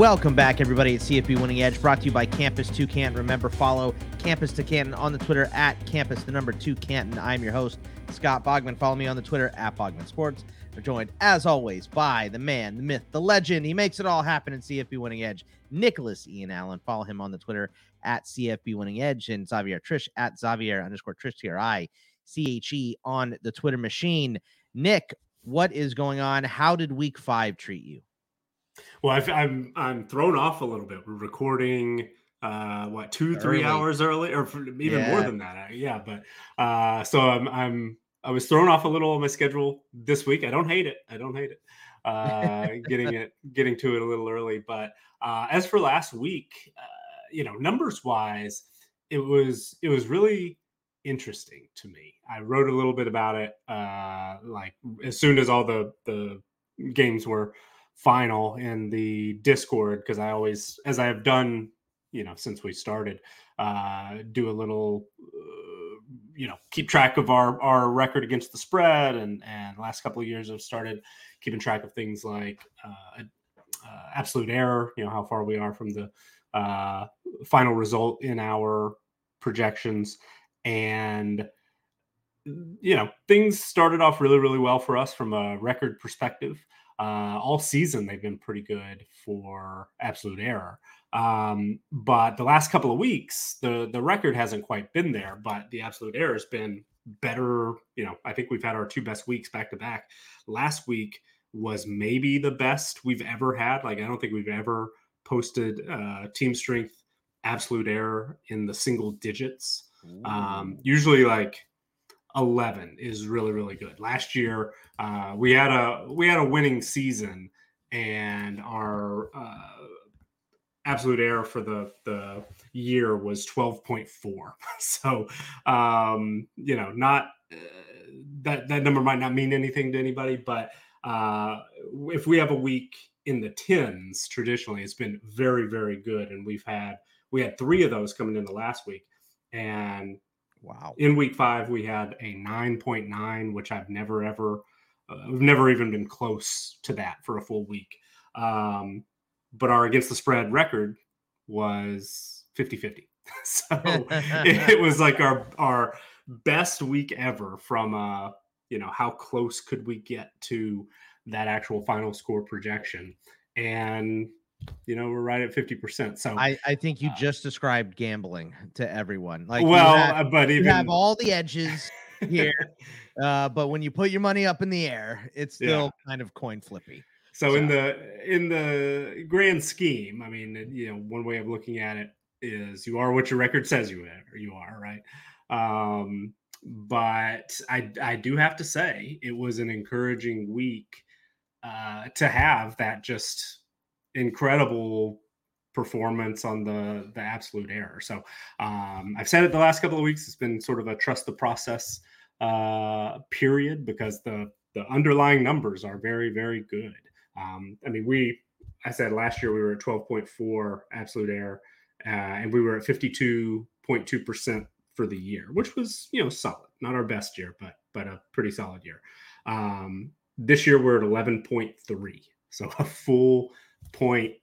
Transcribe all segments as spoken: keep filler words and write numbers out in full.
Welcome back, everybody, at C F B Winning Edge, brought to you by Campus two Canton. Remember, follow Campus two Canton on the Twitter at Campus, the number two Canton. I'm your host, Scott Bogman. Follow me on the Twitter at Bogman Sports. We're joined, as always, by the man, the myth, the legend. He makes it all happen in C F B Winning Edge, Nicholas Ian Allen. Follow him on the Twitter at C F B Winning Edge, and Xavier Trish at Xavier underscore Trish, T R I C H E on the Twitter machine. Nick, what is going on? How did week five treat you? Well, I've, I'm I'm thrown off a little bit. We're recording, uh, what, two, early. three hours early, or even yeah. more than that. Yeah, but uh, so I'm I'm I was thrown off a little on my schedule this week. I don't hate it. I don't hate it. Uh, getting it, getting to it a little early. But uh, as for last week, uh, you know, numbers wise, it was it was really interesting to me. I wrote a little bit about it, uh, like as soon as all the the games were final in the Discord, because I always, as I have done, you know, since we started, uh, do a little, uh, you know, keep track of our, our record against the spread. And, and last couple of years I've started keeping track of things like uh, uh, absolute error, you know, how far we are from the uh, final result in our projections. And, you know, things started off really, really well for us from a record perspective. Uh, all season, they've been pretty good for absolute error. Um, but the last couple of weeks, the, the record hasn't quite been there, but the absolute error has been better. You know, I think we've had our two best weeks back to back. Last week was maybe the best we've ever had. Like, I don't think we've ever posted uh, team strength absolute error in the single digits. Um, usually like eleven is really, really good. Last year, uh, we had a, we had a winning season, and our, uh, absolute error for the, the year was twelve point four. So, um, you know, not, uh, that, that number might not mean anything to anybody, but, uh, if we have a week in the tens, traditionally, it's been very, very good. And we've had, we had three of those coming in the last week, and wow. In week five, we had a nine point nine, which I've never, ever, uh, I've never even been close to that for a full week. Um, but our against the spread record was fifty-fifty. So it, it was like our, our best week ever from, uh, you know, how close could we get to that actual final score projection? And, you know, we're right at fifty percent. So I, I think you uh, just described gambling to everyone. Like, well, you have, but even you have all the edges here, uh, but when you put your money up in the air, it's still yeah. kind of coin flippy. So, so in the in the grand scheme, I mean, you know, one way of looking at it is you are what your record says you are. You are right. Um, but I I do have to say it was an encouraging week uh, to have that just. Incredible performance on the the absolute error. So um I've said it the last couple of weeks, it's been sort of a trust the process uh period, because the the underlying numbers are very, very good. um I mean, we I said last year we were at twelve point four absolute error, uh, and we were at fifty-two point two percent for the year, which was, you know, solid. Not our best year, but but a pretty solid year. Um this year we're at eleven point three, so a full point,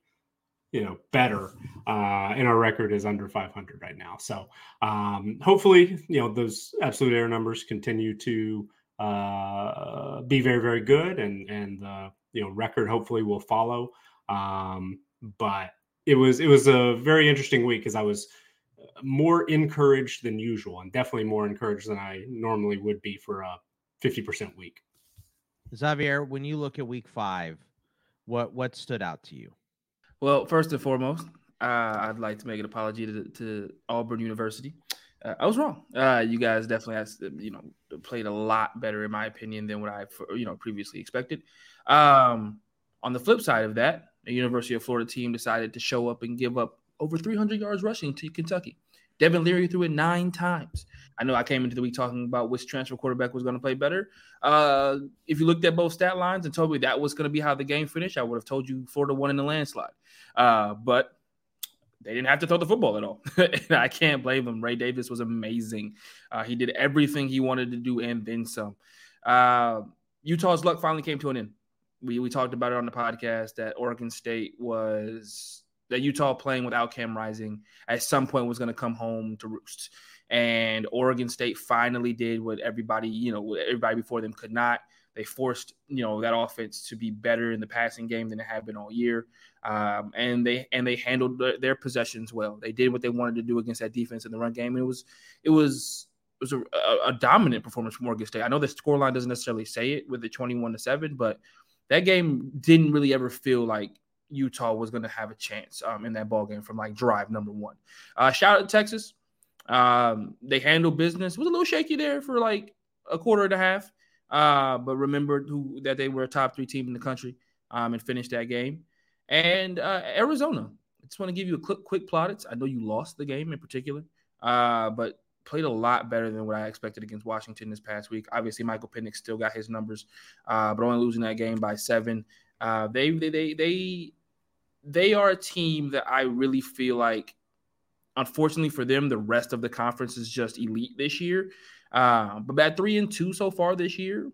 you know, better, uh, and our record is under five hundred right now. So um, hopefully, you know, those absolute error numbers continue to uh, be very, very good, and and uh, you know, record hopefully will follow. Um, but it was it was a very interesting week, because I was more encouraged than usual, and definitely more encouraged than I normally would be for a fifty percent week. Xavier, when you look at week five, What what stood out to you? Well, first and foremost, uh, I'd like to make an apology to, to Auburn University. Uh, I was wrong. Uh, you guys definitely have, you know, played a lot better, in my opinion, than what I, you know, previously expected. Um, on the flip side of that, the University of Florida team decided to show up and give up over three hundred yards rushing to Kentucky. Devin Leary threw it nine times. I know I came into the week talking about which transfer quarterback was going to play better. Uh, if you looked at both stat lines and told me that was going to be how the game finished, I would have told you Florida won in the landslide. Uh, but they didn't have to throw the football at all. And I can't blame them. Ray Davis was amazing. Uh, he did everything he wanted to do and then some. Uh, Utah's luck finally came to an end. we we talked about it on the podcast that Oregon State was that Utah playing without Cam Rising at some point was going to come home to roost. And Oregon State finally did what everybody, you know, what everybody before them could not. They forced, you know, that offense to be better in the passing game than it had been all year. Um, and they and they handled their, their possessions well. They did what they wanted to do against that defense in the run game. It was it was it was a, a, a dominant performance from Oregon State. I know the scoreline doesn't necessarily say it with the twenty-one to seven, but that game didn't really ever feel like Utah was going to have a chance um, in that ball game from like drive number one. Uh, shout out to Texas. Um, they handled business. It was a little shaky there for like a quarter and a half. Uh, but remember who, that they were a top three team in the country um, and finished that game. And uh, Arizona, I just want to give you a quick, quick plaudits. I know you lost the game in particular, uh, but played a lot better than what I expected against Washington this past week. Obviously, Michael Penix still got his numbers, uh, but only losing that game by seven. Uh, they, they, they, they, they are a team that I really feel like, unfortunately for them, the rest of the conference is just elite this year. Uh, but at three and two so far this year,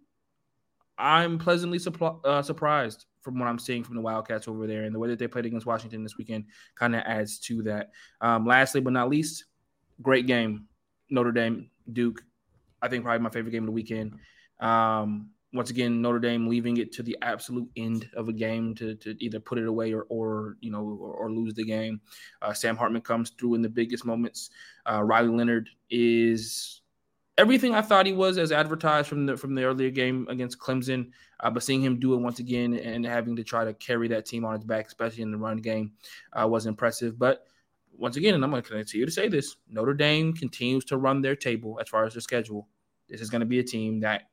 I'm pleasantly supl- uh, surprised from what I'm seeing from the Wildcats over there. And the way that they played against Washington this weekend kind of adds to that. Um, lastly, but not least, great game. Notre Dame, Duke, I think probably my favorite game of the weekend. Um, once again, Notre Dame leaving it to the absolute end of a game to, to either put it away or, or you know, or, or lose the game. Uh, Sam Hartman comes through in the biggest moments. Uh, Riley Leonard is everything I thought he was as advertised from the from the earlier game against Clemson, uh, but seeing him do it once again and having to try to carry that team on his back, especially in the run game, uh, was impressive. But once again, and I'm going to continue to say this, Notre Dame continues to run their table as far as their schedule. This is going to be a team that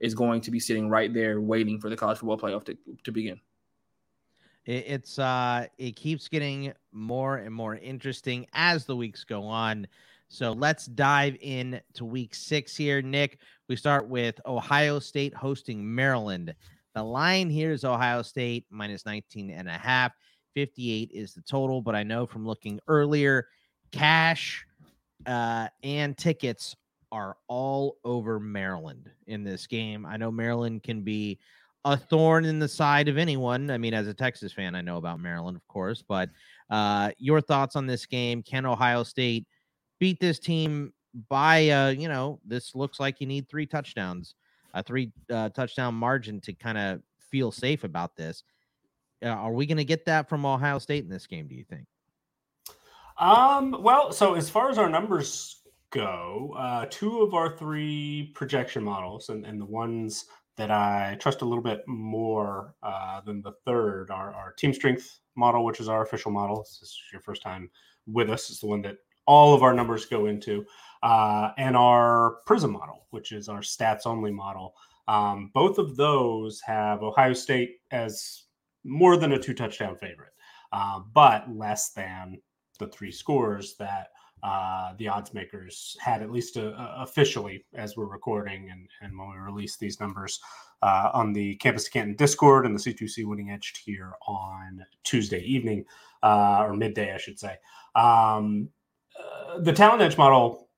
is going to be sitting right there waiting for the college football playoff to, to begin. It's uh, it keeps getting more and more interesting as the weeks go on. So let's dive in to week six here, Nick. We start with Ohio State hosting Maryland. The line here is Ohio State minus nineteen and a half. fifty-eight is the total, but I know from looking earlier, cash uh, and tickets are all over Maryland in this game. I know Maryland can be a thorn in the side of anyone. I mean, as a Texas fan, I know about Maryland, of course, but uh, your thoughts on this game? Can Ohio State beat this team by, uh, you know, this looks like you need three touchdowns, a three uh, touchdown margin to kind of feel safe about this. Uh, are we going to get that from Ohio State in this game, do you think? Um. Well, so as far as our numbers go, uh, two of our three projection models and, and the ones that I trust a little bit more uh, than the third are our team strength model, which is our official model. This is your first time with us. It's the one that all of our numbers go into, uh, and our PRISM model, which is our stats-only model. Um, both of those have Ohio State as more than a two-touchdown favorite, uh, but less than the three scores that uh, the odds makers had, at least uh, officially, as we're recording and, and when we release these numbers uh, on the Campus to Canton Discord and the C two C Winning Edge here on Tuesday evening, uh, or midday, I should say. Um, Uh, the Talent Edge model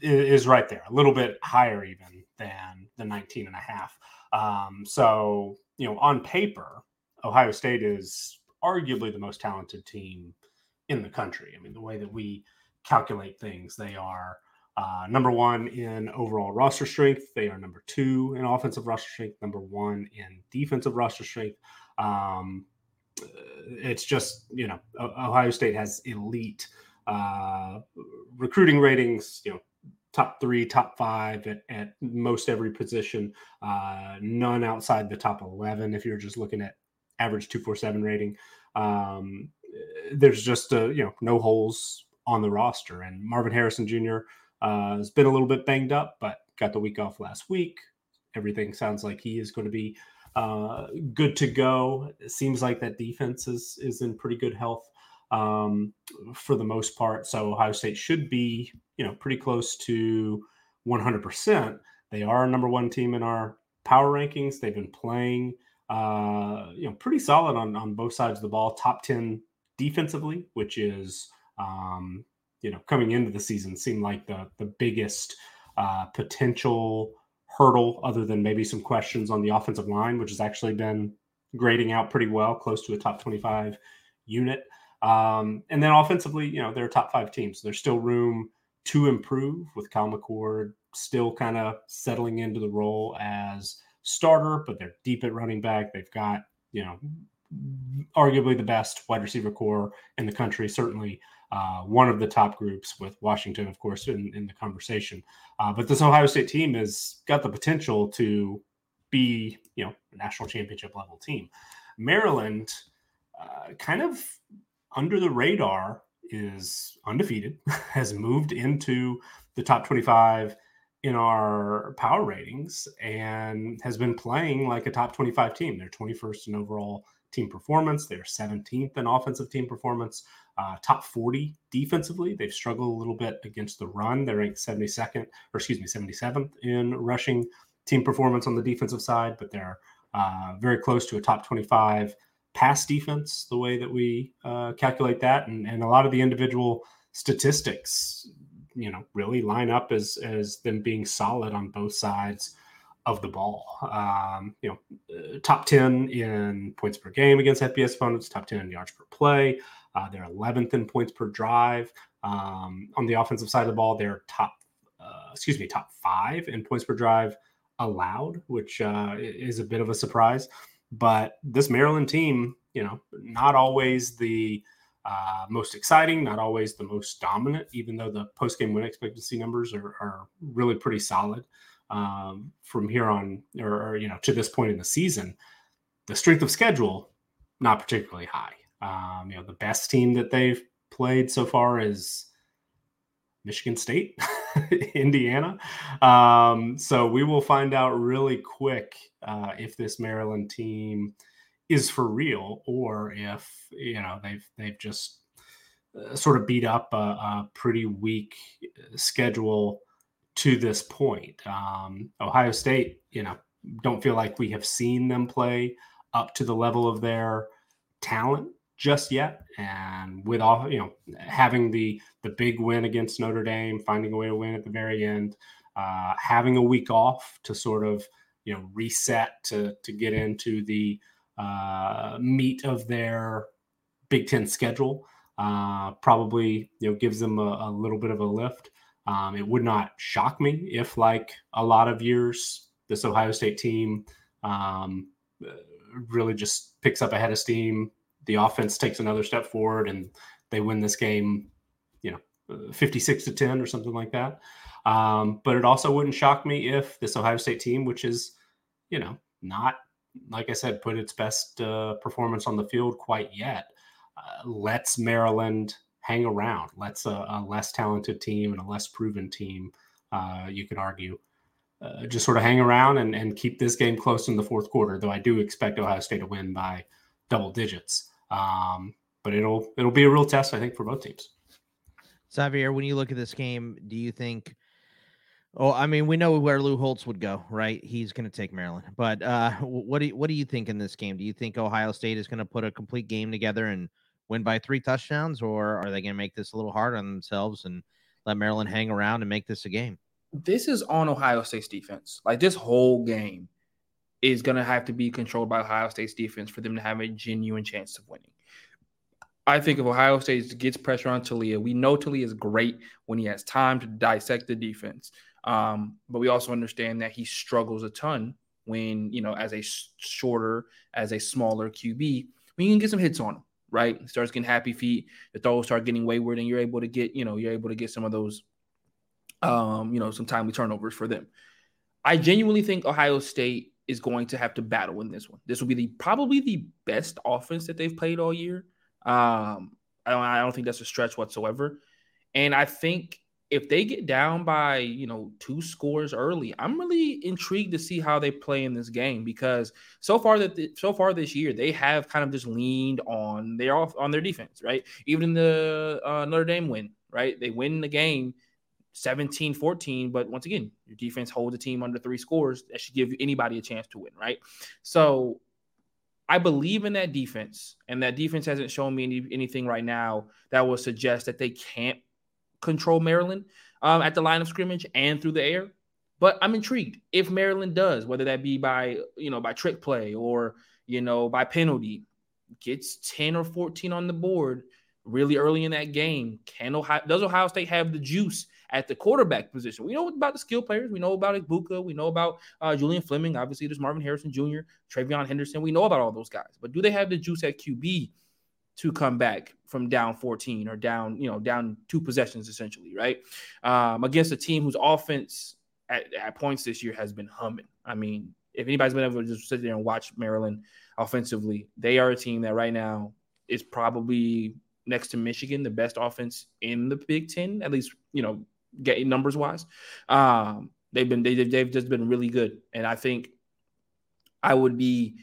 is, is right there, a little bit higher even than the nineteen and a half. Um, so, you know, on paper, Ohio State is arguably the most talented team in the country. I mean, the way that we calculate things, they are uh, number one in overall roster strength. They are number two in offensive roster strength, number one in defensive roster strength. Um, it's just, you know, Ohio State has elite Uh, recruiting ratings, you know, top three, top five at, at most every position, uh, none outside the top eleven. If you're just looking at average two forty-seven rating, um, there's just, uh, you know, no holes on the roster. And Marvin Harrison Junior Uh, has been a little bit banged up, but got the week off last week. Everything sounds like he is going to be uh, good to go. It seems like that defense is, is in pretty good health. Um, for the most part. So Ohio State should be, you know, pretty close to one hundred percent. They are number one team in our power rankings. They've been playing, uh, you know, pretty solid on, on both sides of the ball, top ten defensively, which is, um, you know, coming into the season seemed like the, the biggest uh, potential hurdle other than maybe some questions on the offensive line, which has actually been grading out pretty well, close to a top twenty-five unit. Um, and then offensively, you know, they're a top five team. So there's still room to improve with Kyle McCord still kind of settling into the role as starter, but they're deep at running back. They've got, you know, arguably the best wide receiver core in the country, certainly uh, one of the top groups with Washington, of course, in, in the conversation. Uh, but this Ohio State team has got the potential to be, you know, a national championship level team. Maryland uh, kind of under the radar is undefeated, has moved into the top twenty-five in our power ratings and has been playing like a top twenty-five team. They're twenty-first in overall team performance. They're seventeenth in offensive team performance, uh, top forty defensively. They've struggled a little bit against the run. They're ranked seventy-second, or excuse me, seventy-seventh in rushing team performance on the defensive side, but they're uh, very close to a top twenty-five pass defense, the way that we uh, calculate that. And, and a lot of the individual statistics, you know, really line up as, as them being solid on both sides of the ball. Um, you know, top ten in points per game against F B S opponents, top ten in yards per play. Uh, they're eleventh in points per drive. Um, on the offensive side of the ball, they're top, uh, excuse me, top five in points per drive allowed, which uh, is a bit of a surprise. But this Maryland team, you know, not always the uh, most exciting, not always the most dominant, even though the post-game win expectancy numbers are, are really pretty solid um, from here on, or, or, you know, to this point in the season. The strength of schedule, not particularly high. Um, you know, the best team that they've played so far is Michigan State, Indiana. Um, so we will find out really quick uh, if this Maryland team is for real, or if, you know, they've they've just uh, sort of beat up a, a pretty weak schedule to this point. Um, Ohio State, you know, don't feel like we have seen them play up to the level of their talent just yet. And with all, you know, having the, the big win against Notre Dame, finding a way to win at the very end, uh, having a week off to sort of, you know, reset to, to get into the uh, meat of their Big Ten schedule, uh, probably, you know, gives them a, a little bit of a lift. Um, it would not shock me if, like a lot of years, this Ohio State team um, really just picks up a head of steam. The offense takes another step forward and they win this game, you know, fifty-six to ten or something like that. Um, but it also wouldn't shock me if this Ohio State team, which is, you know, not, like I said, put its best uh, performance on the field quite yet, uh, lets Maryland hang around, lets a, a less talented team and a less proven team, uh, you could argue, uh, just sort of hang around and, and keep this game close in the fourth quarter, though I do expect Ohio State to win by double digits. Um, but it'll it'll be a real test, I think, for both teams. Xavier, when you look at this game, do you think? Oh, I mean, we know where Lou Holtz would go, right? He's going to take Maryland. But uh, what do you, what do you think in this game? Do you think Ohio State is going to put a complete game together and win by three touchdowns, or are they going to make this a little hard on themselves and let Maryland hang around and make this a game? This is on Ohio State's defense. Like, this whole game is going to have to be controlled by Ohio State's defense for them to have a genuine chance of winning. I think if Ohio State gets pressure on Taulia, we know Taulia is great when he has time to dissect the defense. Um, but we also understand that he struggles a ton when, you know, as a shorter, as a smaller Q B, when you can get some hits on him, right? He starts getting happy feet, the throws start getting wayward, and you're able to get, you know, you're able to get some of those, um, you know, some timely turnovers for them. I genuinely think Ohio State is going to have to battle in this one. This will be the probably the best offense that they've played all year. Um, I don't, I don't think that's a stretch whatsoever. And I think if they get down by, you know, two scores early, I'm really intrigued to see how they play in this game, because so far that the, so far this year they have kind of just leaned on their off on their defense, right? Even in the uh, Notre Dame win, right? They win the game seventeen fourteen, but once again, your defense holds a team under three scores. That should give anybody a chance to win, right? So I believe in that defense, and that defense hasn't shown me any, anything right now that will suggest that they can't control Maryland um, at the line of scrimmage and through the air. But I'm intrigued if Maryland does, whether that be by, you know, by trick play or, you know, by penalty, gets ten or fourteen on the board really early in that game. Can Ohio, does Ohio State have the juice at the quarterback position? We know about the skill players. We know about Ibuka. We know about uh, Julian Fleming. Obviously, there's Marvin Harrison Junior, Trevion Henderson. We know about all those guys. But do they have the juice at Q B to come back from down fourteen or down, you know, down two possessions essentially, right? Um, against a team whose offense at, at points this year has been humming. I mean, if anybody's been able to just sit there and watch Maryland offensively, they are a team that right now is probably next to Michigan, the best offense in the Big Ten, at least, you know, getting numbers wise. Um, they've been, they, they've just been really good. And I think I would be,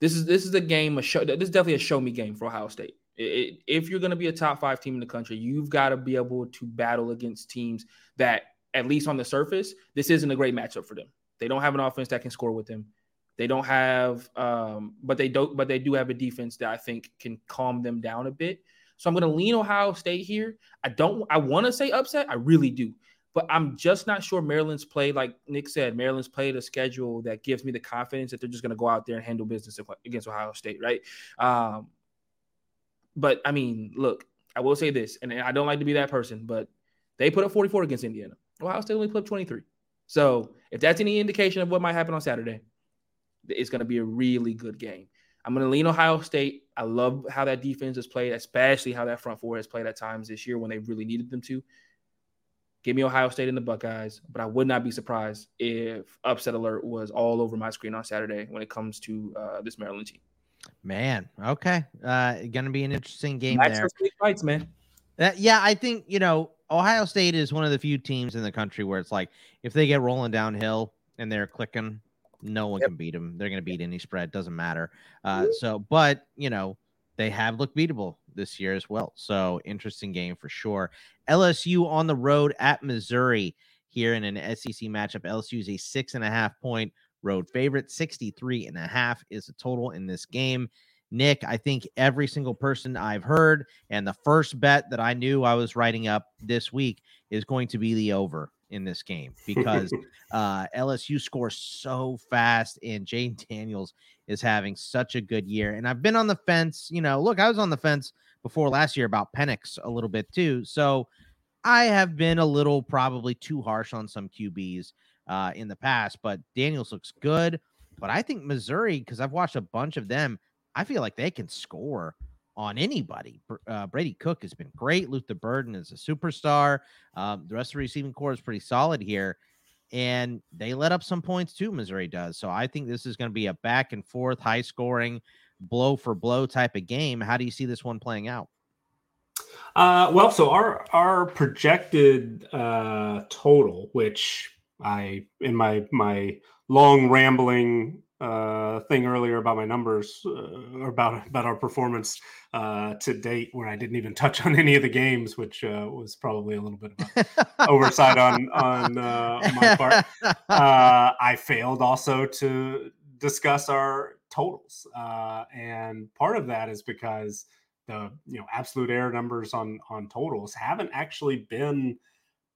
this is, this is a game, a show, this is definitely a show me game for Ohio State. It, if you're going to be a top five team in the country, you've got to be able to battle against teams that, at least on the surface, this isn't a great matchup for them. They don't have an offense that can score with them. They don't have, um, but they don't, but they do have a defense that I think can calm them down a bit. So I'm going to lean Ohio State here. I don't, I want to say upset. I really do, but I'm just not sure Maryland's played, like Nick said, Maryland's played a schedule that gives me the confidence that they're just going to go out there and handle business against Ohio State. Right. Um, but I mean, look, I will say this, and I don't like to be that person, but they put up forty-four against Indiana. Ohio State only put up twenty-three. So if that's any indication of what might happen on Saturday, it's going to be a really good game. I'm going to lean Ohio State. I love how that defense has played, especially how that front four has played at times this year when they really needed them to. Give me Ohio State and the Buckeyes, but I would not be surprised if upset alert was all over my screen on Saturday when it comes to uh, this Maryland team. Man, okay. Uh, going to be an interesting game That's there. Sweet fights, man. Uh, yeah, I think, you know, Ohio State is one of the few teams in the country where it's like, if they get rolling downhill and they're clicking, no one yep. can beat them. They're going to beat any spread. Doesn't matter. Uh, so, but, you know, they have looked beatable this year as well. So interesting game for sure. L S U on the road at Missouri here in an S E C matchup. L S U is a six and a half point road favorite. sixty-three and a half is the total in this game. Nick, I think every single person I've heard and the first bet that I knew I was writing up this week is going to be the over in this game because uh, L S U scores so fast and Jayden Daniels is having such a good year. And I've been on the fence. You know, look, I was on the fence before last year about Penix a little bit too. So I have been a little probably too harsh on some Q Bs uh, in the past, but Daniels looks good. But I think Missouri, because I've watched a bunch of them, I feel like they can score on anybody. Uh, Brady Cook has been great. Luther Burden is a superstar. Um, the rest of the receiving corps is pretty solid here. And they let up some points too, Missouri does. So I think this is going to be a back and forth, high scoring, blow for blow type of game. How do you see this one playing out? Uh, well, so our, our projected uh, total, which I, in my, my long rambling uh thing earlier about my numbers uh, about about our performance uh to date, where I didn't even touch on any of the games, which uh, was probably a little bit of an oversight on on, uh, on my part. uh I failed also to discuss our totals, uh and part of that is because the you know absolute error numbers on on totals haven't actually been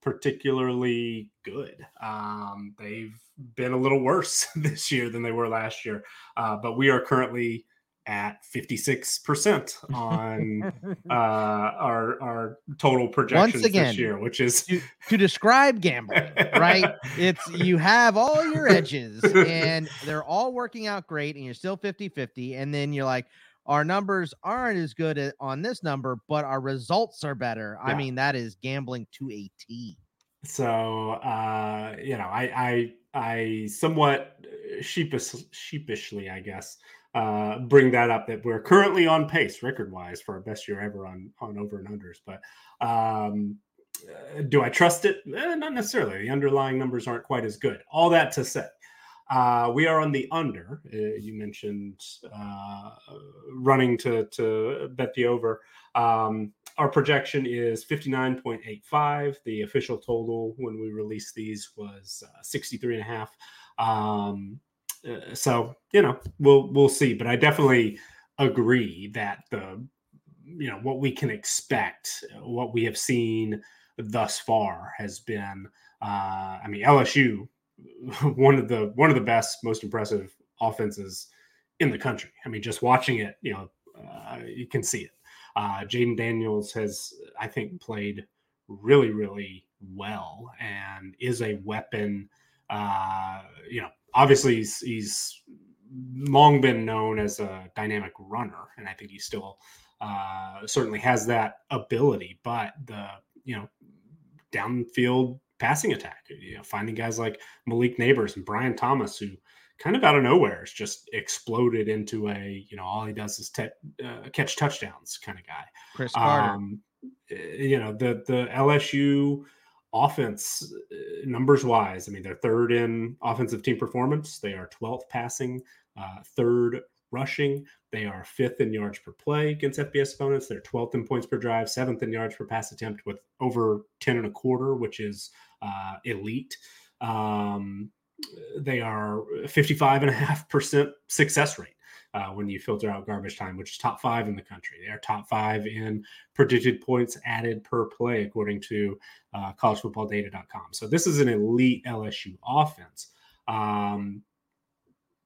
particularly good. Um, they've been a little worse this year than they were last year. Uh, but we are currently at fifty-six percent on uh, our our total projections Once again, this year, which is to, to describe gambling, right? It's you have all your edges and they're all working out great and you're still fifty-fifty. And then you're like, our numbers aren't as good on this number, but our results are better. Yeah. I mean, that is gambling to a T. So, uh, you know, I, I, I somewhat sheepish, sheepishly, I guess, uh, bring that up that we're currently on pace record-wise for our best year ever on, on over and unders. But um, do I trust it? Eh, not necessarily. The underlying numbers aren't quite as good. All that to say, Uh, we are on the under. Uh, you mentioned uh, running to, to bet the over. Um, our projection is fifty-nine point eight five. The official total when we released these was uh, sixty-three and a half. Um, uh, so, you know, we'll we'll see. But I definitely agree that the you know what we can expect, what we have seen thus far has been, uh, I mean, L S U one of the one of the best, most impressive offenses in the country. I mean, just watching it, you know, uh, you can see it. Uh, Jayden Daniels has, I think, played really, really well and is a weapon. Uh, you know, obviously he's, he's long been known as a dynamic runner, and I think he still uh, certainly has that ability. But the, you know, downfield passing attack, you know, finding guys like Malik Nabers and Brian Thomas, who kind of out of nowhere has just exploded into a, you know, all he does is te- uh, catch touchdowns kind of guy. Chris Carter. Um, you know, the the L S U offense, numbers wise, I mean, they're third in offensive team performance. They are twelfth passing, uh, third rushing. They are fifth in yards per play against F B S opponents. They're twelfth in points per drive, seventh in yards per pass attempt with over ten and a quarter, which is uh, elite. Um, they are fifty-five and a half percent success rate uh, when you filter out garbage time, which is top five in the country. They are top five in predicted points added per play, according to uh, college football data dot com. So this is an elite L S U offense. Um,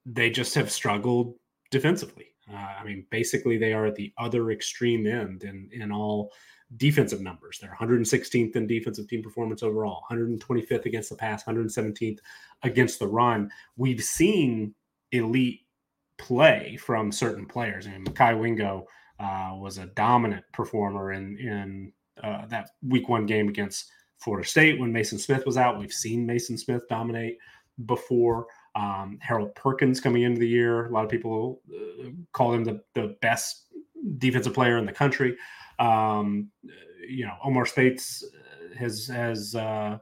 they just have struggled defensively. Uh, I mean, basically they are at the other extreme end in, in all defensive numbers. They're one hundred sixteenth in defensive team performance overall, one hundred twenty-fifth against the pass, one hundred seventeenth against the run. We've seen elite play from certain players. I mean, Mikai Wingo uh, was a dominant performer in, in uh, that week one game against Florida State when Maason Smith was out. We've seen Maason Smith dominate before. Um, Harold Perkins coming into the year, a lot of people uh, call him the, the best defensive player in the country. Um, you know, Omar Speights has has uh,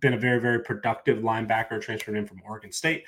been a very, very productive linebacker transferred in from Oregon State.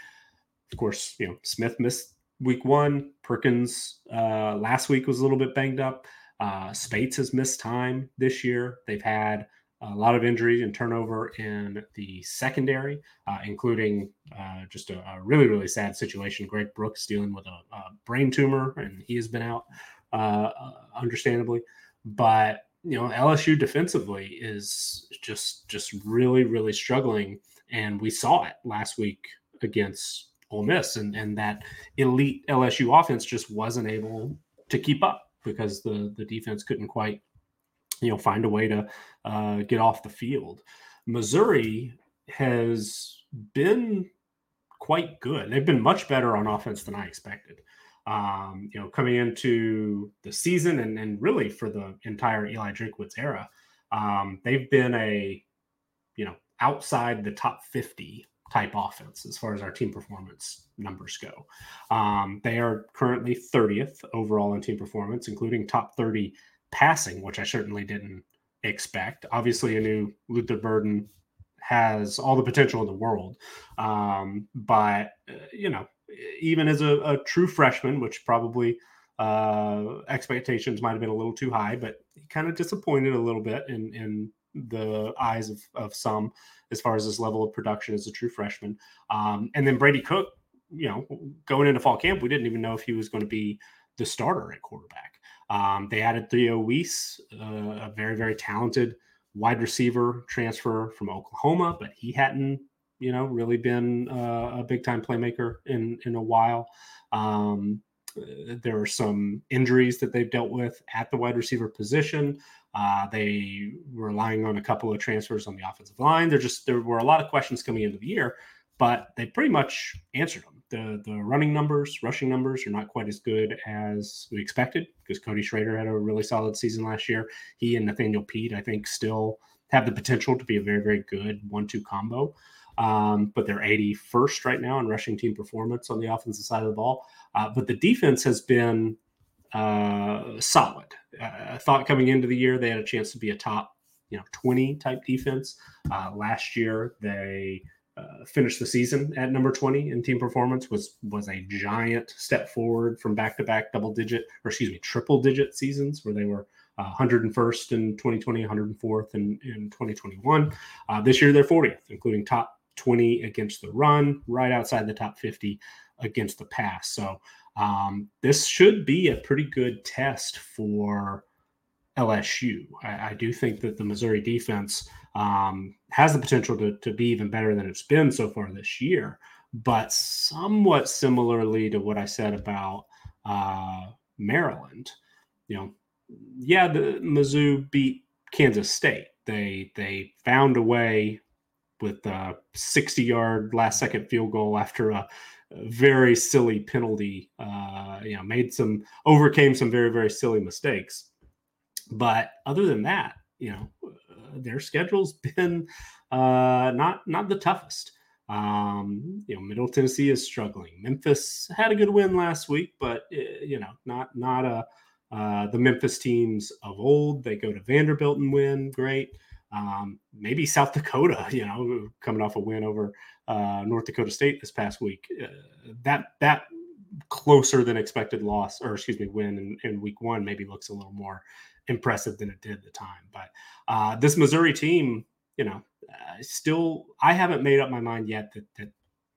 Of course, you know, Smith missed week one. Perkins uh, last week was a little bit banged up. Uh, Speights has missed time this year. They've had a lot of injury and turnover in the secondary, uh, including uh, just a, a really, really sad situation. Greg Brooks dealing with a, a brain tumor, and he has been out, uh, understandably. But, you know, L S U defensively is just just really, really struggling. And we saw it last week against Ole Miss, and, and that elite L S U offense just wasn't able to keep up because the, the defense couldn't quite, you know, find a way to uh, get off the field. Missouri has been quite good. They've been much better on offense than I expected. Um, you know, coming into the season and, and really for the entire Eli Drinkwitz era, um, they've been a, you know, outside the top fifty type offense as far as our team performance numbers go. Um, they are currently thirtieth overall in team performance, including top thirty passing, which I certainly didn't expect. Obviously, I knew Luther Burden has all the potential in the world. Um, but, uh, you know, even as a, a true freshman, which probably uh, expectations might have been a little too high, but kind of disappointed a little bit in, in the eyes of, of some as far as this level of production as a true freshman. Um, and then Brady Cook, you know, going into fall camp, we didn't even know if he was going to be the starter at quarterback. Um, they added Theo Wease, uh, a very, very talented wide receiver transfer from Oklahoma, but he hadn't, you know, really been uh, a big-time playmaker in, in a while. Um, there are some injuries that they've dealt with at the wide receiver position. Uh, they were relying on a couple of transfers on the offensive line. There just there were a lot of questions coming into the year, but they pretty much answered them. The the running numbers, rushing numbers are not quite as good as we expected because Cody Schrader had a really solid season last year. He and Nathaniel Pete, I think, still have the potential to be a very, very good one two combo. Um, but they're eighty-first right now in rushing team performance on the offensive side of the ball. Uh, but the defense has been uh, solid. Uh, I thought coming into the year they had a chance to be a top, you know, twenty type defense. Uh, last year they uh, finished the season at number twenty in team performance, was was a giant step forward from back-to-back double-digit, or excuse me, triple-digit seasons where they were Uh, one hundred first in twenty twenty, one hundred fourth in, in twenty twenty-one. Uh, this year, they're fortieth, including top twenty against the run, right outside the top fifty against the pass. So um, this should be a pretty good test for L S U. I, I do think that the Missouri defense um, has the potential to, to be even better than it's been so far this year. But somewhat similarly to what I said about uh, Maryland, you know, yeah, the Mizzou beat Kansas State. They they found a way with a sixty-yard last-second field goal after a very silly penalty. Uh, you know, made some overcame some very very silly mistakes. But other than that, you know, their schedule's been uh, not not the toughest. Um, you know, Middle Tennessee is struggling. Memphis had a good win last week, but you know, not not a Uh, the Memphis teams of old. They go to Vanderbilt and win. Great. Um, maybe South Dakota, you know, coming off a win over uh, North Dakota State this past week. Uh, that that closer than expected loss, or excuse me, win in, in week one maybe looks a little more impressive than it did at the time. But uh, this Missouri team, you know, uh, still, I haven't made up my mind yet that, that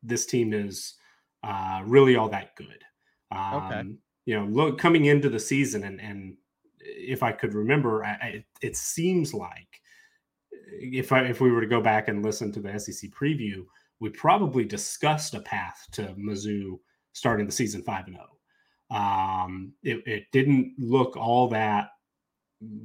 this team is uh, really all that good. Um, okay. You know, look, coming into the season, and, and if I could remember, I, I, it seems like if I if we were to go back and listen to the S E C preview, we probably discussed a path to Mizzou starting the season five and zero. Um, it, it didn't look all that,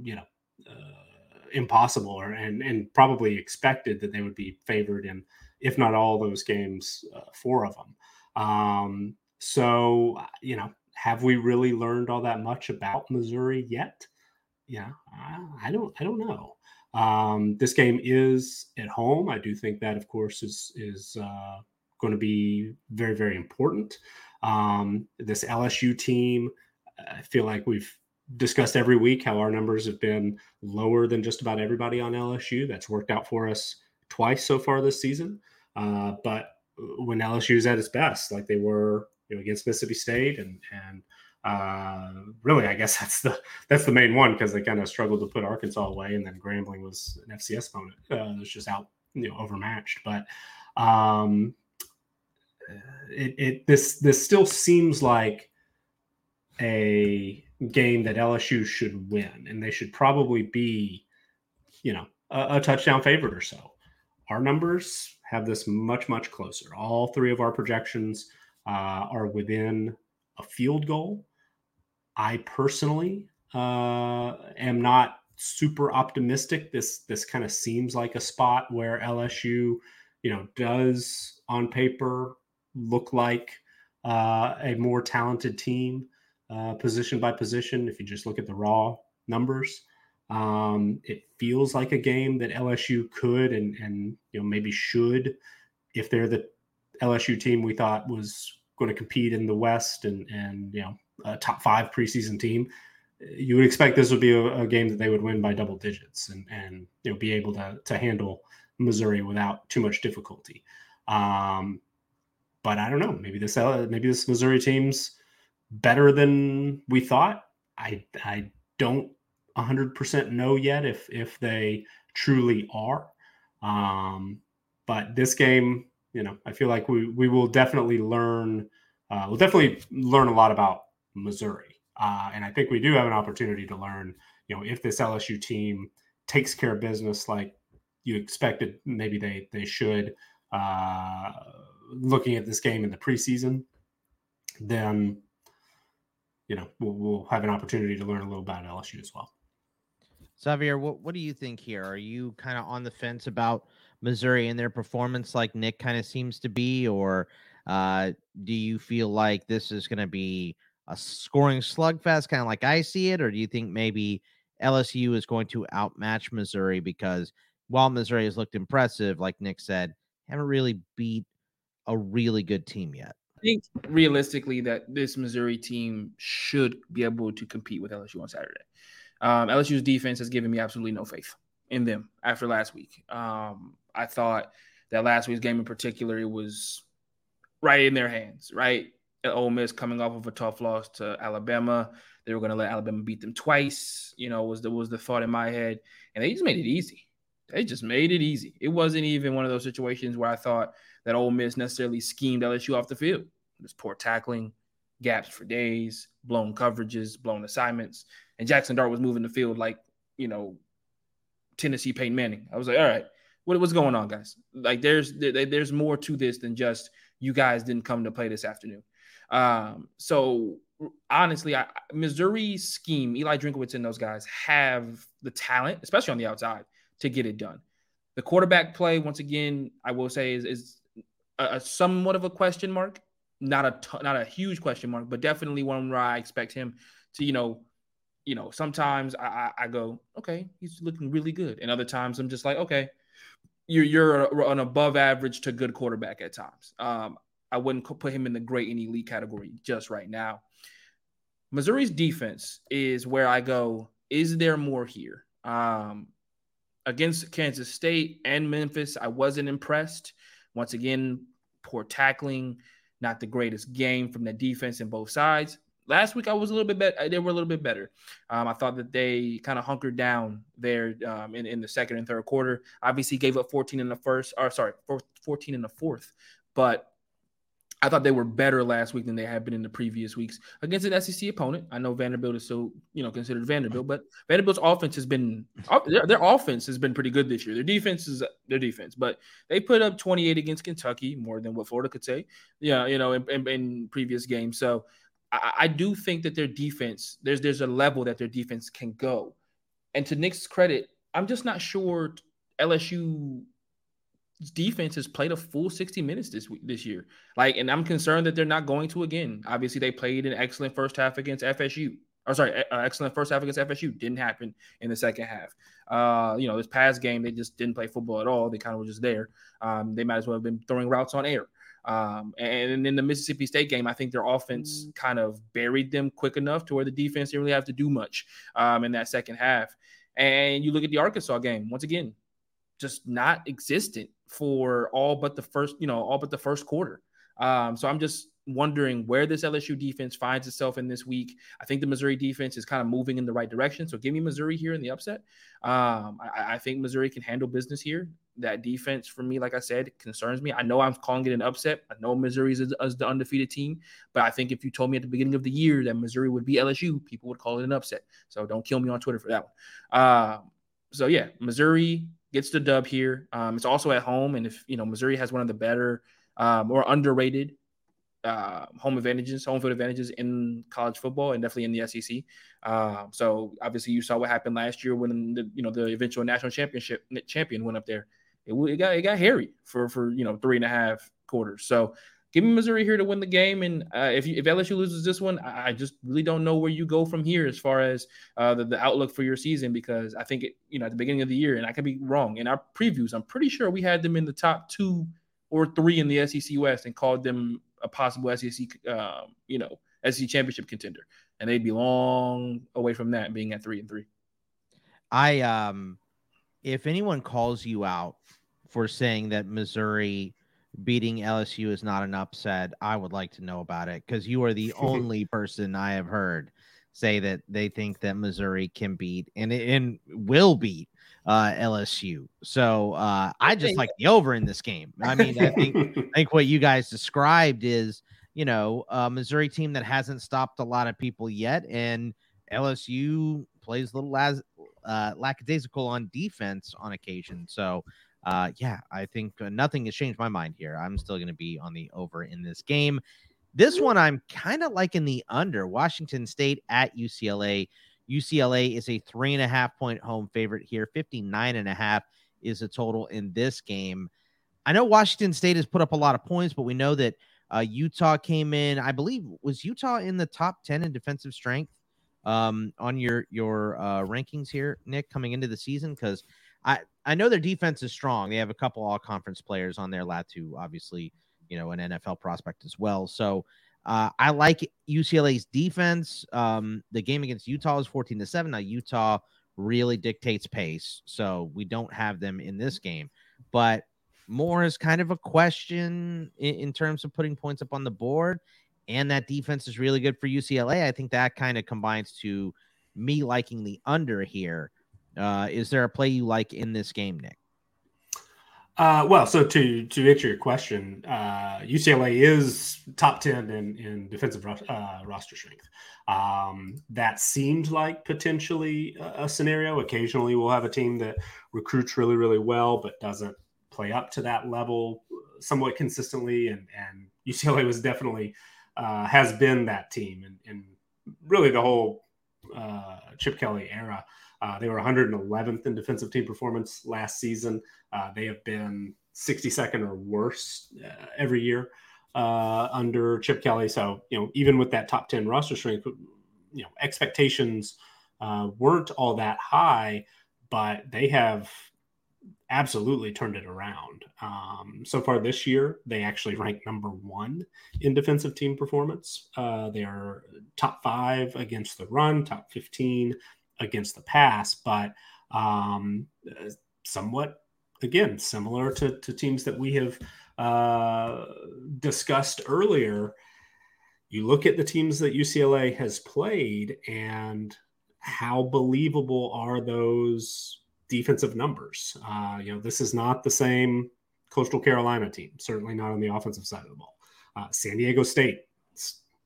you know, uh, impossible, or and and probably expected that they would be favored in, if not all those games, uh, four of them. Um, so you know. Have we really learned all that much about Missouri yet? Yeah, I, I don't. I don't know. Um, this game is at home. I do think that, of course, is is uh, going to be very, very important. Um, this L S U team, I feel like we've discussed every week how our numbers have been lower than just about everybody on L S U. That's worked out for us twice so far this season. Uh, but when L S U is at its best, like they were, you know, against Mississippi State, and and uh, really, I guess that's the that's the main one, because they kind of struggled to put Arkansas away, and then Grambling was an F C S opponent uh, that was just out, you know, overmatched. But um, it it this this still seems like a game that L S U should win, and they should probably be, you know, a, a touchdown favorite or so. Our numbers have this much much closer. All three of our projections Uh, are within a field goal. I personally uh, am not super optimistic. This this kind of seems like a spot where L S U, you know, does on paper look like uh, a more talented team, uh, position by position. If you just look at the raw numbers, um, it feels like a game that L S U could and and you know maybe should, if they're the L S U team we thought was going to compete in the West and, and, you know, a top five preseason team, you would expect this would be a, a game that they would win by double digits and, and, you know, be able to, to handle Missouri without too much difficulty. Um, but I don't know, maybe this, maybe this Missouri team's better than we thought. I, I don't a hundred percent know yet if, if they truly are. Um, but this game, you know, I feel like we we will definitely learn. Uh, we'll definitely learn a lot about Missouri, uh, and I think we do have an opportunity to learn. You know, if this L S U team takes care of business like you expected, maybe they they should. Uh, looking at this game in the preseason, then you know we'll, we'll have an opportunity to learn a little about L S U as well. Xavier, what what do you think here? Are you kind of on the fence about Missouri and their performance, like Nick kind of seems to be, or uh, do you feel like this is going to be a scoring slugfest, kind of like I see it, or do you think maybe L S U is going to outmatch Missouri? Because while Missouri has looked impressive, like Nick said, haven't really beat a really good team yet. I think realistically that this Missouri team should be able to compete with L S U on Saturday. Um, L S U's defense has given me absolutely no faith in them after last week. Um, I thought that last week's game in particular was right in their hands, right? Ole Miss coming off of a tough loss to Alabama. They were going to let Alabama beat them twice, you know, was the, was the thought in my head. And they just made it easy. They just made it easy. It wasn't even one of those situations where I thought that Ole Miss necessarily schemed L S U off the field. There's poor tackling, gaps for days, blown coverages, blown assignments. And Jackson Dart was moving the field like, you know, Tennessee Peyton Manning. I was like, all right, what, what's going on, guys? Like, there's there, there's more to this than just you guys didn't come to play this afternoon. Um, so honestly, I, Missouri's scheme, Eli Drinkwitz and those guys have the talent, especially on the outside, to get it done. The quarterback play, once again, I will say is, is a, a somewhat of a question mark, not a t- not a huge question mark, but definitely one where I expect him to, you know, you know, sometimes I, I, I go, okay, he's looking really good, and other times I'm just like, okay, you're you're an above average to good quarterback at times. Um, I wouldn't put him in the great and elite category just right now. Missouri's defense is where I go, is there more here? Um, against Kansas State and Memphis, I wasn't impressed. Once again, poor tackling, not the greatest game from the defense in both sides. Last week, I was a little bit better. They were a little bit better. Um, I thought that they kind of hunkered down there um, in, in the second and third quarter. Obviously, gave up fourteen in the first, or sorry, fourteen in the fourth, but I thought they were better last week than they had been in the previous weeks against an S E C opponent. I know Vanderbilt is so, you know, considered Vanderbilt, but Vanderbilt's offense has been their, their offense has been pretty good this year. Their defense is their defense, but they put up twenty-eight against Kentucky, more than what Florida could say, yeah, you know, in, in, in previous games. So I, I do think that their defense, there's there's a level that their defense can go. And to Nick's credit, I'm just not sure L S U defense has played a full sixty minutes this week, this year. Like, and I'm concerned that they're not going to again. Obviously, they played an excellent first half against F S U. Or sorry, a- excellent first half against F S U. Didn't happen in the second half. Uh, you know, this past game, they just didn't play football at all. They kind of were just there. Um, they might as well have been throwing routes on air. Um, and, and in the Mississippi State game, I think their offense kind of buried them quick enough to where the defense didn't really have to do much um, in that second half. And you look at the Arkansas game, once again, just not existent for all but the first, you know, all but the first quarter. Um, so I'm just wondering where this L S U defense finds itself in this week. I think the Missouri defense is kind of moving in the right direction. So give me Missouri here in the upset. Um, I, I think Missouri can handle business here. That defense for me, like I said, concerns me. I know I'm calling it an upset. I know Missouri is, is the undefeated team, but I think if you told me at the beginning of the year that Missouri would be L S U, people would call it an upset. So don't kill me on Twitter for that one. Uh, so yeah, Missouri gets the dub here. Um, it's also at home, and if you know Missouri has one of the better um, or underrated uh, home advantages, home field advantages in college football, and definitely in the S E C. Uh, so obviously, you saw what happened last year when the you know the eventual national championship champion went up there. It, it got it got hairy for for you know three and a half quarters. So give me Missouri here to win the game, and uh, if you, if L S U loses this one, I, I just really don't know where you go from here as far as uh, the, the outlook for your season, because I think it, you know at the beginning of the year, and I could be wrong, in our previews, I'm pretty sure we had them in the top two or three in the S E C West and called them a possible S E C uh, you know S E C championship contender, and they'd be long away from that, being at three and three. I um, if anyone calls you out for saying that Missouri beating L S U is not an upset, I would like to know about it, because you are the only person I have heard say that they think that Missouri can beat and and will beat uh, L S U. So uh, I just like the over in this game. I mean, I think I think what you guys described is, you know, a Missouri team that hasn't stopped a lot of people yet, and L S U plays a little laz- uh, lackadaisical on defense on occasion. So Uh, yeah, I think uh, nothing has changed my mind here. I'm still going to be on the over in this game. This one, I'm kind of liking the under. Washington State at U C L A. U C L A is a three and a half point home favorite here. fifty-nine and a half is the total in this game. I know Washington State has put up a lot of points, but we know that uh, Utah came in. I believe was Utah in the top ten in defensive strength um, on your your uh, rankings here, Nick, coming into the season, because I, I know their defense is strong. They have a couple all-conference players on there. Latu, obviously, you know, an N F L prospect as well. So uh, I like U C L A's defense. Um, the game against Utah is fourteen to seven. Now, Utah really dictates pace, so we don't have them in this game. But Moore is kind of a question in, in terms of putting points up on the board, and that defense is really good for U C L A. I think that kind of combines to me liking the under here. Uh, is there a play you like in this game, Nick? Uh, well, so to to answer your question, uh, U C L A is top ten in, in defensive uh, roster strength. Um, that seemed like potentially a, a scenario. Occasionally we'll have a team that recruits really, really well, but doesn't play up to that level somewhat consistently. And, and U C L A was definitely uh, has been that team. And, and really the whole uh, Chip Kelly era. Uh, they were one hundred eleventh in defensive team performance last season. Uh, they have been sixty-second or worse uh, every year uh, under Chip Kelly. So, you know, even with that top ten roster strength, you know, expectations uh, weren't all that high, but they have absolutely turned it around. Um, so far this year, they actually rank number one in defensive team performance. Uh, they are top five against the run, top fifteen against the pass, but um, somewhat, again, similar to, to teams that we have uh, discussed earlier. You look at the teams that U C L A has played and how believable are those defensive numbers? Uh, you know, this is not the same Coastal Carolina team, certainly not on the offensive side of the ball. Uh, San Diego State,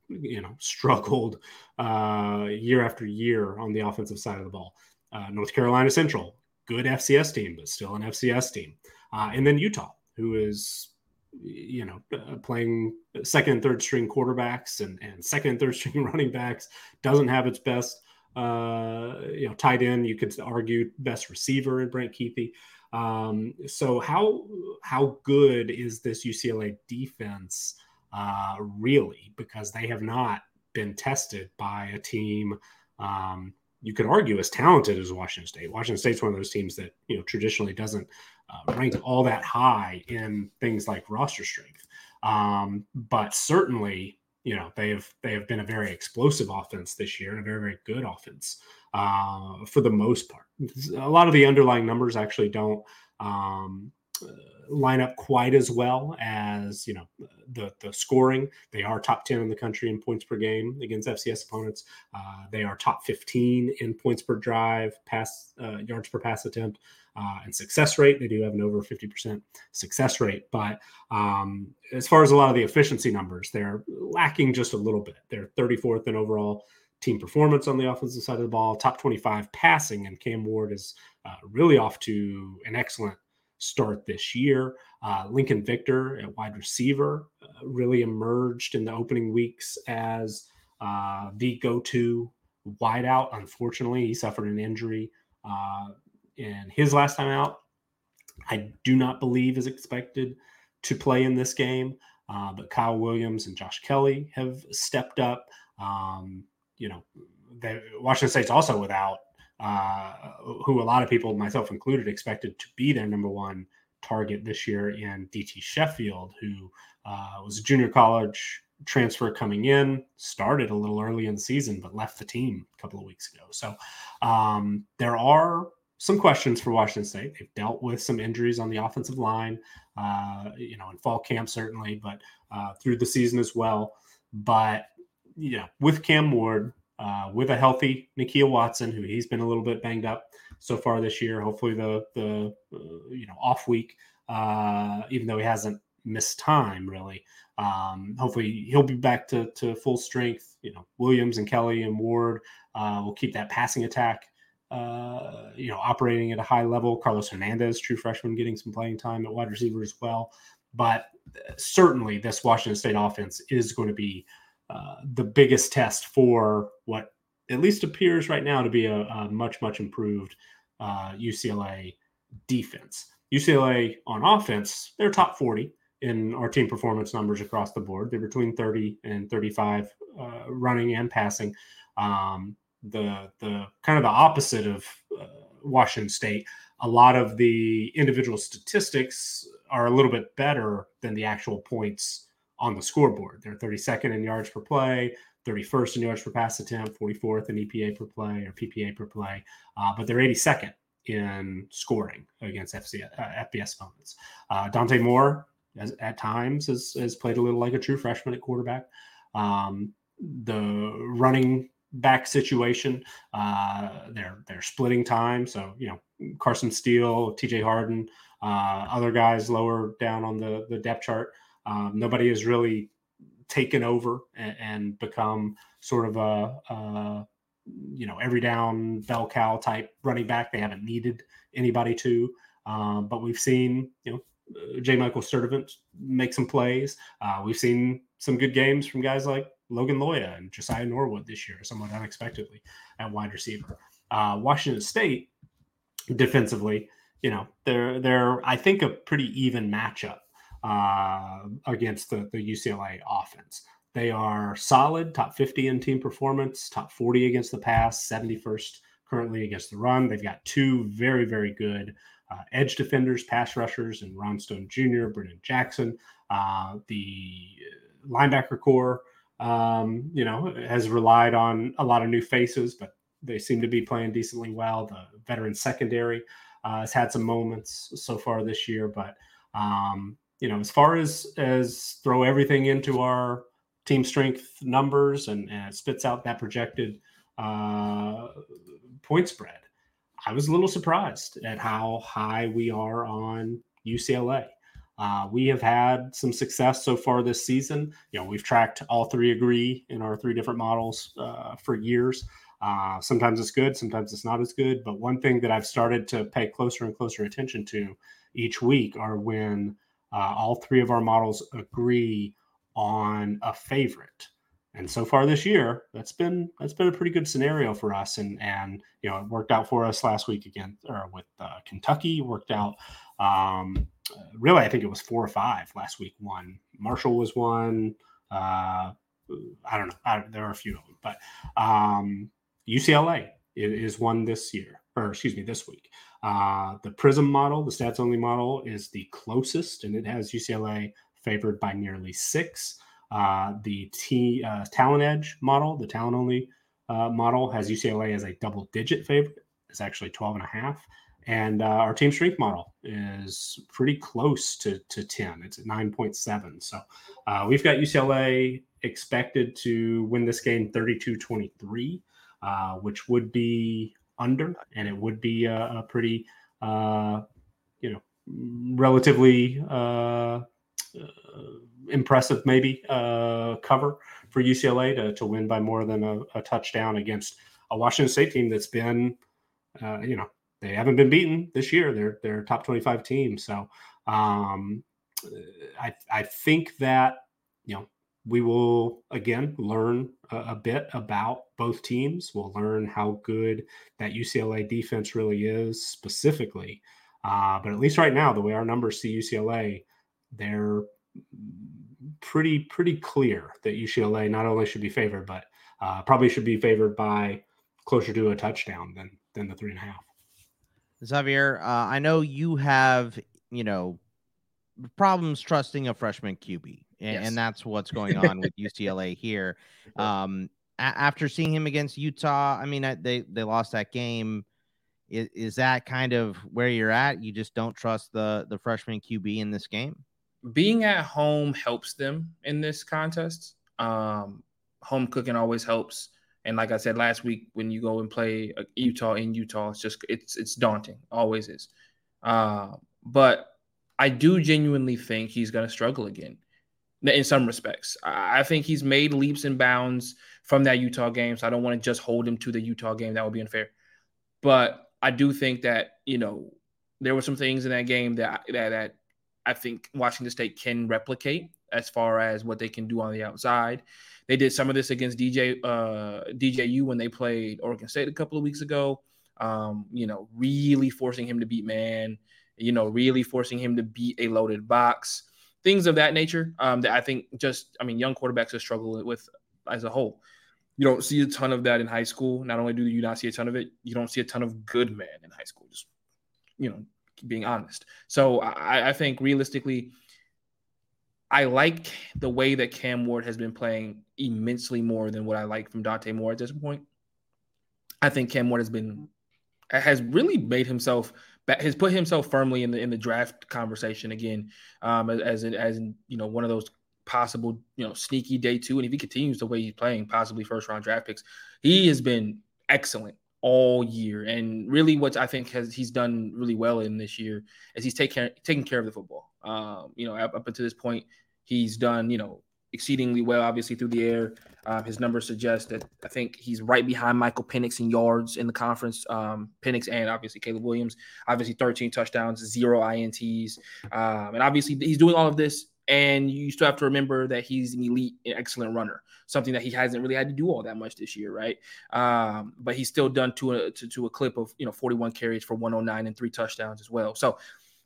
you know, struggled uh, year after year on the offensive side of the ball. Uh, North Carolina Central, good F C S team, but still an F C S team. Uh, and then Utah, who is, you know, playing second and third string quarterbacks and, and second and third string running backs, doesn't have its best, uh, you know, tight end. You could argue best receiver in Brent Keithy. Um, so how how good is this U C L A defense? Uh, really, because they have not been tested by a team um, you could argue as talented as Washington State. Washington State's one of those teams that, you know, traditionally doesn't uh, rank all that high in things like roster strength. Um, but certainly, you know, they have they have been a very explosive offense this year and a very, very good offense uh, for the most part. A lot of the underlying numbers actually don't um, – line up quite as well as, you know, the the scoring. They are top ten in the country in points per game against F C S opponents. Uh, they are top fifteen in points per drive, pass uh, yards per pass attempt, uh, and success rate. They do have an over fifty percent success rate. But um, as far as a lot of the efficiency numbers, they're lacking just a little bit. They're thirty-fourth in overall team performance on the offensive side of the ball, top twenty-five passing, and Cam Ward is uh, really off to an excellent start this year. Uh, Lincoln Victor at wide receiver uh, really emerged in the opening weeks as uh, the go-to wideout. Unfortunately, he suffered an injury uh, in his last time out. I do not believe is expected to play in this game, uh, but Kyle Williams and Josh Kelly have stepped up. Um, you know, they, Washington State's also without Uh, who a lot of people, myself included, expected to be their number one target this year in D T Sheffield, who uh, was a junior college transfer coming in, started a little early in the season, but left the team a couple of weeks ago. So um, there are some questions for Washington State. They've dealt with some injuries on the offensive line, uh, you know, in fall camp certainly, but uh, through the season as well. But, you know, with Cam Ward, Uh, with a healthy Nakia Watson, who he's been a little bit banged up so far this year. Hopefully the, the uh, you know, off week, uh, even though he hasn't missed time, really. Um, hopefully he'll be back to, to full strength. You know, Williams and Kelly and Ward uh, will keep that passing attack, uh, you know, operating at a high level. Carlos Hernandez, true freshman, getting some playing time at wide receiver as well. But certainly this Washington State offense is going to be Uh, the biggest test for what at least appears right now to be a, a much, much improved uh, U C L A defense. U C L A on offense, they're top forty in our team performance numbers across the board. They're between thirty and thirty-five uh, running and passing. Um, the the kind of the opposite of uh, Washington State. A lot of the individual statistics are a little bit better than the actual points on the scoreboard. They're thirty-second in yards per play, thirty-first in yards per pass attempt, forty-fourth in E P A per play or P P A per play, uh, but they're eighty-second in scoring against F C S, uh, F B S opponents. Uh, Dante Moore, as, at times, has, has played a little like a true freshman at quarterback. Um, the running back situation, uh, they're they're splitting time. So, you know, Carson Steele, T J Harden, Uh, other guys lower down on the, the depth chart, um, nobody has really taken over and, and become sort of a, a, you know, every down bell cow type running back. They haven't needed anybody to, um, but we've seen, you know, J. Michael Sturdivant make some plays. Uh, we've seen some good games from guys like Logan Loya and Josiah Norwood this year, somewhat unexpectedly at wide receiver. Uh, Washington State defensively, you know, they're, they're, I think, a pretty even matchup uh, against the, the U C L A offense. They are solid, top fifty in team performance, top forty against the pass, seventy-first currently against the run. They've got two very, very good uh, edge defenders, pass rushers, and Ron Stone Junior, Brennan Jackson. Uh, the linebacker corps, um, you know, has relied on a lot of new faces, but they seem to be playing decently well. The veteran secondary Uh, has had some moments so far this year, but um, you know, as far as as throw everything into our team strength numbers and, and it spits out that projected uh, point spread, I was a little surprised at how high we are on U C L A. Uh, we have had some success so far this season. You know, we've tracked all three agree in our three different models uh, for years. Uh, sometimes it's good, sometimes it's not as good. But one thing that I've started to pay closer and closer attention to each week are when uh, all three of our models agree on a favorite. And so far this year, that's been that's been a pretty good scenario for us. And, and you know, it worked out for us last week again or with uh, Kentucky. Worked out. Um, really, I think it was four or five last week. One Marshall was one. Uh, I don't know. I, there are a few of them, but. Um, U C L A is one this year, or excuse me, this week. Uh, the PRISM model, the stats-only model, is the closest, and it has U C L A favored by nearly six. Uh, the T, uh, Talent Edge model, the talent-only uh, model, has U C L A as a double-digit favorite. It's actually twelve and a half. And uh, our team strength model is pretty close to, to ten. It's at nine point seven. So uh, we've got U C L A expected to win this game thirty-two twenty-three. Uh, which would be under, and it would be a, a pretty, uh, you know, relatively uh, uh, impressive maybe uh, cover for U C L A to, to win by more than a, a touchdown against a Washington State team that's been, uh, you know, they haven't been beaten this year. They're they're a top twenty-five team, so um, I I think that you know. We will, again, learn a, a bit about both teams. We'll learn how good that U C L A defense really is specifically. Uh, but at least right now, the way our numbers see U C L A, they're pretty, pretty clear that U C L A not only should be favored, but uh, probably should be favored by closer to a touchdown than, than the three and a half. Xavier, uh, I know you have, you know, problems trusting a freshman Q B. And, yes. and that's what's going on with U C L A here. Um, a- after seeing him against Utah, I mean, I, they, they lost that game. Is, is that kind of where you're at? You just don't trust the, the freshman Q B in this game? Being at home helps them in this contest. Um, home cooking always helps. And like I said last week, when you go and play Utah in Utah, it's just it's it's daunting. Always is. Uh, but I do genuinely think he's going to struggle again. In some respects, I think he's made leaps and bounds from that Utah game. So I don't want to just hold him to the Utah game. That would be unfair. But I do think that, you know, there were some things in that game that, that, that I think Washington State can replicate as far as what they can do on the outside. They did some of this against D J, uh, D J U when they played Oregon State a couple of weeks ago, um, you know, really forcing him to beat man, you know, really forcing him to beat a loaded box. Things of that nature um, that I think just, I mean, young quarterbacks are struggling with as a whole. You don't see a ton of that in high school. Not only do you not see a ton of it, you don't see a ton of good men in high school, just, you know, being honest. So I, I think realistically, I like the way that Cam Ward has been playing immensely more than what I like from Dante Moore at this point. I think Cam Ward has been, has really made himself has put himself firmly in the in the draft conversation again, um, as as, in, as in, you know, one of those possible, you know, sneaky day two. And if he continues the way he's playing, possibly first round draft picks. He has been excellent all year. And really what I think has he's done really well in this year is he's taking taking care of the football. Um, you know, up, up until this point, he's done, you know, exceedingly well, obviously, through the air. Um, his numbers suggest that I think he's right behind Michael Penix in yards in the conference. Um, Penix and obviously Caleb Williams, obviously thirteen touchdowns, zero I N Ts. Um, and obviously he's doing all of this. And you still have to remember that he's an elite and excellent runner, something that he hasn't really had to do all that much this year, right? Um, but he's still done to a, to, to a clip of, you know, forty-one carries for one oh nine and three touchdowns as well. So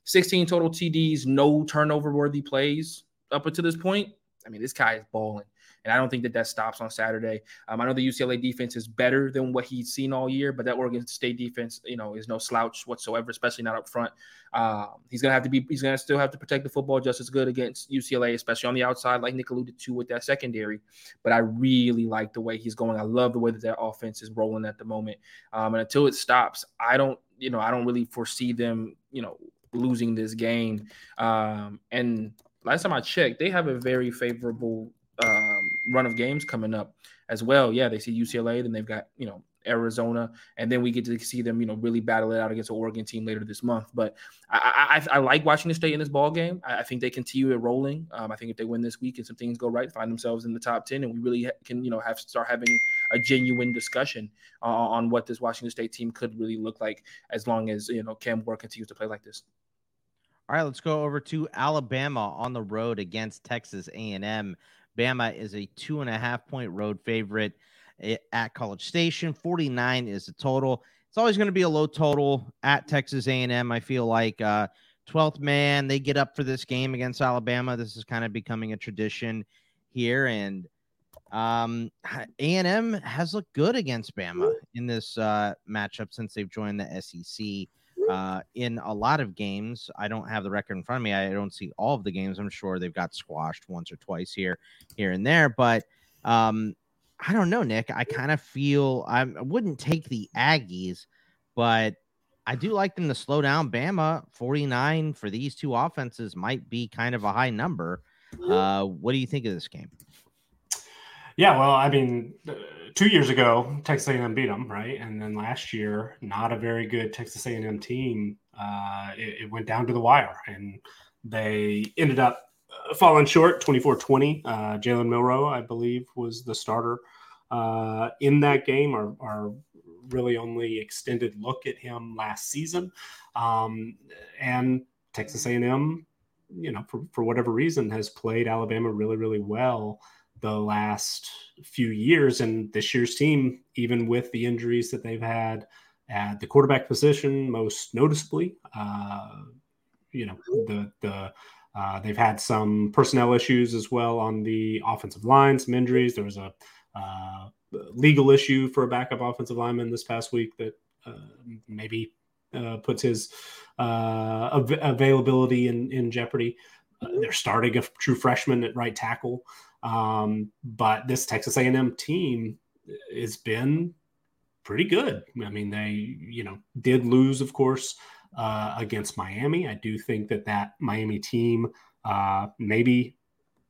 sixteen total T Ds, no turnover-worthy plays up until this point. I mean, this guy is balling, and I don't think that that stops on Saturday. Um, I know the U C L A defense is better than what he's seen all year, but that Oregon State defense, you know, is no slouch whatsoever, especially not up front. Uh, he's gonna have to be, he's gonna still have to protect the football just as good against U C L A, especially on the outside, like Nick alluded to with that secondary. But I really like the way he's going. I love the way that that offense is rolling at the moment. Um, and until it stops, I don't, you know, I don't really foresee them, you know, losing this game. Um, and last time I checked, they have a very favorable um, run of games coming up as well. Yeah, they see U C L A, then they've got, you know, Arizona, and then we get to see them, you know, really battle it out against an Oregon team later this month. But I, I, I like Washington State in this ball game. I, I think they continue it rolling. Um, I think if they win this week and some things go right, find themselves in the top ten, and we really ha- can, you know, have start having a genuine discussion uh, on what this Washington State team could really look like as long as, you know, Cam Ward continues to play like this. All right, let's go over to Alabama on the road against Texas A and M. Bama is a two-and-a-half-point road favorite at College Station. forty-nine is the total. It's always going to be a low total at Texas A and M. I feel like uh, twelfth man, they get up for this game against Alabama. This is kind of becoming a tradition here. And um, A and M has looked good against Bama in this uh, matchup since they've joined the S E C. Uh, in a lot of games, I don't have the record in front of me. I don't see all of the games. I'm sure they've got squashed once or twice here, here and there. But um, I don't know, Nick. I kind of feel I wouldn't take the Aggies, but I do like them to slow down Bama. forty-nine for these two offenses might be kind of a high number. Uh, what do you think of this game? Yeah, well, I mean, two years ago, Texas A and M beat them, right? And then last year, not a very good Texas A and M team. Uh, it, it went down to the wire, and they ended up falling short, twenty-four twenty. Uh, Jalen Milroe, I believe, was the starter uh, in that game, our, our really only extended look at him last season. Um, and Texas A and M, you know, for, for whatever reason, has played Alabama really, really well the last few years, and this year's team, even with the injuries that they've had at the quarterback position, most noticeably, uh, you know, the, the, uh, they've had some personnel issues as well on the offensive line, some injuries. There was a uh, legal issue for a backup offensive lineman this past week that uh, maybe uh, puts his uh, av- availability in, in jeopardy. Uh, they're starting a true freshman at right tackle. Um, but this Texas A and M team has been pretty good. I mean, they, you know, did lose, of course, uh, against Miami. I do think that that Miami team uh, maybe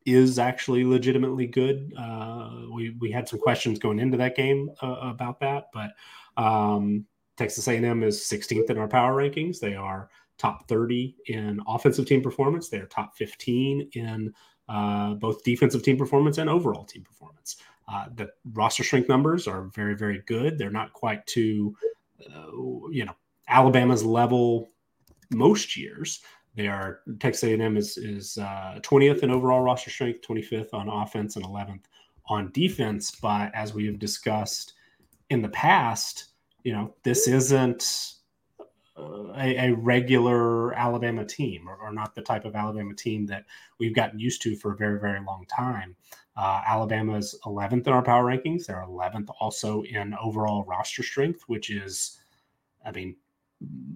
is actually legitimately good. Uh, we, we had some questions going into that game uh, about that, but um, Texas A and M is sixteenth in our power rankings. They are top thirty in offensive team performance. They are top fifteen in Uh, both defensive team performance and overall team performance. Uh, the roster shrink numbers are very, very good. They're not quite to, uh, you know, Alabama's level most years. They are, Texas A and M is, is uh, twentieth in overall roster strength, twenty-fifth on offense, and eleventh on defense. But as we have discussed in the past, you know, this isn't Uh, a, a regular Alabama team, or, or not the type of Alabama team that we've gotten used to for a very, very long time. Uh, Alabama's eleventh in our power rankings. They're eleventh also in overall roster strength, which is, I mean,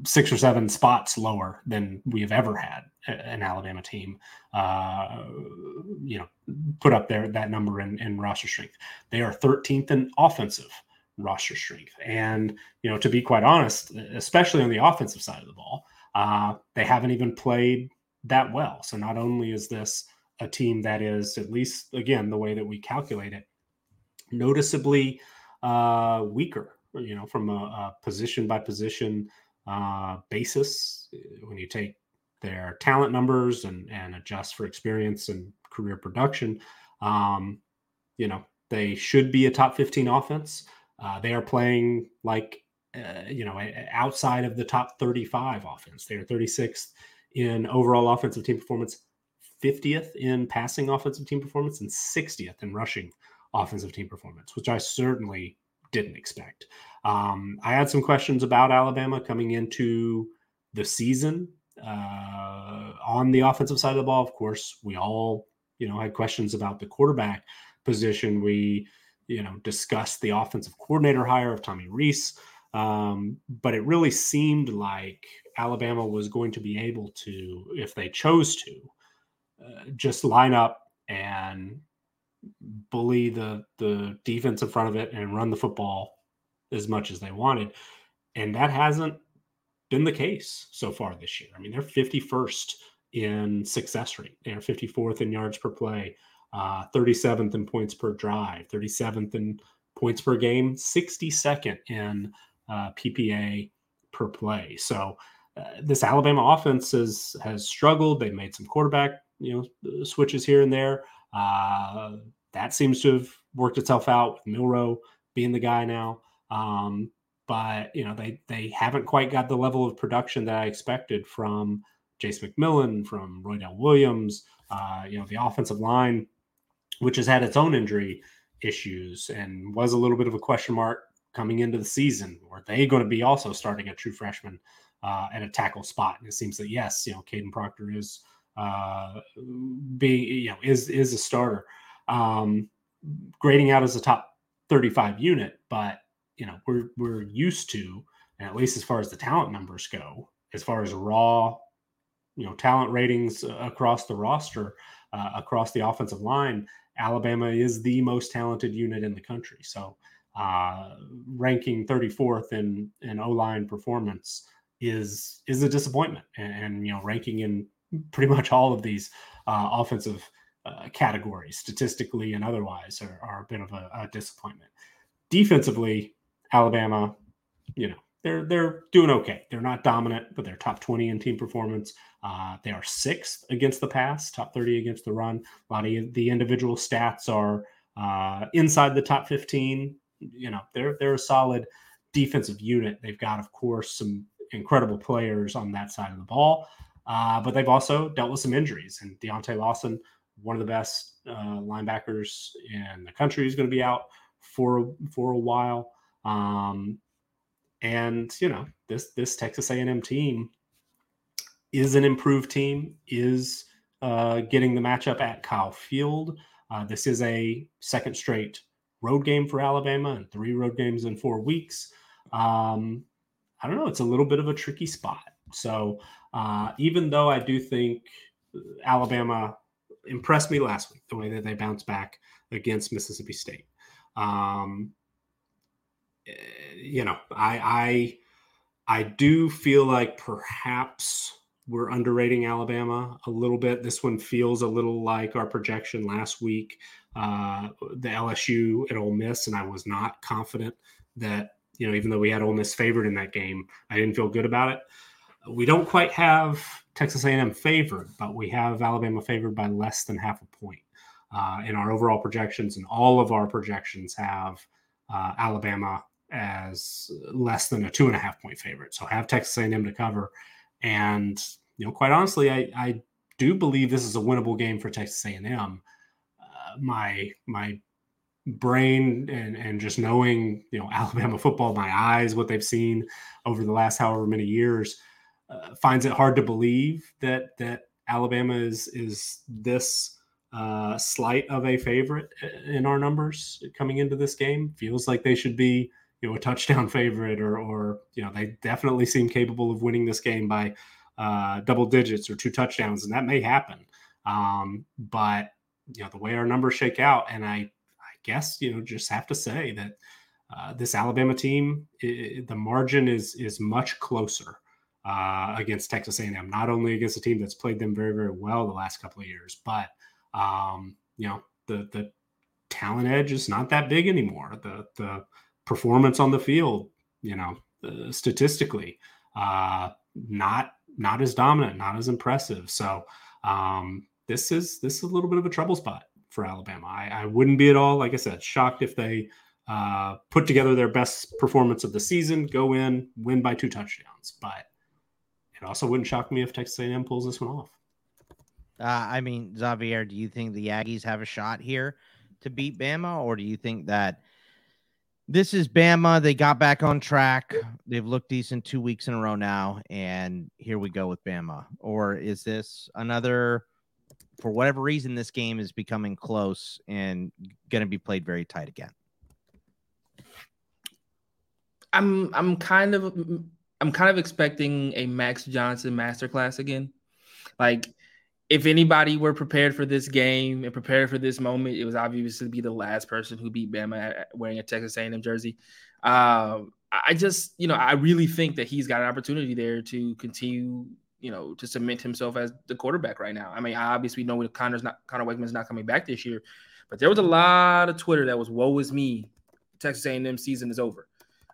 six or seven spots lower than we have ever had an Alabama team, uh, you know, put up there that number in, in roster strength. They are thirteenth in offensive roster strength. And, you know, to be quite honest, especially on the offensive side of the ball, uh, they haven't even played that well. So not only is this a team that is, at least, again, the way that we calculate it, noticeably uh, weaker you know, from a, a position by position uh, basis, when you take their talent numbers and, and adjust for experience and career production, um, you know, they should be a top fifteen offense. Uh, they are playing like, uh, you know, outside of the top thirty-five offense. They are thirty-sixth in overall offensive team performance, fiftieth in passing offensive team performance, and sixtieth in rushing offensive team performance, which I certainly didn't expect. Um, I had some questions about Alabama coming into the season uh, on the offensive side of the ball. Of course, we all, you know, had questions about the quarterback position. We, you know, discussed the offensive coordinator hire of Tommy Rees, um, but it really seemed like Alabama was going to be able to, if they chose to, uh, just line up and bully the the defense in front of it and run the football as much as they wanted. And that hasn't been the case so far this year. I mean, they're fifty-first in success rate. They're fifty-fourth in yards per play, uh, thirty-seventh in points per drive, thirty-seventh in points per game, sixty-second in uh, P P A per play. So uh, this Alabama offense has, has struggled. They've made some quarterback, you know, switches here and there. Uh, that seems to have worked itself out with Milroe being the guy now. Um, but, you know, they, they haven't quite got the level of production that I expected from Jace McMillan, from Roydell Williams, uh, you know, the offensive line, which has had its own injury issues and was a little bit of a question mark coming into the season. Were they going to be also starting a true freshman uh, at a tackle spot? And it seems that, yes, you know, Caden Proctor is, uh, being, you know, is, is a starter, um, grading out as a top thirty-five unit, but, you know, we're, we're used to, and at least as far as the talent numbers go, as far as raw, you know, talent ratings across the roster, uh, across the offensive line, Alabama is the most talented unit in the country. So, uh, ranking thirty-fourth in, in O-line performance is, is a disappointment, and, and you know, ranking in pretty much all of these uh, offensive uh, categories, statistically and otherwise, are, are a bit of a, a disappointment. Defensively, Alabama, you know, they're they're doing okay. They're not dominant, but they're top twenty in team performance. Uh, they are sixth against the pass, top thirty against the run. A lot of the individual stats are uh, inside the top fifteen. You know, they're they're a solid defensive unit. They've got, of course, some incredible players on that side of the ball. Uh, but they've also dealt with some injuries, and Deontay Lawson, one of the best uh, linebackers in the country, is going to be out for for a while. Um, and you know, this this Texas A and M team is an improved team. Is uh, getting the matchup at Kyle Field. Uh, this is a second straight road game for Alabama, and three road games in four weeks. Um, I don't know. It's a little bit of a tricky spot. So. Uh, even though I do think Alabama impressed me last week, the way that they bounced back against Mississippi State, um, you know, I, I I do feel like perhaps we're underrating Alabama a little bit. This one feels a little like our projection last week, uh, the L S U at Ole Miss, and I was not confident that, you know, even though we had Ole Miss favored in that game, I didn't feel good about it. We don't quite have Texas A and M favored, but we have Alabama favored by less than half a point uh, in our overall projections, and all of our projections have uh, Alabama as less than a two and a half point favorite. So have Texas A and M to cover, and you know, quite honestly, I, I do believe this is a winnable game for Texas A and M. Uh, my my brain and and just knowing, you know, Alabama football, my eyes, what they've seen over the last however many years. Uh, finds it hard to believe that that Alabama is is this uh, slight of a favorite in our numbers coming into this game. Feels like they should be, you know, a touchdown favorite, or or you know, they definitely seem capable of winning this game by uh, double digits or two touchdowns, and that may happen. Um, but you know, the way our numbers shake out, and I I guess, you know, just have to say that uh, this Alabama team, it, the margin is is much closer. Uh, against Texas A and M, not only against a team that's played them very, very well the last couple of years, but um, you know, the the talent edge is not that big anymore. The the performance on the field, you know, uh, statistically, uh, not not as dominant, not as impressive. So um, this is this is a little bit of a trouble spot for Alabama. I, I wouldn't be at all, like I said, shocked if they uh, put together their best performance of the season, go in, win by two touchdowns. But it also wouldn't shock me if Texas A and M pulls this one off. Uh, I mean, Xavier, do you think the Aggies have a shot here to beat Bama, or do you think that this is Bama? They got back on track. They've looked decent two weeks in a row now, and here we go with Bama. Or is this another, for whatever reason, this game is becoming close and going to be played very tight again? I'm I'm kind of I'm kind of expecting a Max Johnson masterclass again. Like, if anybody were prepared for this game and prepared for this moment, it was obviously be the last person who beat Bama wearing a Texas A and M jersey. Um, I just, you know, I really think that he's got an opportunity there to continue, you know, to cement himself as the quarterback right now. I mean, I obviously know Connor's not, Connor Wakeman's not coming back this year, but there was a lot of Twitter that was, woe is me, Texas A and M season is over.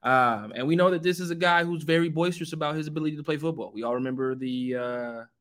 Um, and we know that this is a guy who's very boisterous about his ability to play football. We all remember the uh, –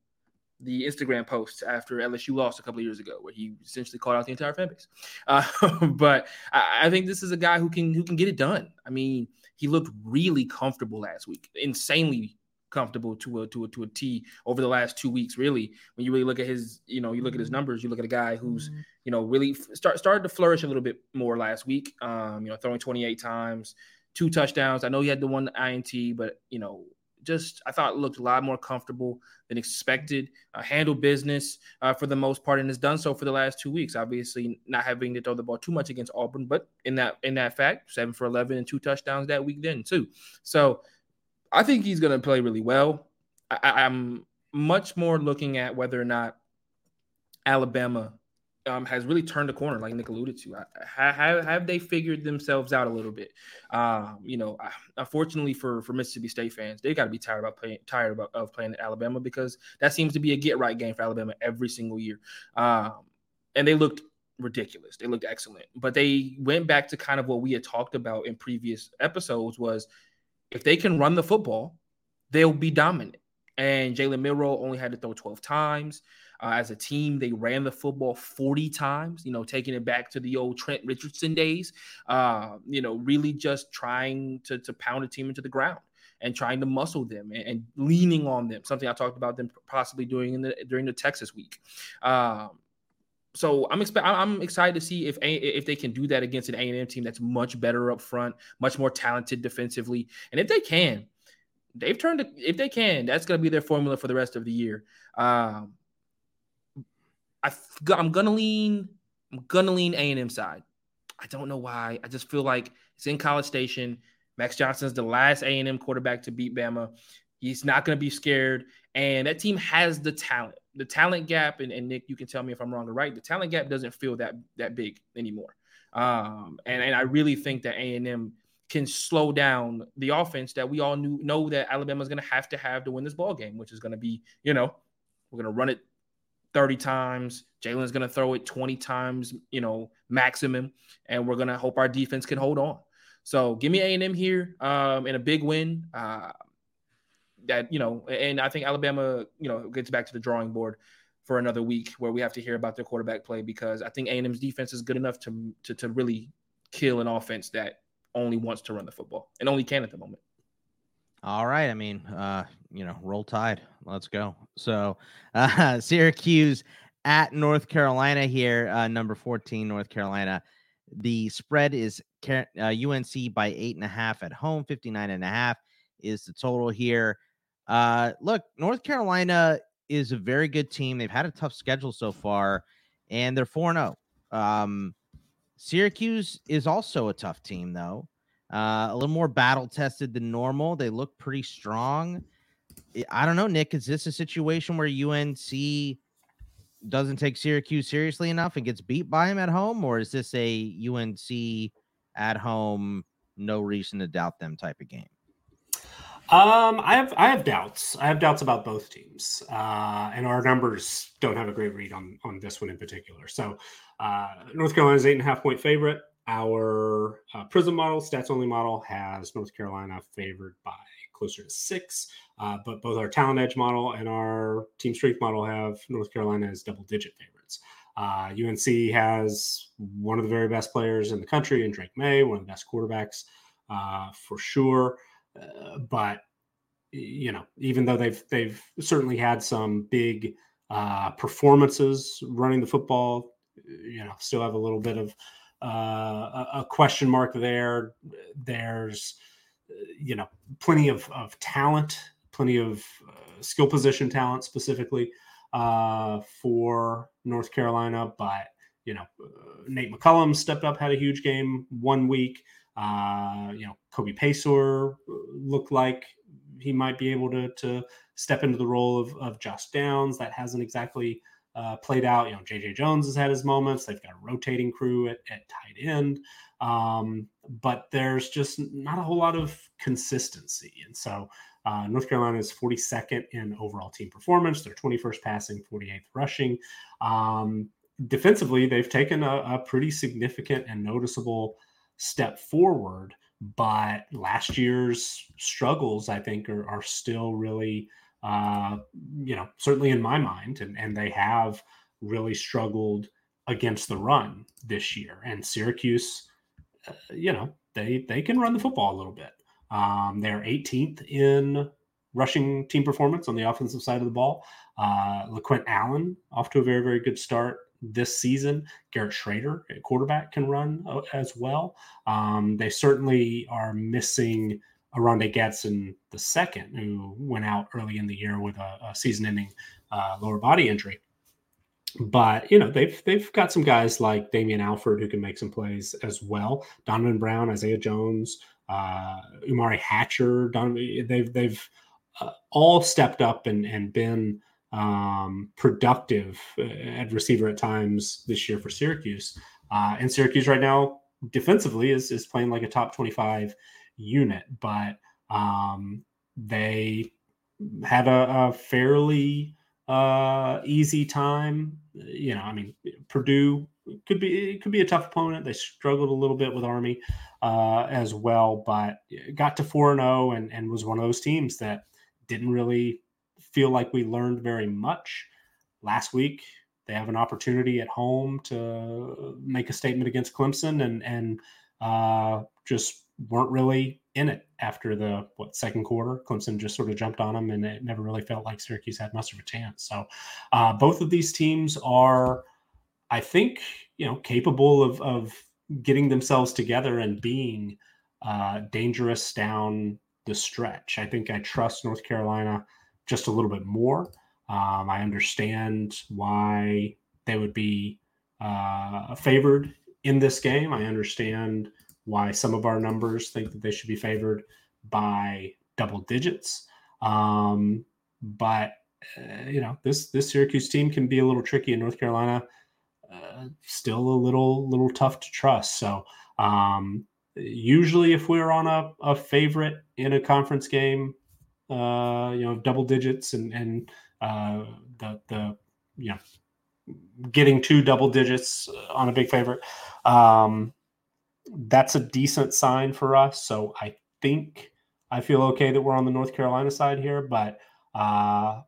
the Instagram post after L S U lost a couple of years ago, where he essentially called out the entire fan base. Uh, but I, I think this is a guy who can, who can get it done. I mean, he looked really comfortable last week, insanely comfortable to a, to a, to a T over the last two weeks. Really, when you really look at his, you know, you look at his numbers, you look at a guy who's, mm-hmm. you know, really start, started to flourish a little bit more last week. Um, you know, throwing twenty-eight times, two touchdowns. I know he had the one I N T, but you know, just, I thought looked a lot more comfortable than expected, uh, handled business uh, for the most part, and has done so for the last two weeks, obviously not having to throw the ball too much against Auburn, but in that in that fact, seven for eleven and two touchdowns that week then too. So I think he's going to play really well. I, I'm much more looking at whether or not Alabama um, has really turned a corner, like Nick alluded to. I, I, have, have they figured themselves out a little bit? Um, you know, I, unfortunately for, for Mississippi State fans, they've got to be tired about play, tired about, of playing at Alabama, because that seems to be a get-right game for Alabama every single year. Um, and they looked ridiculous. They looked excellent. But they went back to kind of what we had talked about in previous episodes, was if they can run the football, they'll be dominant. And Jalen Milroe only had to throw twelve times. Uh, as a team, they ran the football forty times, you know, taking it back to the old Trent Richardson days, uh, you know, really just trying to, to pound a team into the ground and trying to muscle them and, and leaning on them, something I talked about them possibly doing in the, during the Texas week. Um, so I'm expect I'm excited to see if a- if they can do that against an A and M team that's much better up front, much more talented defensively. And if they can, they've turned to, if they can, that's going to be their formula for the rest of the year. Um, I th- I'm gonna lean. I'm gonna lean A and M side. I don't know why. I just feel like it's in College Station. Max Johnson's the last A and M quarterback to beat Bama. He's not gonna be scared, and that team has the talent. The talent gap, and, and Nick, you can tell me if I'm wrong or right. The talent gap doesn't feel that that big anymore, um, and and I really think that A and M can slow down the offense that we all knew know that Alabama's gonna have to have to win this ball game, which is gonna be, you know, we're gonna run it thirty times. Jalen's going to throw it twenty times, you know, maximum. And we're going to hope our defense can hold on. So give me A and M here um, and a big win uh, that, you know, and I think Alabama, you know, gets back to the drawing board for another week where we have to hear about their quarterback play, because I think A and M's defense is good enough to, to, to really kill an offense that only wants to run the football and only can at the moment. All right. I mean, uh, you know, roll tide. Let's go. So uh, Syracuse at North Carolina here, uh, number fourteen, North Carolina. The spread is uh, U N C by eight and a half at home. fifty-nine and a half is the total here. Uh, look, North Carolina is a very good team. They've had a tough schedule so far, and they're four and oh. Um, Syracuse is also a tough team, though. Uh, a little more battle-tested than normal. They look pretty strong. I don't know, Nick. Is this a situation where U N C doesn't take Syracuse seriously enough and gets beat by him at home, or is this a U N C at home, no reason to doubt them type of game? Um, I have I have doubts. I have doubts about both teams, uh, and our numbers don't have a great read on on this one in particular. So uh, North Carolina's eight and a half point favorite. Our uh, PRISM model, stats-only model, has North Carolina favored by closer to six, uh, but both our Talent Edge model and our Team Strength model have North Carolina as double-digit favorites. Uh, U N C has one of the very best players in the country in Drake Maye, one of the best quarterbacks uh, for sure. Uh, but, you know, even though they've they've certainly had some big uh, performances running the football, you know, still have a little bit of Uh, a, a question mark there. There's, you know, plenty of, of talent, plenty of uh, skill position talent specifically uh, for North Carolina. But, you know, Nate McCullum stepped up, had a huge game one week. Uh, you know, Kobe Pacer looked like he might be able to, to step into the role of, of Josh Downs. That hasn't exactly Uh, played out. You know, J J Jones has had his moments. They've got a rotating crew at, at tight end. Um, but there's just not a whole lot of consistency. And so uh, North Carolina is forty-second in overall team performance. They're twenty-first passing, forty-eighth rushing. Um, defensively, they've taken a, a pretty significant and noticeable step forward. But last year's struggles, I think, are, are still really Uh, you know, certainly in my mind, and, and they have really struggled against the run this year. And Syracuse, uh, you know, they they can run the football a little bit. Um, they're eighteenth in rushing team performance on the offensive side of the ball. Uh, LaQuint Allen off to a very, very good start this season. Gerrit Schrader, a quarterback, can run as well. Um, they certainly are missing Aronde Gadsden the second, who went out early in the year with a, a season-ending uh, lower body injury. But, you know, they've they've got some guys like Damian Alford who can make some plays as well. Donovan Brown, Isaiah Jones, uh, Umari Hatcher. Don, they've they've uh, all stepped up and, and been um, productive at receiver at times this year for Syracuse. Uh, and Syracuse right now defensively is, is playing like a top twenty-five unit, but um, they had a, a fairly uh, easy time. You know, I mean, Purdue could be it could be a tough opponent. They struggled a little bit with Army uh, as well, but got to four and oh and and was one of those teams that didn't really feel like we learned very much last week. They have an opportunity at home to make a statement against Clemson, and and uh, just weren't really in it after the what second quarter. Clemson just sort of jumped on them, and it never really felt like Syracuse had much of a chance. So uh, both of these teams are, I think, you know, capable of, of getting themselves together and being uh, dangerous down the stretch. I think I trust North Carolina just a little bit more. Um, I understand why they would be uh, favored in this game. I understand why some of our numbers think that they should be favored by double digits. Um, but, uh, you know, this this Syracuse team can be a little tricky, in North Carolina, uh, still a little little tough to trust. So um, usually if we're on a, a favorite in a conference game, uh, you know, double digits and, and uh, the, the, you know, getting two double digits on a big favorite, um, that's a decent sign for us. So I think I feel okay that we're on the North Carolina side here, but uh,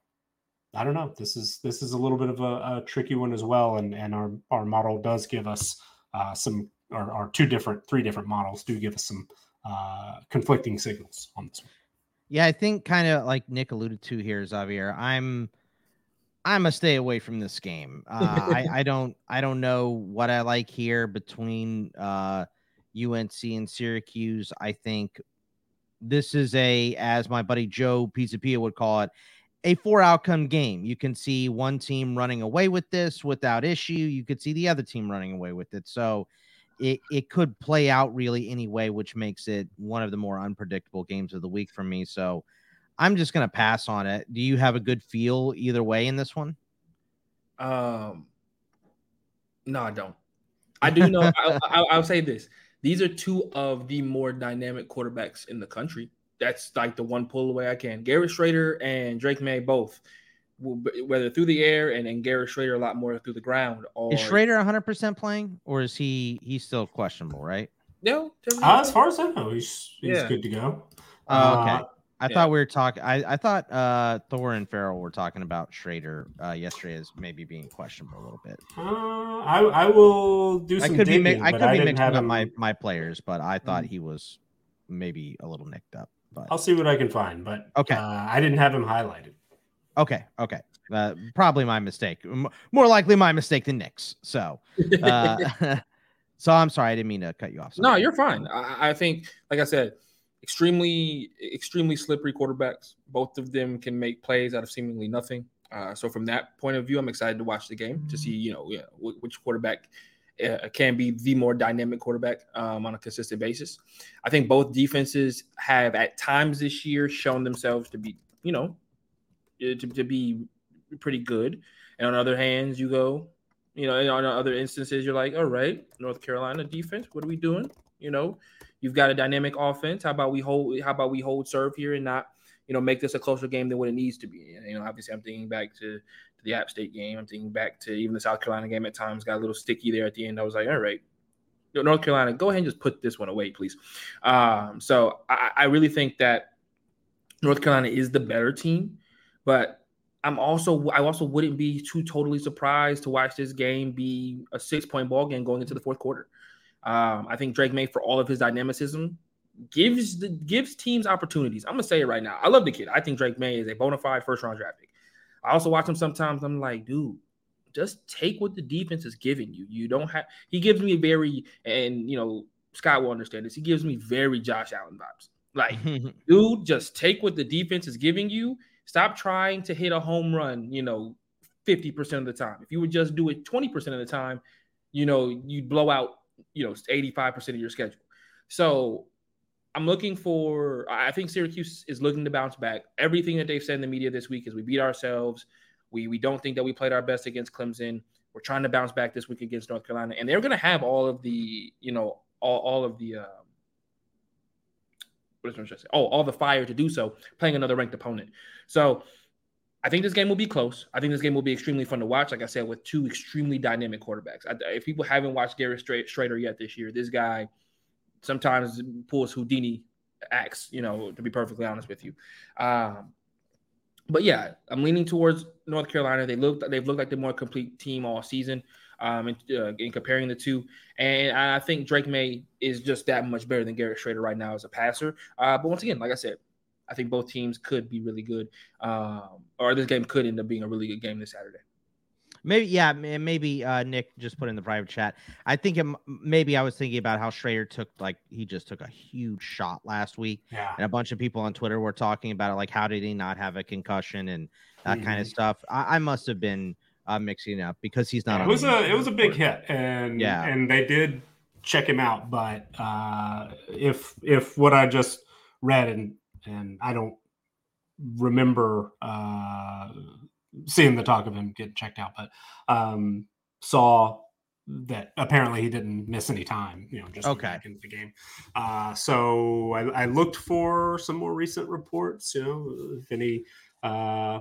I don't know. This is, this is a little bit of a, a tricky one as well. And, and our, our model does give us uh, some, or, or two different, three different models do give us some uh, conflicting signals on this one. Yeah. I think kind of like Nick alluded to here, Xavier, I'm, I'm a stay away from this game. Uh, I, I don't, I don't know what I like here between uh, U N C and Syracuse. I think this is a, as my buddy Joe Pizzapia would call it, a four outcome game. You can see one team running away with this without issue. You could see the other team running away with it. So it, it could play out really any way, which makes it one of the more unpredictable games of the week for me. So I'm just going to pass on it. Do you have a good feel either way in this one? Um, no, I don't. I do know. I, I, I'll say this. These are two of the more dynamic quarterbacks in the country. That's like the one pull away I can. Gerrit Schrader and Drake Maye both whether through the air and, and Gerrit Schrader a lot more through the ground. Or... Is Schrader one hundred percent playing, or is he he's still questionable, right? No. Uh, as far as I know, he's, he's yeah. good to go. Oh, okay. Uh, I yeah. thought we were talking – I thought uh, Thor and Farrell were talking about Schrader uh, yesterday as maybe being questionable a little bit. Uh, I, I will do some I could digging, be mi- I could I be mixing up him... my, my players, but I thought mm-hmm. he was maybe a little nicked up. But I'll see what I can find, but okay. uh, I didn't have him highlighted. Okay, okay. Uh, probably my mistake. M- more likely my mistake than Nick's. So, uh, so I'm sorry. I didn't mean to cut you off. Sorry. No, you're fine. I-, I think, like I said, extremely, extremely slippery quarterbacks. Both of them can make plays out of seemingly nothing. Uh, so from that point of view, I'm excited to watch the game to see, you know, yeah, w- which quarterback uh, can be the more dynamic quarterback um, on a consistent basis. I think both defenses have at times this year shown themselves to be, you know, To, to be pretty good. And on other hands, you go, you know, and on other instances, you're like, all right, North Carolina defense, what are we doing? You know, you've got a dynamic offense. How about we hold, how about we hold serve here and not, you know, make this a closer game than what it needs to be. And, you know, obviously I'm thinking back to, to the App State game. I'm thinking back to even the South Carolina game at times, got a little sticky there at the end. I was like, all right, North Carolina, go ahead and just put this one away, please. Um, so I, I really think that North Carolina is the better team. But I'm also I also wouldn't be too totally surprised to watch this game be a six-point ball game going into the fourth quarter. Um, I think Drake Maye, for all of his dynamicism, gives the gives teams opportunities. I'm gonna say it right now. I love the kid. I think Drake Maye is a bona fide first-round draft pick. I also watch him sometimes. I'm like, dude, just take what the defense is giving you. You don't have. He gives me very, and you know, Scott will understand this. He gives me very Josh Allen vibes. Like, dude, just take what the defense is giving you. Stop trying to hit a home run, you know, fifty percent of the time. If you would just do it twenty percent of the time, you know, you'd blow out, you know, eighty-five percent of your schedule. So I'm looking for – I think Syracuse is looking to bounce back. Everything that they've said in the media this week is we beat ourselves. We we don't think that we played our best against Clemson. We're trying to bounce back this week against North Carolina. And they're going to have all of the, you know, all, all of the uh, – What is I say? Oh, all the fire to do so, playing another ranked opponent. So I think this game will be close. I think this game will be extremely fun to watch, like I said, with two extremely dynamic quarterbacks. I, if people haven't watched Gerrit Schrader yet this year, this guy sometimes pulls Houdini acts, you know, to be perfectly honest with you. Um, but, yeah, I'm leaning towards North Carolina. They look, they've looked like the more complete team all season. Um, in, uh, in comparing the two. And I think Drake Maye is just that much better than Gerrit Schrader right now as a passer. Uh, but once again, like I said, I think both teams could be really good, um, or this game could end up being a really good game this Saturday. Maybe, yeah, maybe uh, Nick just put in the private chat. I think it, maybe I was thinking about how Schrader took, like, he just took a huge shot last week. Yeah. And a bunch of people on Twitter were talking about it, like, how did he not have a concussion and that mm-hmm. kind of stuff. I, I must have been I'm mixing up because he's not. It was a it was a big hit, and yeah. and they did check him out. But uh, if if what I just read and and I don't remember uh, seeing the talk of him getting checked out, but um, saw that apparently he didn't miss any time. You know, just okay. back into the game. Uh, so I, I looked for some more recent reports. You know, if any uh,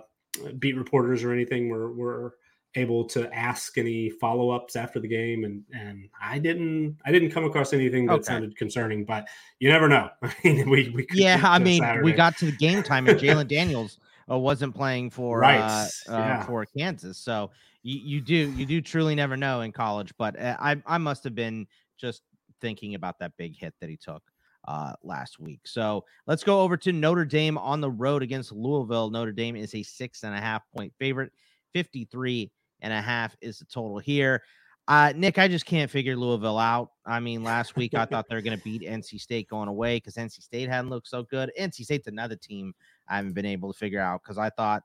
beat reporters or anything were were. able to ask any follow-ups after the game. And, and I didn't, I didn't come across anything that okay. sounded concerning, but you never know. I mean, we, we could yeah. I mean, Saturday. We got to the game time and Jaylen Daniels uh, wasn't playing for, right. uh, yeah. uh, for Kansas. So you, you do, you do truly never know in college, but I, I must've been just thinking about that big hit that he took uh, last week. So let's go over to Notre Dame on the road against Louisville. Notre Dame is a six and a half point favorite. fifty-three and a half is the total here. Uh, Nick, I just can't figure Louisville out. I mean, last week I thought they were going to beat N C State going away because N C State hadn't looked so good. N C State's another team I haven't been able to figure out because I thought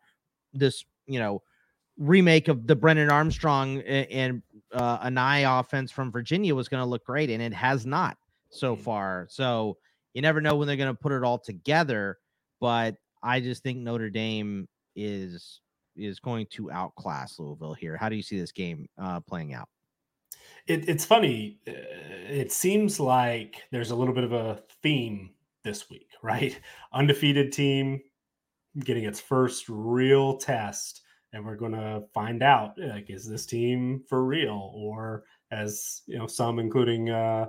this, you know, remake of the Brennan Armstrong and uh, Anai offense from Virginia was going to look great, and it has not so far. So you never know when they're going to put it all together, but I just think Notre Dame is – is going to outclass Louisville here. How do you see this game uh, playing out? It, it's funny. It seems like there's a little bit of a theme this week, right? Undefeated team getting its first real test and we're going to find out, like, is this team for real? Or, as you know, some, including uh,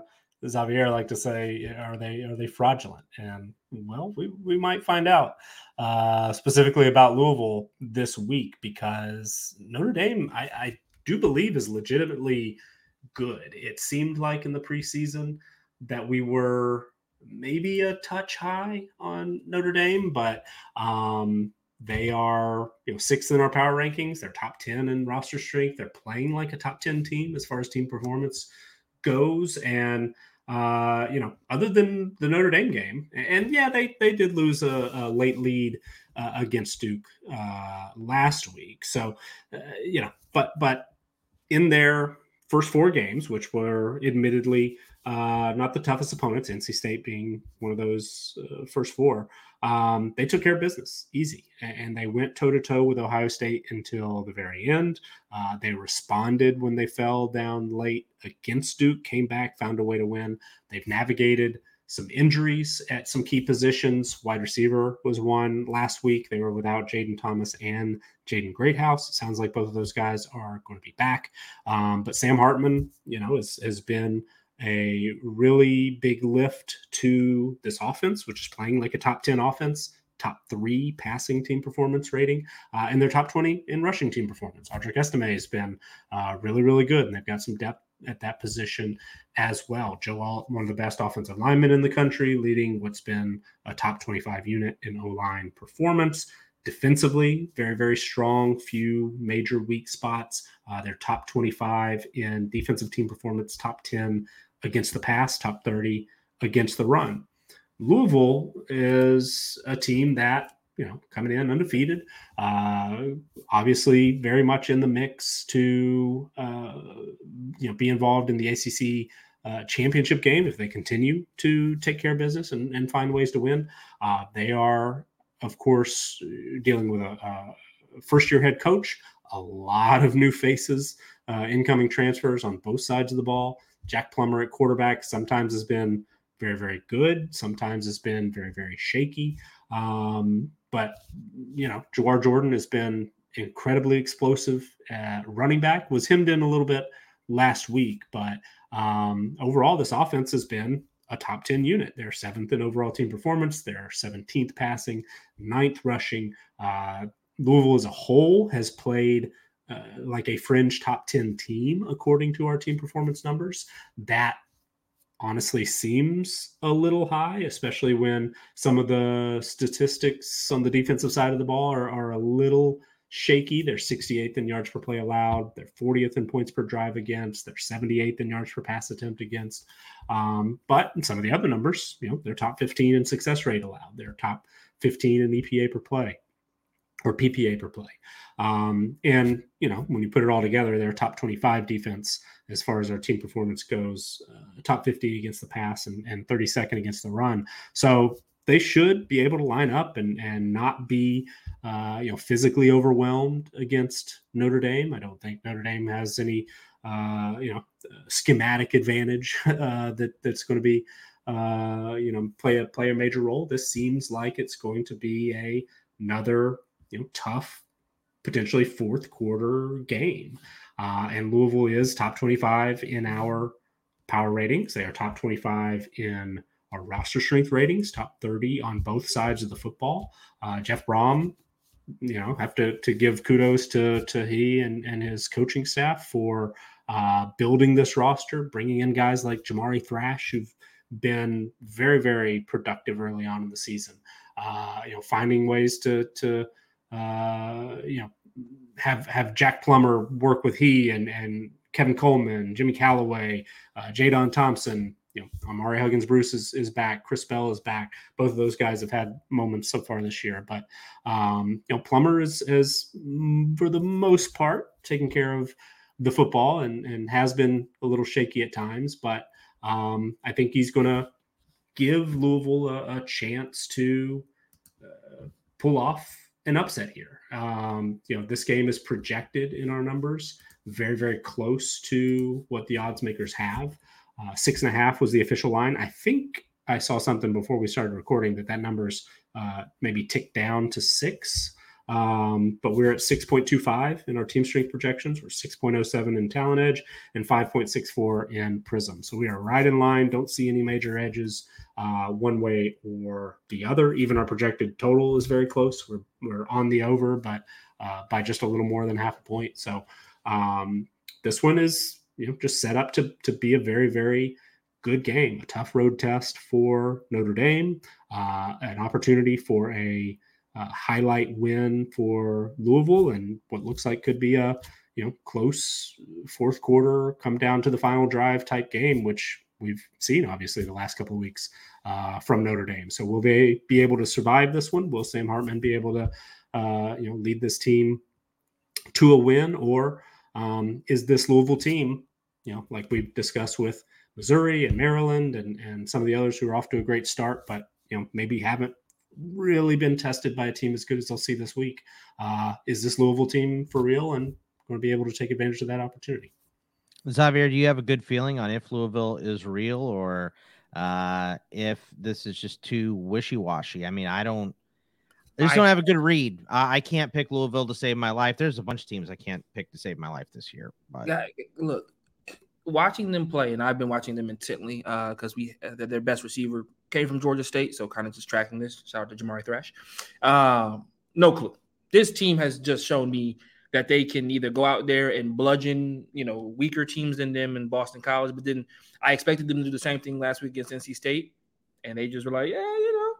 Xavier, like to say, are they are they fraudulent? And, well, we, we might find out uh, specifically about Louisville this week, because Notre Dame, I, I do believe, is legitimately good. It seemed like in the preseason that we were maybe a touch high on Notre Dame, but um, they are, you know, sixth in our power rankings. They're top ten in roster strength. They're playing like a top ten team as far as team performance goes. And, uh, you know, other than the Notre Dame game, and, and yeah, they, they did lose a, a late lead uh, against Duke uh, last week. So, uh, you know, but, but in their first four games, which were admittedly Uh, not the toughest opponents, N C State being one of those uh, first four. Um, they took care of business, easy, and they went toe-to-toe with Ohio State until the very end. Uh, they responded when they fell down late against Duke, came back, found a way to win. They've navigated some injuries at some key positions. Wide receiver was one last week. They were without Jaden Thomas and Jaden Greathouse. It sounds like both of those guys are going to be back. Um, but Sam Hartman, you know, has, has been a really big lift to this offense, which is playing like a top ten offense, top three passing team performance rating, uh, and their top twenty in rushing team performance. Audric Estime has been uh, really, really good, and they've got some depth at that position as well. Joel, one of the best offensive linemen in the country, leading what's been a top twenty-five unit in O-line performance. Defensively, very, very strong, few major weak spots. Uh, they're top twenty-five in defensive team performance, top ten against the pass, top thirty against the run. Louisville is a team that, you know, coming in undefeated, uh, obviously very much in the mix to, uh, you know, be involved in the A C C Uh, championship game if they continue to take care of business and, and find ways to win. Uh, they are, of course, dealing with a, a first-year head coach, a lot of new faces, uh, incoming transfers on both sides of the ball. Jack Plummer at quarterback sometimes has been very, very good. Sometimes has been very, very shaky. Um, but, you know, Jawar Jordan has been incredibly explosive at running back. Was hemmed in a little bit last week, but um, overall, this offense has been a top ten unit. They're seventh in overall team performance. They're seventeenth passing, ninth rushing. Uh, Louisville as a whole has played uh, like a fringe top ten team, according to our team performance numbers. That honestly seems a little high, especially when some of the statistics on the defensive side of the ball are, are a little shaky. They're sixty-eighth in yards per play allowed. They're fortieth in points per drive against. They're seventy-eighth in yards per pass attempt against. Um, but in some of the other numbers, you know, they're top fifteen in success rate allowed. They're top fifteen in E P A per play or P P A per play. Um, and, you know, when you put it all together, they're top twenty-five defense as far as our team performance goes, uh, top fifty against the pass and, and thirty-second against the run. So they should be able to line up and, and not be, uh, you know, physically overwhelmed against Notre Dame. I don't think Notre Dame has any, uh, you know, schematic advantage uh, that that's going to be, uh, you know, play a play a major role. This seems like it's going to be a another, you know, tough, potentially fourth quarter game. Uh, and Louisville is top twenty-five in our power ratings. They are top twenty-five in our roster strength ratings, top thirty on both sides of the football. Uh, Jeff Brom, you know, have to to give kudos to to he and, and his coaching staff for uh, building this roster, bringing in guys like Jamari Thrash, who've been very, very productive early on in the season. Uh, you know, finding ways to to uh, you know have have Jack Plummer work with he and and Kevin Coleman, Jimmy Callaway, uh, Jadon Thompson. You know, Amari Huggins-Bruce is, is back. Chris Bell is back. Both of those guys have had moments so far this year. But, um, you know, Plummer is, is, for the most part, taking care of the football and, and has been a little shaky at times. But um, I think he's going to give Louisville a, a chance to uh, pull off an upset here. Um, you know, this game is projected in our numbers very, very close to what the odds makers have. Uh, six and a half was the official line. I think I saw something before we started recording that that number's uh, maybe ticked down to six. Um, but we're at six point two five in our team strength projections. We're six point oh seven in Talent Edge and five point six four in PRISM. So we are right in line. Don't see any major edges uh, one way or the other. Even our projected total is very close. We're we're on the over, but uh, by just a little more than half a point. So um, this one is you know just set up to to be a very, very good game. A tough road test for Notre Dame. Uh, an opportunity for a Uh, highlight win for Louisville and what looks like could be a you know close fourth quarter, come down to the final drive type game, which we've seen obviously the last couple of weeks uh, from Notre Dame. So will they be able to survive this one? Will Sam Hartman be able to uh, you know lead this team to a win, or um, is this Louisville team you know like we've discussed with Missouri and Maryland and and some of the others who are off to a great start, but you know maybe haven't really been tested by a team as good as they'll see this week? Uh, is this Louisville team for real and going to be able to take advantage of that opportunity? Xavier, do you have a good feeling on if Louisville is real or uh, if this is just too wishy-washy? I mean, I don't, I just I, don't have a good read. Uh, I can't pick Louisville to save my life. There's a bunch of teams I can't pick to save my life this year. But that, look, watching them play, and I've been watching them intently because uh, we uh, their best receiver came from Georgia State, so kind of just tracking this. Shout out to Jamari Thrash. Um, no clue. This team has just shown me that they can either go out there and bludgeon, you know, weaker teams than them in Boston College, but then I expected them to do the same thing last week against N C State, and they just were like, yeah, you know,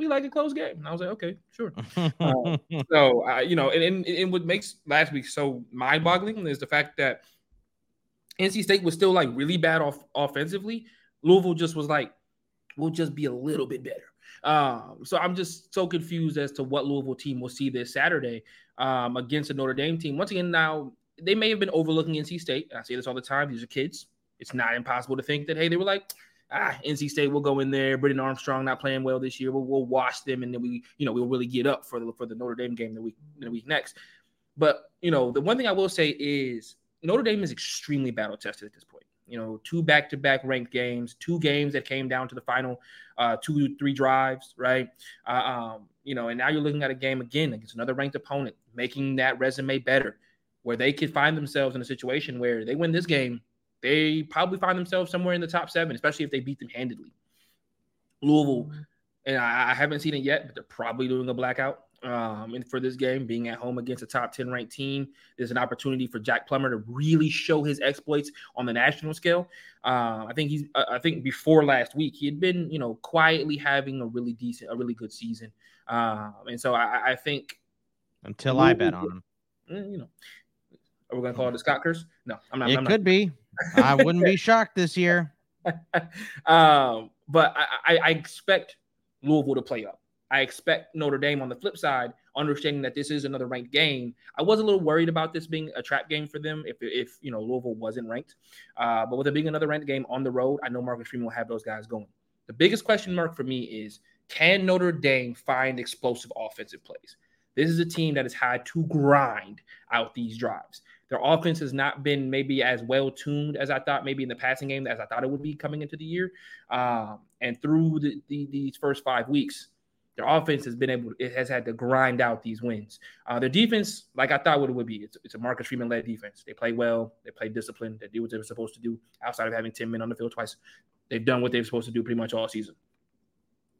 we like a close game. And I was like, okay, sure. uh, so, uh, you know, and, and, and what makes last week so mind-boggling is the fact that N C State was still, like, really bad off offensively. Louisville just was like, we'll just be a little bit better. Um, so I'm just so confused as to what Louisville team will see this Saturday um, against the Notre Dame team. Once again, now, they may have been overlooking N C State. I say this all the time. These are kids. It's not impossible to think that, hey, they were like, ah, N C State will go in there. Brendan Armstrong not playing well this year. We'll, we'll wash them, and then we, you know, we'll really get up for the, for the Notre Dame game the week, the week next. But, you know, the one thing I will say is Notre Dame is extremely battle-tested at this point. You know, two back-to-back ranked games, two games that came down to the final uh, two, three drives, right? Uh, um, you know, and now you're looking at a game again against another ranked opponent, making that resume better, where they could find themselves in a situation where they win this game, they probably find themselves somewhere in the top seven, especially if they beat them handedly. Louisville, and I, I haven't seen it yet, but they're probably doing a blackout. Um, and for this game, being at home against a top ten ranked team, there's an opportunity for Jack Plummer to really show his exploits on the national scale. Uh, I think he's, I think before last week, he had been, you know, quietly having a really decent, a really good season. Uh, and so I, I think until I bet on him, you know, are we going to call it the Scott curse? No, I'm not. It I'm could not. be. I wouldn't be shocked this year. um, but I, I, I expect Louisville to play up. I expect Notre Dame on the flip side, understanding that this is another ranked game. I was a little worried about this being a trap game for them if, if you know, Louisville wasn't ranked. Uh, but with it being another ranked game on the road, I know Marcus Freeman will have those guys going. The biggest question mark for me is, can Notre Dame find explosive offensive plays? This is a team that is had to grind out these drives. Their offense has not been maybe as well-tuned as I thought, maybe in the passing game, as I thought it would be coming into the year. Um, and through the, the, these first five weeks, their offense has been able – it has had to grind out these wins. Uh, their defense, like I thought what it would be, it's, it's a Marcus Freeman-led defense. They play well. They play disciplined. They do what they were supposed to do outside of having ten men on the field twice. They've done what they were supposed to do pretty much all season.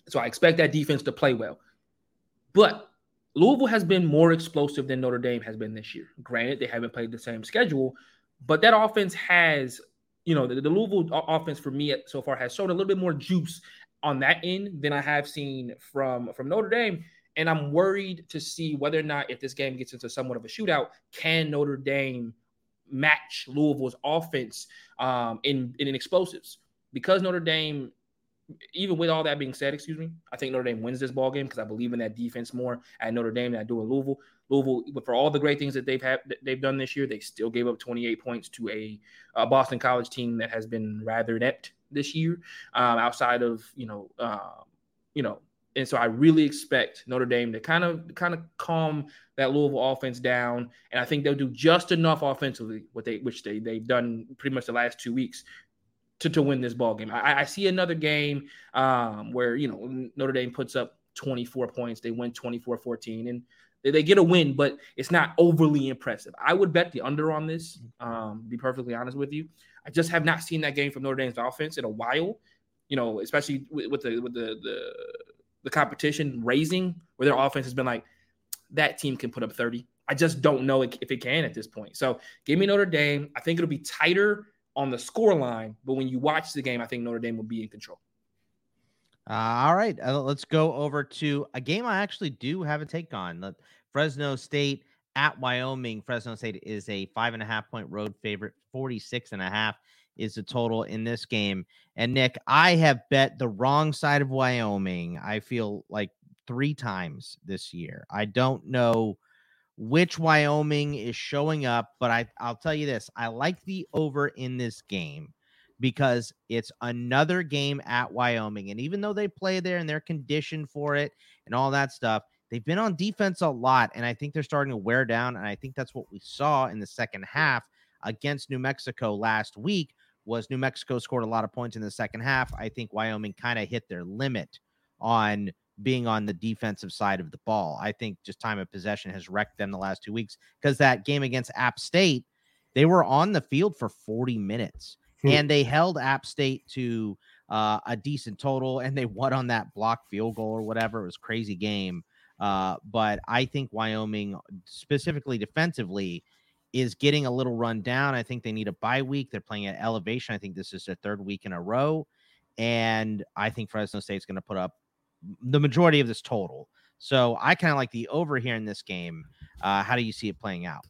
So I expect that defense to play well. But Louisville has been more explosive than Notre Dame has been this year. Granted, they haven't played the same schedule, but that offense has – you know, the, the Louisville offense for me so far has showed a little bit more juice on that end than I have seen from, from Notre Dame. And I'm worried to see whether or not, if this game gets into somewhat of a shootout, can Notre Dame match Louisville's offense um, in, in explosives? Because Notre Dame, even with all that being said, excuse me, I think Notre Dame wins this ball game because I believe in that defense more at Notre Dame than I do at Louisville. Louisville, for all the great things that they've had, they've done this year, they still gave up twenty-eight points to a, a Boston College team that has been rather inept this year, um, outside of, you know, uh, you know, and so I really expect Notre Dame to kind of kind of calm that Louisville offense down, and I think they'll do just enough offensively, what they which they they've done pretty much the last two weeks to to win this ball game. I, I see another game um, where you know Notre Dame puts up twenty-four points, they win twenty-four fourteen, and They get a win, but it's not overly impressive. I would bet the under on this, um, to be perfectly honest with you. I just have not seen that game from Notre Dame's offense in a while, you know, especially with, with the with the, the the competition raising, where their offense has been like, that team can put up thirty. I just don't know if it can at this point. So give me Notre Dame. I think it'll be tighter on the score line, but when you watch the game, I think Notre Dame will be in control. Uh, all right, uh, let's go over to a game I actually do have a take on. The Fresno State at Wyoming. Fresno State is a five and a half point road favorite. forty-six and a half is the total in this game. And Nick, I have bet the wrong side of Wyoming, I feel like, three times this year. I don't know which Wyoming is showing up, but I, I'll tell you this. I like the over in this game, because it's another game at Wyoming. And even though they play there and they're conditioned for it and all that stuff, they've been on defense a lot, and I think they're starting to wear down. And I think that's what we saw in the second half against New Mexico last week, was New Mexico scored a lot of points in the second half. I think Wyoming kind of hit their limit on being on the defensive side of the ball. I think just time of possession has wrecked them the last two weeks, because that game against App State, they were on the field for forty minutes. And they held App State to uh, a decent total, and they won on that block field goal or whatever. It was a crazy game. Uh, but I think Wyoming, specifically defensively, is getting a little run down. I think they need a bye week. They're playing at elevation. I think this is their third week in a row. And I think Fresno State's going to put up the majority of this total. So I kind of like the over here in this game. Uh, how do you see it playing out?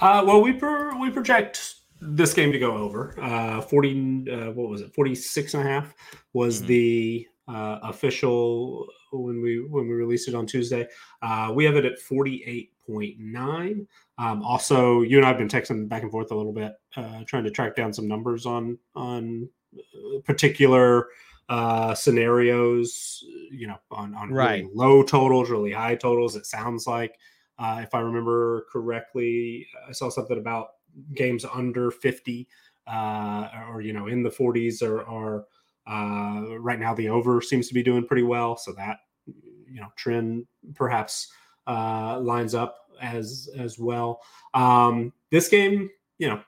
Uh, well, we pro- we project this game to go over. uh, forty, uh, what was it? forty-six and a half was mm-hmm. the uh, official when we, when we released it on Tuesday. Uh, we have it at forty-eight point nine. Um, also, you and I have been texting back and forth a little bit, uh, trying to track down some numbers on, on particular uh, scenarios, you know, on, on right. really low totals, really high totals. It sounds like, uh, if I remember correctly, I saw something about games under fifty, uh, or, you know, in the forties, or, or uh, right now the over seems to be doing pretty well. So that, you know, trend perhaps uh, lines up as, as well. Um, this game, you know,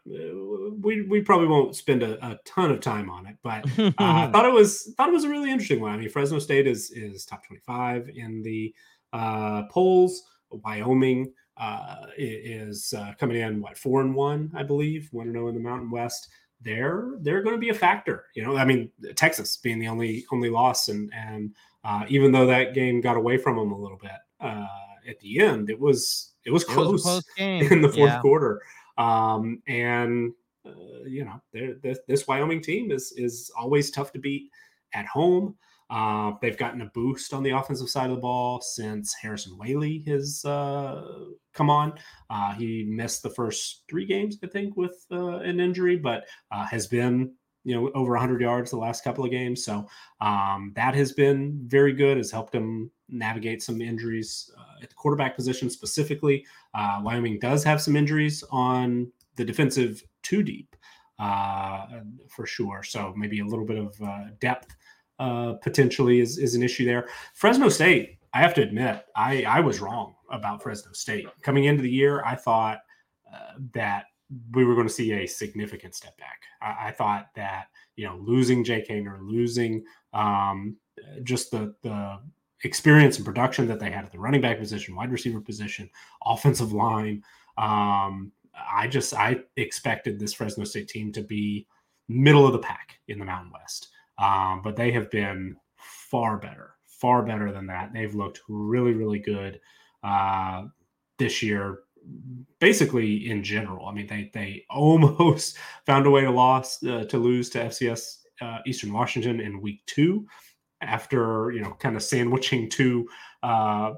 we, we probably won't spend a, a ton of time on it, but uh, I thought it was, thought it was a really interesting one. I mean, Fresno State is, is top twenty-five in the uh, polls. Wyoming, Uh, is uh, coming in what four and one, I believe, one and zero in the Mountain West. They're they're going to be a factor, you know. I mean, Texas being the only only loss, and and uh, even though that game got away from them a little bit uh, at the end, it was it was close, it was a close game in the fourth yeah. quarter. Um, and uh, you know, this, this Wyoming team is is always tough to beat at home. Uh, they've gotten a boost on the offensive side of the ball since Harrison Whaley has uh, come on. Uh, he missed the first three games, I think, with uh, an injury, but uh, has been, you know, over one hundred yards the last couple of games. So um, that has been very good. Has helped him navigate some injuries uh, at the quarterback position specifically. Uh, Wyoming does have some injuries on the defensive two deep uh, for sure. So maybe a little bit of uh, depth Uh, potentially is, is an issue there. Fresno State, I have to admit, I, I was wrong about Fresno State. Coming into the year, I thought uh, that we were going to see a significant step back. I, I thought that, you know, losing Jake Haener, losing um, just the, the experience and production that they had at the running back position, wide receiver position, offensive line. Um, I just, I expected this Fresno State team to be middle of the pack in the Mountain West. Um, but they have been far better, far better than that. They've looked really, really good uh, this year, basically in general. I mean, they they almost found a way to loss uh, to lose to F C S uh, Eastern Washington in week two, after, you know, kind of sandwiching two uh,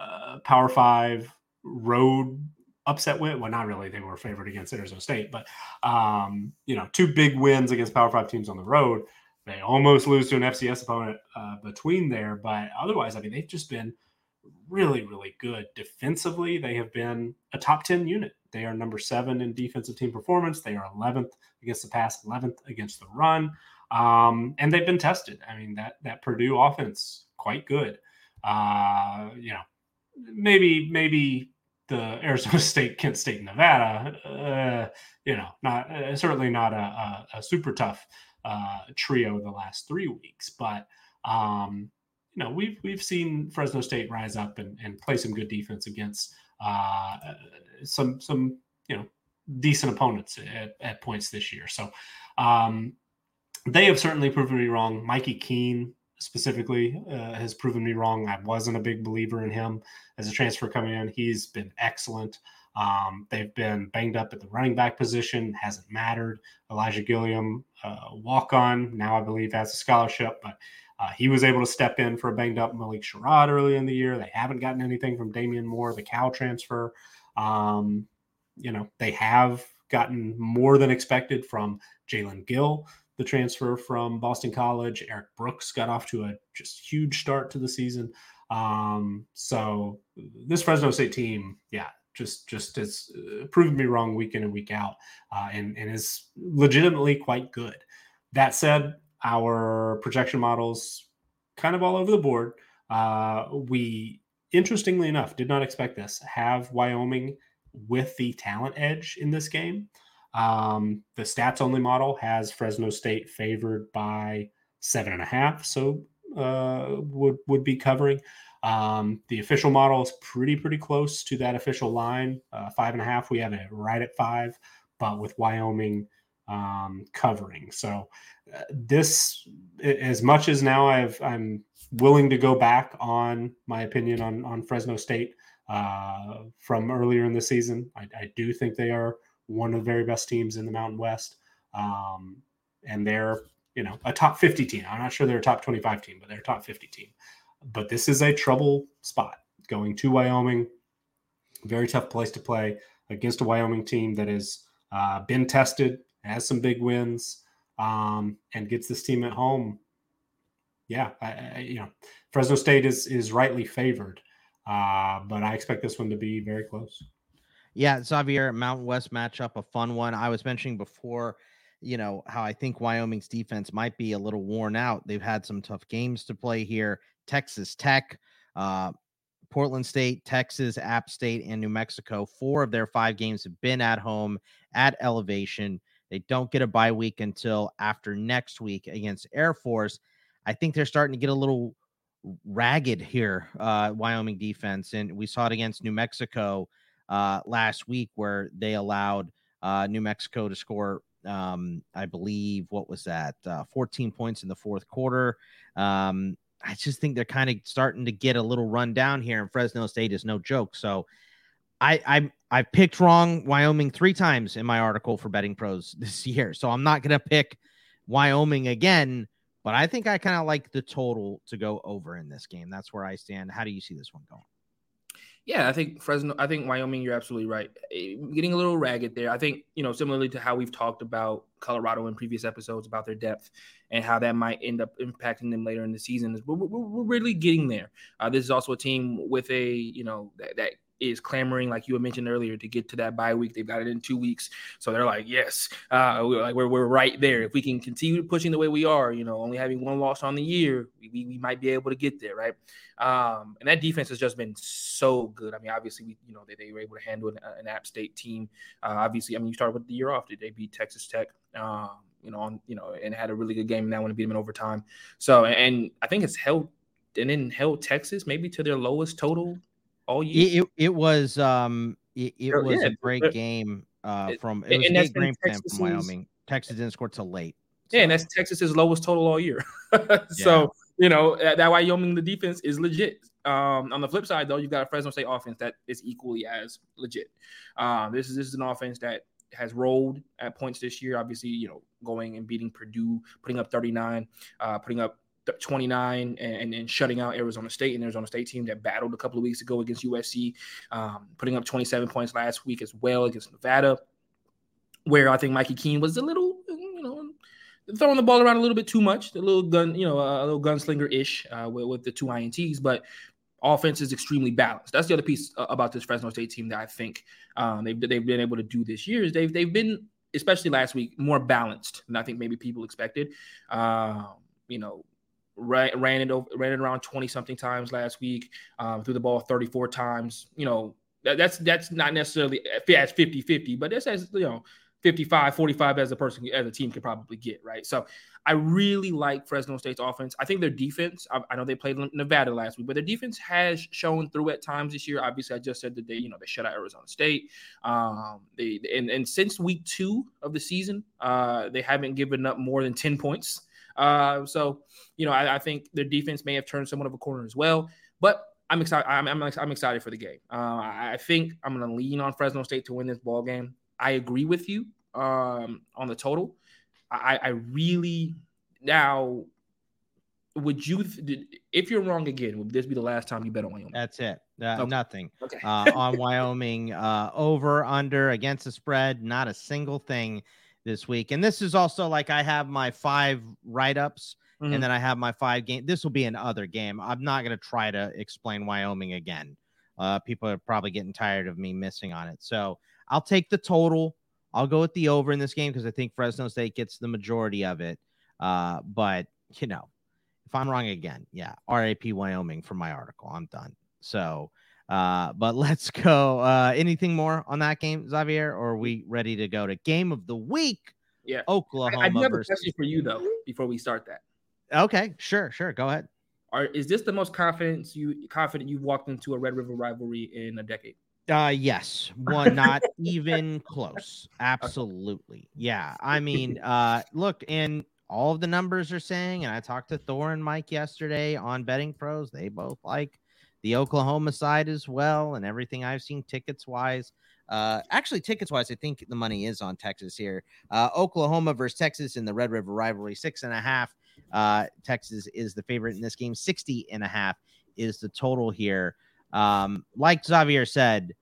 uh, Power Five road upset win. Well, not really. They were favored against Arizona State, but um, you know, two big wins against Power Five teams on the road. They almost lose to an F C S opponent uh, between there, but otherwise, I mean, they've just been really, really good defensively. They have been a top ten unit. They are number seven in defensive team performance. They are eleventh against the pass, eleventh against the run, um, and they've been tested. I mean, that that Purdue offense, quite good. Uh, you know, maybe maybe the Arizona State, Kent State, Nevada, uh, you know, not uh, certainly not a, a, a super tough uh, trio the last three weeks, but um, you know, we've we've seen Fresno State rise up and, and play some good defense against uh, some some you know decent opponents at, at points this year. So um, they have certainly proven me wrong. Mikey Keene specifically uh, has proven me wrong. I wasn't a big believer in him as a transfer coming in. He's been excellent. Um, they've been banged up at the running back position. Hasn't mattered. Elijah Gilliam, uh, walk-on, now I believe has a scholarship, but uh, he was able to step in for a banged-up Malik Sherrod early in the year. They haven't gotten anything from Damian Moore, the Cal transfer. Um, you know, they have gotten more than expected from Jalen Gill, the transfer from Boston College. Eric Brooks got off to a just huge start to the season. Um, so this Fresno State team, yeah, just just has proved me wrong week in and week out, uh, and, and is legitimately quite good. That said, our projection models kind of all over the board. Uh, we, interestingly enough, did not expect this, have Wyoming with the talent edge in this game. Um, the stats only model has Fresno State favored by seven and a half. So, uh, would, would be covering, um, the official model is pretty, pretty close to that official line, uh, five and a half. We have it right at five, but with Wyoming, um, covering. So uh, this, as much as now I've, I'm willing to go back on my opinion on, on Fresno State, uh, from earlier in the season, I, I do think they are one of the very best teams in the Mountain West. Um, and they're, you know, a top fifty team. I'm not sure they're a top twenty-five team, but they're a top fifty team. But this is a trouble spot going to Wyoming. Very tough place to play against a Wyoming team that has uh, been tested, has some big wins, um, and gets this team at home. Yeah, I, I, you know, Fresno State is, is rightly favored, uh, but I expect this one to be very close. Yeah, Xavier, Mountain West matchup, a fun one. I was mentioning before, you know, how I think Wyoming's defense might be a little worn out. They've had some tough games to play here. Texas Tech, uh, Portland State, Texas, App State, and New Mexico. Four of their five games have been at home at elevation. They don't get a bye week until after next week against Air Force. I think they're starting to get a little ragged here, uh, Wyoming defense, and we saw it against New Mexico Uh, last week, where they allowed uh, New Mexico to score, um, I believe, what was that, uh, fourteen points in the fourth quarter. Um, I just think they're kind of starting to get a little run down here, and Fresno State is no joke. So I I, I picked wrong Wyoming three times in my article for Betting Pros this year, so I'm not going to pick Wyoming again, but I think I kind of like the total to go over in this game. That's where I stand. How do you see this one going? Yeah, I think Fresno, I think Wyoming, you're absolutely right. Getting a little ragged there. I think, you know, similarly to how we've talked about Colorado in previous episodes about their depth and how that might end up impacting them later in the season, is we're, we're, we're really getting there. Uh, this is also a team with a, you know, that, that is clamoring, like you had mentioned earlier, to get to that bye week. They've got it in two weeks. So they're like, yes, uh, we're, like, we're, we're right there. If we can continue pushing the way we are, you know, only having one loss on the year, we, we might be able to get there, right? Um, and that defense has just been so good. I mean, obviously, we, you know, they, they were able to handle an, an App State team. Uh, obviously, I mean, you started with the year off. They beat Texas Tech, um, you know, on, you know, and had a really good game in that one, and beat them in overtime. So, and I think it's held, and then held Texas maybe to their lowest total all year. It, it, it was um it, it oh, was yeah. a great it, game uh from it was a great game plan from Wyoming. Texas didn't score till late. So. Yeah, and that's Texas's lowest total all year. So yeah. You know, that Wyoming, the defense is legit. Um, on the flip side, though, you've got a Fresno State offense that is equally as legit. Um, this is this is an offense that has rolled at points this year. Obviously, you know, going and beating Purdue, putting up thirty-nine, uh, putting up twenty-nine, and, and, and shutting out Arizona State, and Arizona State team that battled a couple of weeks ago against U S C, um, putting up twenty-seven points last week as well against Nevada, where I think Mikey Keene was a little, you know, throwing the ball around a little bit too much, a little gun, you know, a little gunslinger-ish uh, with, with the two I N Ts, but offense is extremely balanced. That's the other piece about this Fresno State team that I think um, they've, they've been able to do this year is they've, they've been, especially last week, more balanced than I think maybe people expected. Uh, you know, ran, ran it over, ran it around twenty something times last week, um, threw the ball thirty-four times. You know, that, that's, that's not necessarily as fifty fifty, but that's as, you know, fifty-five forty-five as a person, as a team can probably get, right? So I really like Fresno State's offense. I think their defense, I, I know they played Nevada last week, but their defense has shown through at times this year. Obviously, I just said that they, you know, they shut out Arizona State. Um, they and, and since week two of the season, uh, they haven't given up more than ten points. Uh, so, you know, I, I think their defense may have turned somewhat of a corner as well. But I'm excited. I'm, I'm, I'm excited for the game. Uh, I think I'm going to lean on Fresno State to win this ball game. I agree with you um, on the total. I, I really now. Would you, did, if you're wrong again, would this be the last time you bet on Wyoming? That's it. Uh, okay. Nothing okay. uh, on Wyoming uh, over, under, against the spread. Not a single thing this week. And this is also like I have my five write-ups, mm-hmm. and then I have my five game. This will be an other game. I'm not going to try to explain Wyoming again. Uh, people are probably getting tired of me missing on it. So I'll take the total. I'll go with the over in this game because I think Fresno State gets the majority of it. Uh, but, you know, if I'm wrong again, yeah, R A P Wyoming for my article. I'm done. So, uh, but let's go. Uh, anything more on that game, Xavier? Or are we ready to go to game of the week? Yeah. Oklahoma I, I do have versus- a question for you, though, before we start that. Okay, sure, sure. Go ahead. Are, is this the most confidence you, confident you've walked into a Red River rivalry in a decade? Uh, yes. One, not even close. Absolutely. Yeah. I mean, uh, look, and all of the numbers are saying, and I talked to Thor and Mike yesterday on Betting Pros. They both like the Oklahoma side as well. And everything I've seen tickets wise, uh, actually tickets wise, I think the money is on Texas here. Uh, Oklahoma versus Texas in the Red River rivalry, six and a half. Uh, Texas is the favorite in this game. sixty and a half is the total here. Um, like Xavier said,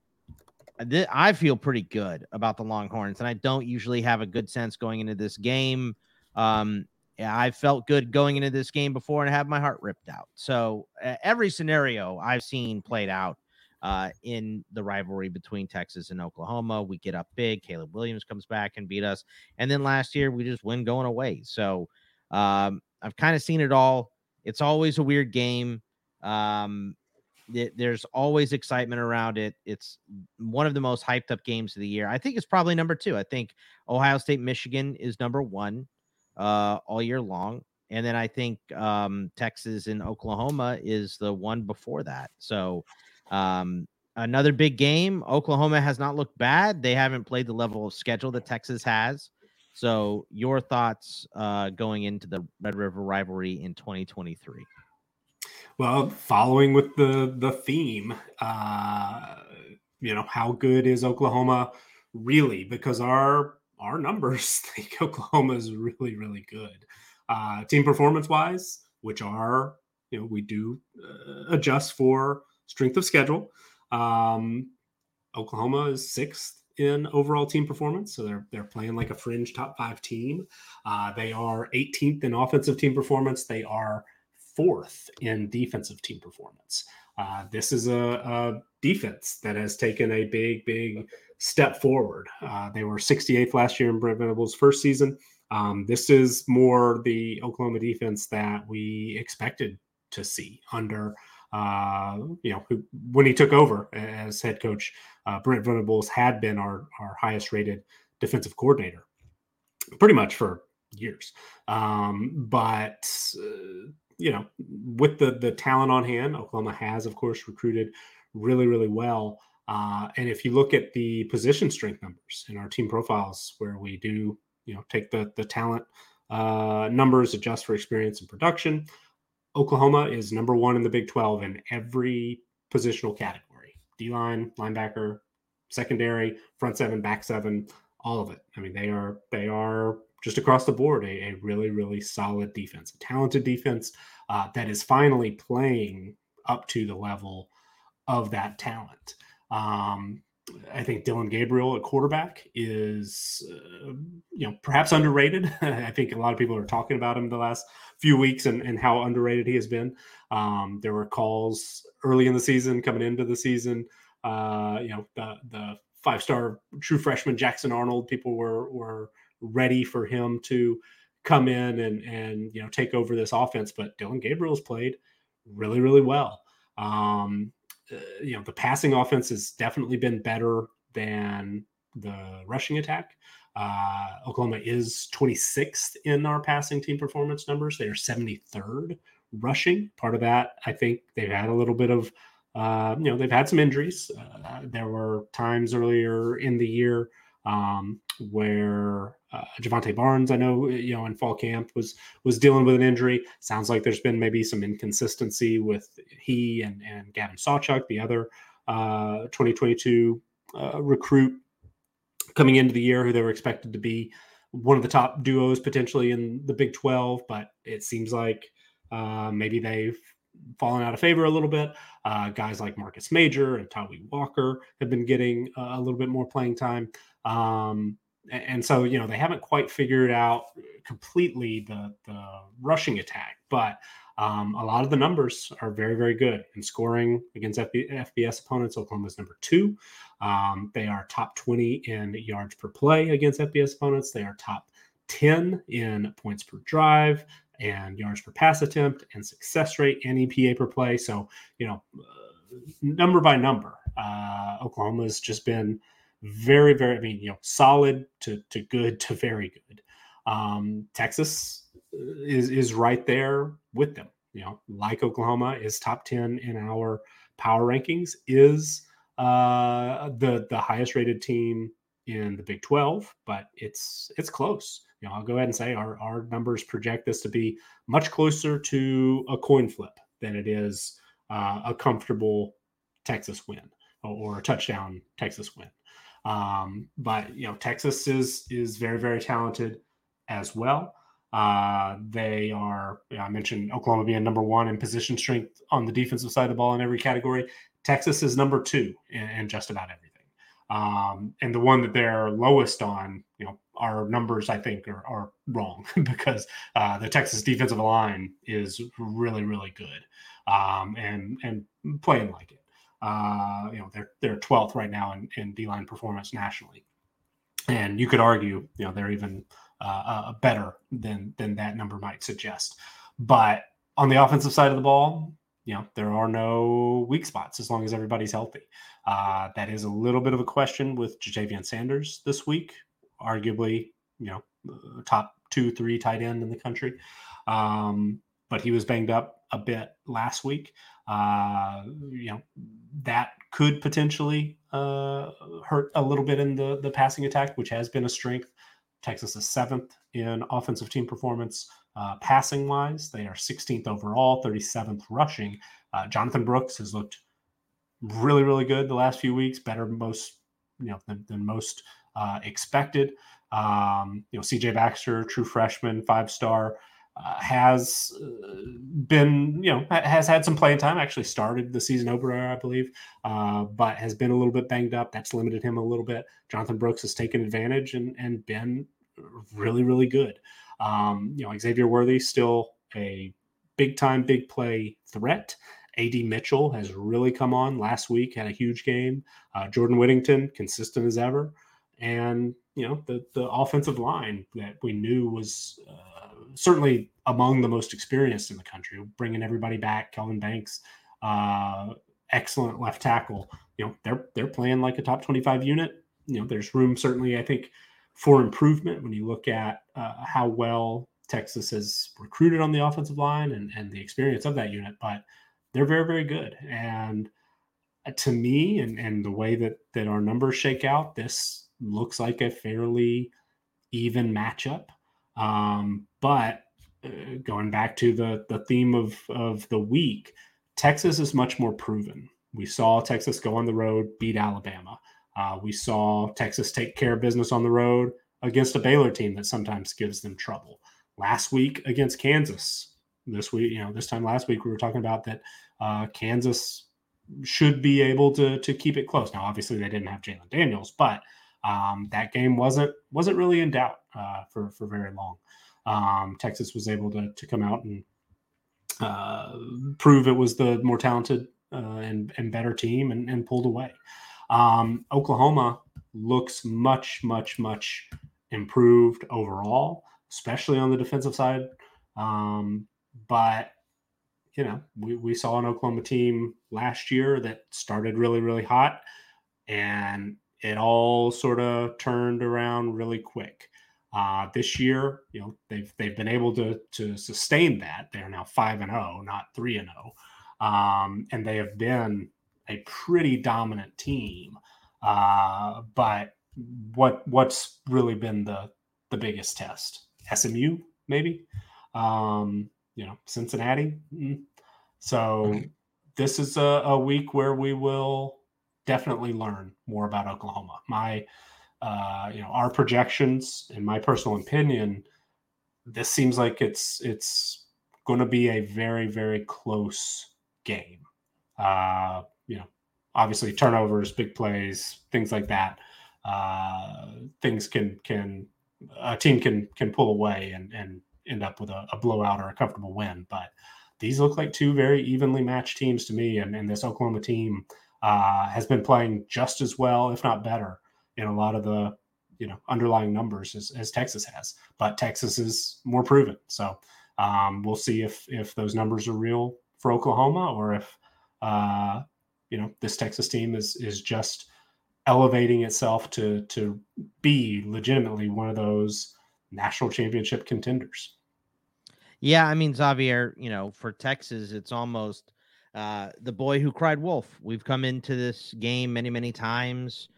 th- I feel pretty good about the Longhorns, and I don't usually have a good sense going into this game. Um, yeah, I felt good going into this game before and had my heart ripped out. So uh, every scenario I've seen played out uh, in the rivalry between Texas and Oklahoma. We get up big. Caleb Williams comes back and beat us. And then last year we just win going away. So um, I've kind of seen it all. It's always a weird game. Um, There's always excitement around it. It's one of the most hyped up games of the year. I think it's probably number two. I think Ohio State, Michigan is number one uh, all year long. And then I think um, Texas and Oklahoma is the one before that. So um, another big game. Oklahoma has not looked bad. They haven't played the level of schedule that Texas has. So your thoughts uh, going into the Red River rivalry in twenty twenty-three? Well, following with the the theme, uh, you know, how good is Oklahoma really? Because our our numbers think Oklahoma is really, really good. Uh, team performance-wise, which are, you know, we do uh, adjust for strength of schedule. Um, Oklahoma is sixth in overall team performance, so they're they're playing like a fringe top five team. Uh, they are eighteenth in offensive team performance. They are fourth in defensive team performance. Uh, this is a, a defense that has taken a big, big step forward. Uh, they were sixty-eighth last year in Brent Venables' first season. Um, this is more the Oklahoma defense that we expected to see under, uh, you know, when he took over as head coach. Uh, Brent Venables had been our, our highest rated defensive coordinator pretty much for years. Um, but uh, you know, with the, the talent on hand, Oklahoma has, of course, recruited really, really well. Uh, and if you look at the position strength numbers in our team profiles, where we do, you know, take the, the talent uh, numbers, adjust for experience and production, Oklahoma is number one in the Big twelve in every positional category. D-line, linebacker, secondary, front seven, back seven, all of it. I mean, they are, they are, just across the board, a, a really, really solid defense, a talented defense uh, that is finally playing up to the level of that talent. Um, I think Dylan Gabriel at quarterback is, uh, you know, perhaps underrated. I think a lot of people are talking about him the last few weeks and, and how underrated he has been. Um, there were calls early in the season, coming into the season, uh, you know, the, the five-star true freshman Jackson Arnold, people were, were, ready for him to come in and, and, you know, take over this offense. But Dylan Gabriel's played really, really well. Um, uh, you know, the passing offense has definitely been better than the rushing attack. Uh, Oklahoma is twenty-sixth in our passing team performance numbers. They are seventy-third rushing. Part of that, I think they've had a little bit of, uh, you know, they've had some injuries. Uh, there were times earlier in the year um, where uh, Javonte Barnes, I know, you know, in fall camp was, was dealing with an injury. Sounds like there's been maybe some inconsistency with he and, and Gavin Sawchuk, the other uh, twenty twenty-two uh, recruit coming into the year, who they were expected to be one of the top duos potentially in the Big twelve, but it seems like uh, maybe they've fallen out of favor a little bit. Uh, guys like Marcus Major and Tawee Walker have been getting uh, a little bit more playing time. Um, and, and so, you know, they haven't quite figured out completely the, the rushing attack, but um, a lot of the numbers are very, very good in scoring against F B S opponents. Oklahoma's number two. Um, they are top twenty in yards per play against F B S opponents. They are top ten in points per drive and yards per pass attempt and success rate and E P A per play. So, you know, uh, number by number, uh, Oklahoma's just been very, very, I mean, you know, solid to, to good to very good. Um, Texas is, is right there with them. You know, like Oklahoma is top ten in our power rankings, is Uh, the the highest rated team in the Big twelve, but it's it's close. You know, I'll go ahead and say our our numbers project this to be much closer to a coin flip than it is uh, a comfortable Texas win or, or a touchdown Texas win. Um, but you know, Texas is is very, very talented as well. Uh, they are. You know, I mentioned Oklahoma being number one in position strength on the defensive side of the ball in every category. Texas is number two in, in just about everything. Um, and the one that they're lowest on, you know, our numbers, I think, are, are wrong because uh, the Texas defensive line is really, really good um, and and playing like it. Uh, you know, they're they're twelfth right now in, in D-line performance nationally. And you could argue, you know, they're even uh, uh, better than than that number might suggest. But on the offensive side of the ball, you know, there are no weak spots as long as everybody's healthy. Uh, that is a little bit of a question with Ja'Javion Sanders this week, arguably, you know, top two, three tight end in the country. Um, but he was banged up a bit last week. Uh, you know, that could potentially uh, hurt a little bit in the, the passing attack, which has been a strength. Texas is seventh in offensive team performance. Uh, passing wise, they are sixteenth overall, thirty-seventh rushing. Uh, Jonathan Brooks has looked really, really good the last few weeks, better most, you know, than, than most uh, expected. Um, you know, C J Baxter, true freshman, five-star, uh, has been, you know, has had some playing time. Actually started the season opener, I believe, uh, but has been a little bit banged up. That's limited him a little bit. Jonathan Brooks has taken advantage and and been really, really good. Um, you know, Xavier Worthy, still a big time, big play threat. A D Mitchell has really come on last week, had a huge game. Uh, Jordan Whittington, consistent as ever. And, you know, the, the offensive line that we knew was uh, certainly among the most experienced in the country, bringing everybody back. Kelvin Banks, uh, excellent left tackle. You know, they're, they're playing like a top twenty-five unit. You know, there's room certainly, I think, for improvement when you look at uh, how well Texas has recruited on the offensive line and, and the experience of that unit, but they're very, very good. And to me, and, and the way that, that our numbers shake out, this looks like a fairly even matchup. Um, but uh, going back to the, the theme of, of the week, Texas is much more proven. We saw Texas go on the road, beat Alabama. Uh, we saw Texas take care of business on the road against a Baylor team that sometimes gives them trouble. Last week against Kansas, this week, you know, this time last week, we were talking about that uh, Kansas should be able to to keep it close. Now, obviously, they didn't have Jayden Daniels, but um, that game wasn't wasn't really in doubt uh, for for very long. Um, Texas was able to to come out and uh, prove it was the more talented uh, and and better team, and, and pulled away. Um, Oklahoma looks much, much, much improved overall. especially on the defensive side. Um, but, you know, we, we saw an Oklahoma team last year that started really, really hot, and it all sort of turned around really quick. Uh, this year, you know, they've they've been able to to sustain that. They're now five and zero, not three and zero, and they have been a pretty dominant team. Uh, but what what's really been the the biggest test? S M U, maybe. Um, you know, Cincinnati. Mm-hmm. So okay. This is a, a week where we will definitely learn more about Oklahoma. My Uh, you know, our projections, in my personal opinion, this seems like it's it's going to be a very, very close game. Uh, you know, obviously turnovers, big plays, things like that. Uh, things can can a team can can pull away and, and end up with a, a blowout or a comfortable win. But these look like two very evenly matched teams to me, and, and this Oklahoma team uh, has been playing just as well, if not better, in a lot of the, you know, underlying numbers as, as Texas has, but Texas is more proven. So um, we'll see if if those numbers are real for Oklahoma, or if uh, you know, this Texas team is is just elevating itself to to be legitimately one of those national championship contenders. Yeah, I mean, Xavier, you know, for Texas, it's almost uh, the boy who cried wolf. We've come into this game many, many times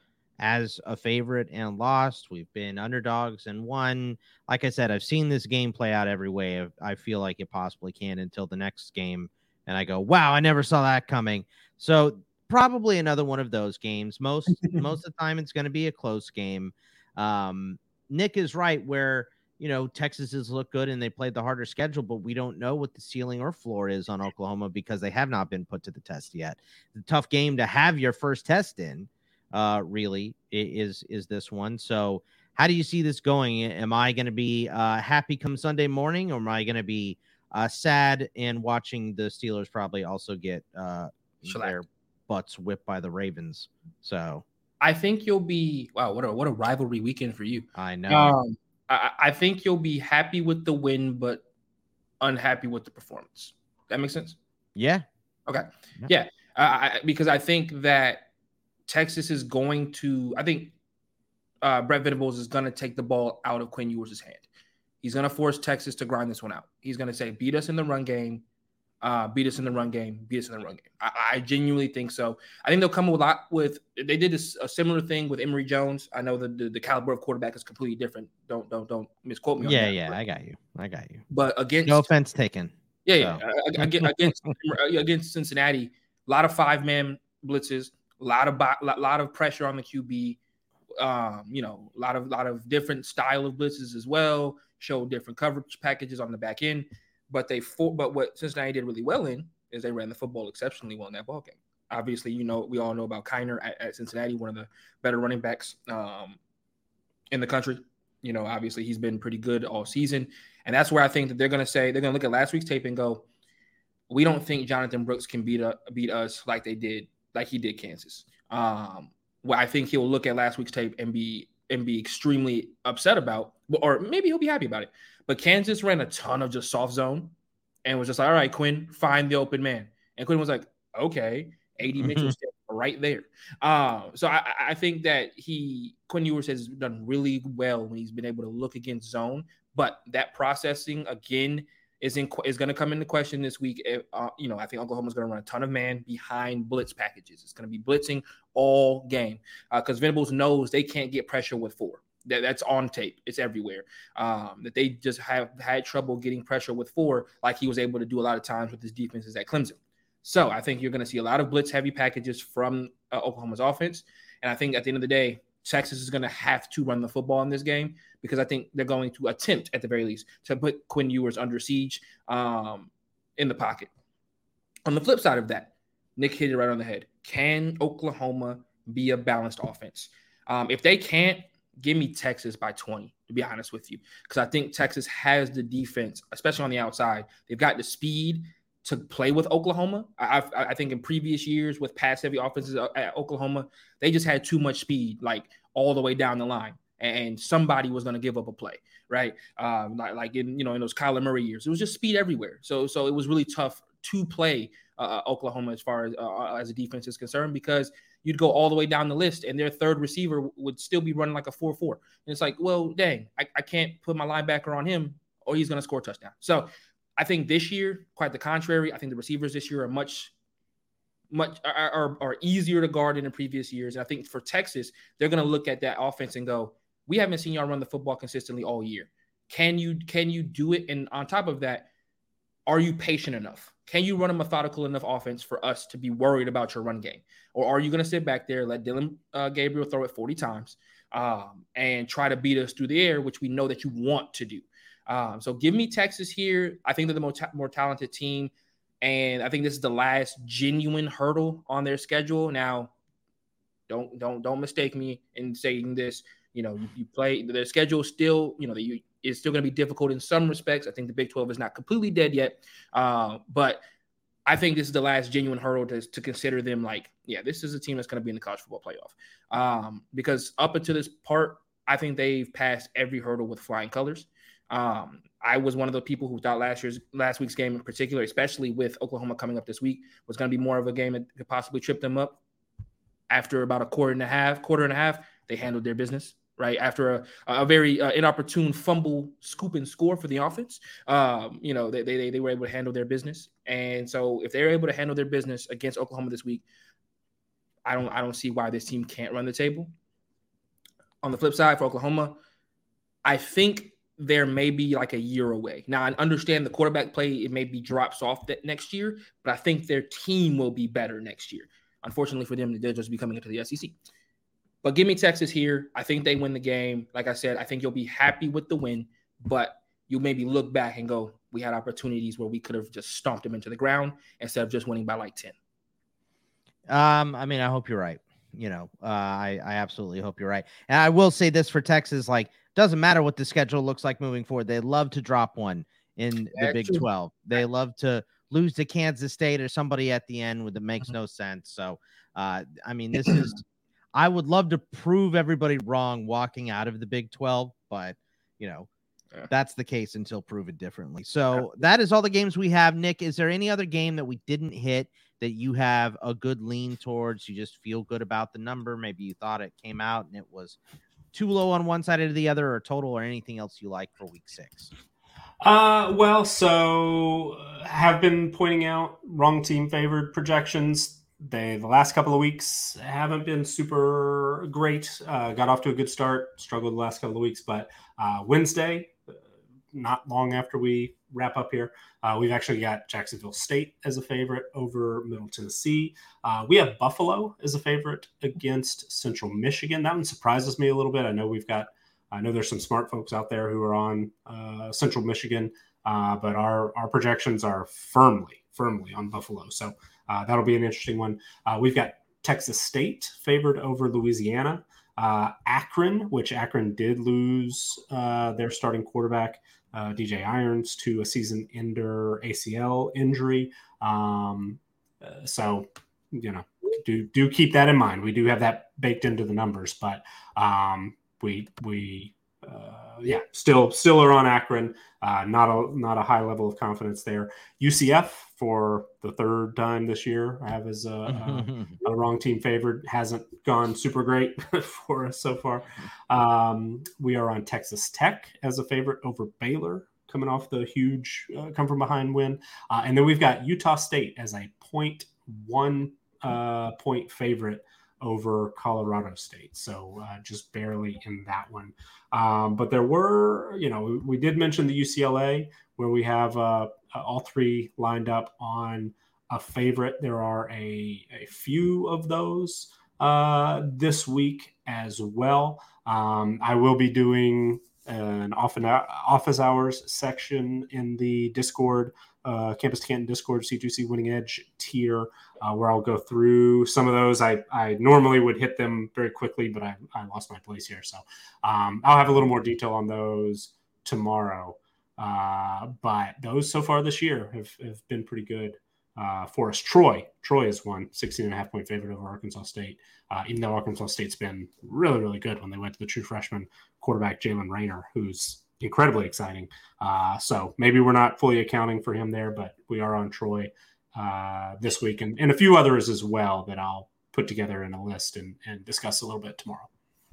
as a favorite and lost. We've been underdogs and won. Like I said, I've seen this game play out every way I feel like it possibly can, until the next game, and I go, wow, I never saw that coming. So probably another one of those games. Most most of the time, it's going to be a close game. Um, Nick is right where, you know, Texas has looked good and they played the harder schedule, but we don't know what the ceiling or floor is on Oklahoma because they have not been put to the test yet. It's a tough game to have your first test in. Uh, really is is this one. So how do you see this going? Am I going to be uh, happy come Sunday morning, or am I going to be uh, sad and watching the Steelers probably also get uh, their butts whipped by the Ravens? So I think you'll be, wow, what a what a rivalry weekend for you. I know. Um, I, I think you'll be happy with the win, but unhappy with the performance. That makes sense? Yeah. Okay. Yeah. yeah. Uh, I, because I think that Texas is going to – I think uh, Brett Venables is going to take the ball out of Quinn Ewers' hand. He's going to force Texas to grind this one out. He's going to say, beat us in the run game, uh, beat us in the run game, beat us in the run game. I, I genuinely think so. I think they'll come a lot with – they did this, a similar thing with Emory Jones. I know the, the the caliber of quarterback is completely different. Don't don't don't misquote me on yeah, that. Yeah, yeah, I got you. I got you. But against – no offense taken. Yeah, so. yeah. Against, against Cincinnati, a lot of five-man blitzes. A lot of bo- lot of pressure on the Q B, um, you know, a lot of lot of different style of blitzes as well. Show different coverage packages on the back end, but they for- but what Cincinnati did really well in is they ran the football exceptionally well in that ball game. Obviously, you know, we all know about Kiner at, at Cincinnati, one of the better running backs um, in the country. You know, obviously he's been pretty good all season, and that's where I think that they're going to say they're going to look at last week's tape and go, we don't think Jonathan Brooks can beat up, beat us like they did. Like he did Kansas. Um, well, I think he'll look at last week's tape and be and be extremely upset about, or maybe he'll be happy about it. But Kansas ran a ton of just soft zone and was just like, all right, Quinn, find the open man. And Quinn was like, okay, A D mm-hmm. Mitchell's right there. Um, so I, I think that he Quinn Ewers has done really well when he's been able to look against zone. But that processing, again, is in is going to come into question this week. Uh, you know, I think Oklahoma's going to run a ton of man behind blitz packages. It's going to be blitzing all game because uh, Venables knows they can't get pressure with four. That, that's on tape. It's everywhere. Um, that they just have had trouble getting pressure with four, like he was able to do a lot of times with his defenses at Clemson. So I think you're going to see a lot of blitz-heavy packages from uh, Oklahoma's offense. And I think at the end of the day, Texas is going to have to run the football in this game because I think they're going to attempt, at the very least, to put Quinn Ewers under siege um, in the pocket. On the flip side of that, Nick hit it right on the head. Can Oklahoma be a balanced offense? Um, if they can't, give me Texas by twenty, to be honest with you, because I think Texas has the defense, especially on the outside. They've got the speed to play with Oklahoma. I, I think in previous years with pass-heavy offenses at Oklahoma, they just had too much speed, like all the way down the line. and somebody was going to give up a play, right? Um, like, like in, you know, in those Kyler Murray years, it was just speed everywhere. So, so it was really tough to play uh, Oklahoma as far as uh, as the defense is concerned, because you'd go all the way down the list and their third receiver would still be running like a four four. And it's like, well, dang, I, I can't put my linebacker on him or he's going to score a touchdown. So I think this year, quite the contrary, I think the receivers this year are much, much are, are, are easier to guard than in previous years. And I think for Texas, they're going to look at that offense and go, we haven't seen y'all run the football consistently all year. Can you, can you do it? And on top of that, are you patient enough? Can you run a methodical enough offense for us to be worried about your run game? Or are you going to sit back there, let Dylan uh, Gabriel throw it forty times um, and try to beat us through the air, which we know that you want to do? Um, so give me Texas here. I think they're the more, ta- more talented team. And I think this is the last genuine hurdle on their schedule. Now, don't don't don't mistake me in saying this. You know, you, you play their schedule still, you know, that you it's still going to be difficult in some respects. I think the Big twelve is not completely dead yet. Uh, but I think this is the last genuine hurdle to, to consider them like, yeah, this is a team that's going to be in the college football playoff. Um, because up until this part, I think they've passed every hurdle with flying colors. Um, I was one of the people who thought last year's last week's game in particular, especially with Oklahoma coming up this week, was going to be more of a game that could possibly trip them up. After about a quarter and a half, quarter and a half, they handled their business. Right after a, a very uh, inopportune fumble, scoop and score for the offense, um, you know they, they they were able to handle their business. And so if they're able to handle their business against Oklahoma this week, I don't I don't see why this team can't run the table. On the flip side for Oklahoma, I think there may be like a year away. Now I understand the quarterback play it may be drops off that next year, but I think their team will be better next year. Unfortunately for them, they're just be coming into the S E C. But give me Texas here. I think they win the game. Like I said, I think you'll be happy with the win, but you maybe look back and go, we had opportunities where we could have just stomped them into the ground instead of just winning by like ten. Um, I mean, I hope you're right. You know, uh, I, I absolutely hope you're right. And I will say this for Texas, like, doesn't matter what the schedule looks like moving forward. They love to drop one in the That's Big true. twelve. They love to lose to Kansas State or somebody at the end that makes no sense. So, uh, I mean, this is... I would love to prove everybody wrong walking out of the Big twelve, but, you know, yeah. That's the case until proven differently. So yeah. That is all the games we have, Nick. Is there any other game that we didn't hit that you have a good lean towards? You just feel good about the number. Maybe you thought it came out and it was too low on one side or the other, or total, or anything else you like for week six. Uh, well, so have been pointing out wrong team favored projections. They, the last couple of weeks haven't been super great. Uh, got off to a good start, struggled the last couple of weeks. But uh, Wednesday, not long after we wrap up here, uh, we've actually got Jacksonville State as a favorite over Middle Tennessee. Uh, we have Buffalo as a favorite against Central Michigan. That one surprises me a little bit. I know we've got, I know there's some smart folks out there who are on uh, Central Michigan, uh, but our, our projections are firmly, firmly on Buffalo. So, Uh, that'll be an interesting one. Uh, we've got Texas State favored over Louisiana. Uh, Akron, which Akron did lose uh, their starting quarterback, uh, D J Irons, to a season-ender A C L injury. Um, uh, so, you know, do do keep that in mind. We do have that baked into the numbers, but um, we we uh, yeah, still still are on Akron. Uh, not a not a high level of confidence there. U C F for the third time this year, I have as a, a, a wrong team favored. Hasn't gone super great for us so far. Um, we are on Texas Tech as a favorite over Baylor, coming off the huge uh, come from behind win, uh, and then we've got Utah State as a point one uh, point favorite over Colorado State. So uh, just barely in that one. Um, but there were, you know, we, we did mention the U C L A where we have uh, all three lined up on a favorite. There are a, a few of those uh, this week as well. Um, I will be doing an office hours section in the Discord, uh, Campus to Canton Discord, C two C Winning Edge tier, uh, where I'll go through some of those. I, I normally would hit them very quickly, but I, I lost my place here. So um, I'll have a little more detail on those tomorrow. Uh, but those so far this year have, have been pretty good Uh, Forest Troy. Troy is one, sixteen and a half point favorite over Arkansas State. Uh, even though Arkansas State's been really, really good when they went to the true freshman quarterback, Jalen Raynor, who's incredibly exciting. Uh, so maybe we're not fully accounting for him there, but we are on Troy uh, this week and, and a few others as well that I'll put together in a list and, and discuss a little bit tomorrow.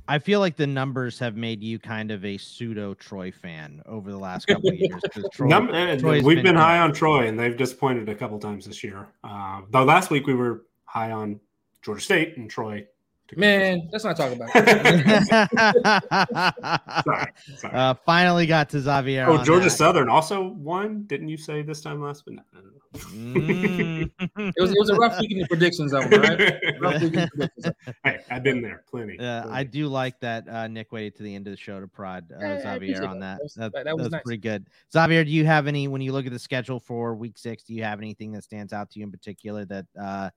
I feel like the numbers have made you kind of a pseudo Troy fan over the last couple of years. Troy, Num- Troy's we've been, been high on Troy and they've disappointed a couple times this year. Uh, though last week we were high on Georgia State and Troy. Man, let's not talk about it. sorry, sorry. Uh, finally got to Xavier. Oh, Georgia that. Southern also won. Didn't you say this time last? But no, no, no. Mm. it was it was a rough week in the predictions, though, right? rough week in the predictions. Hey, I've been there plenty. Uh, plenty. I do like that uh, Nick waited to the end of the show to prod uh, hey, Xavier on that. That was, that, that that was, was nice. Pretty good. Xavier, do you have any? When you look at the schedule for Week Six, do you have anything that stands out to you in particular that uh,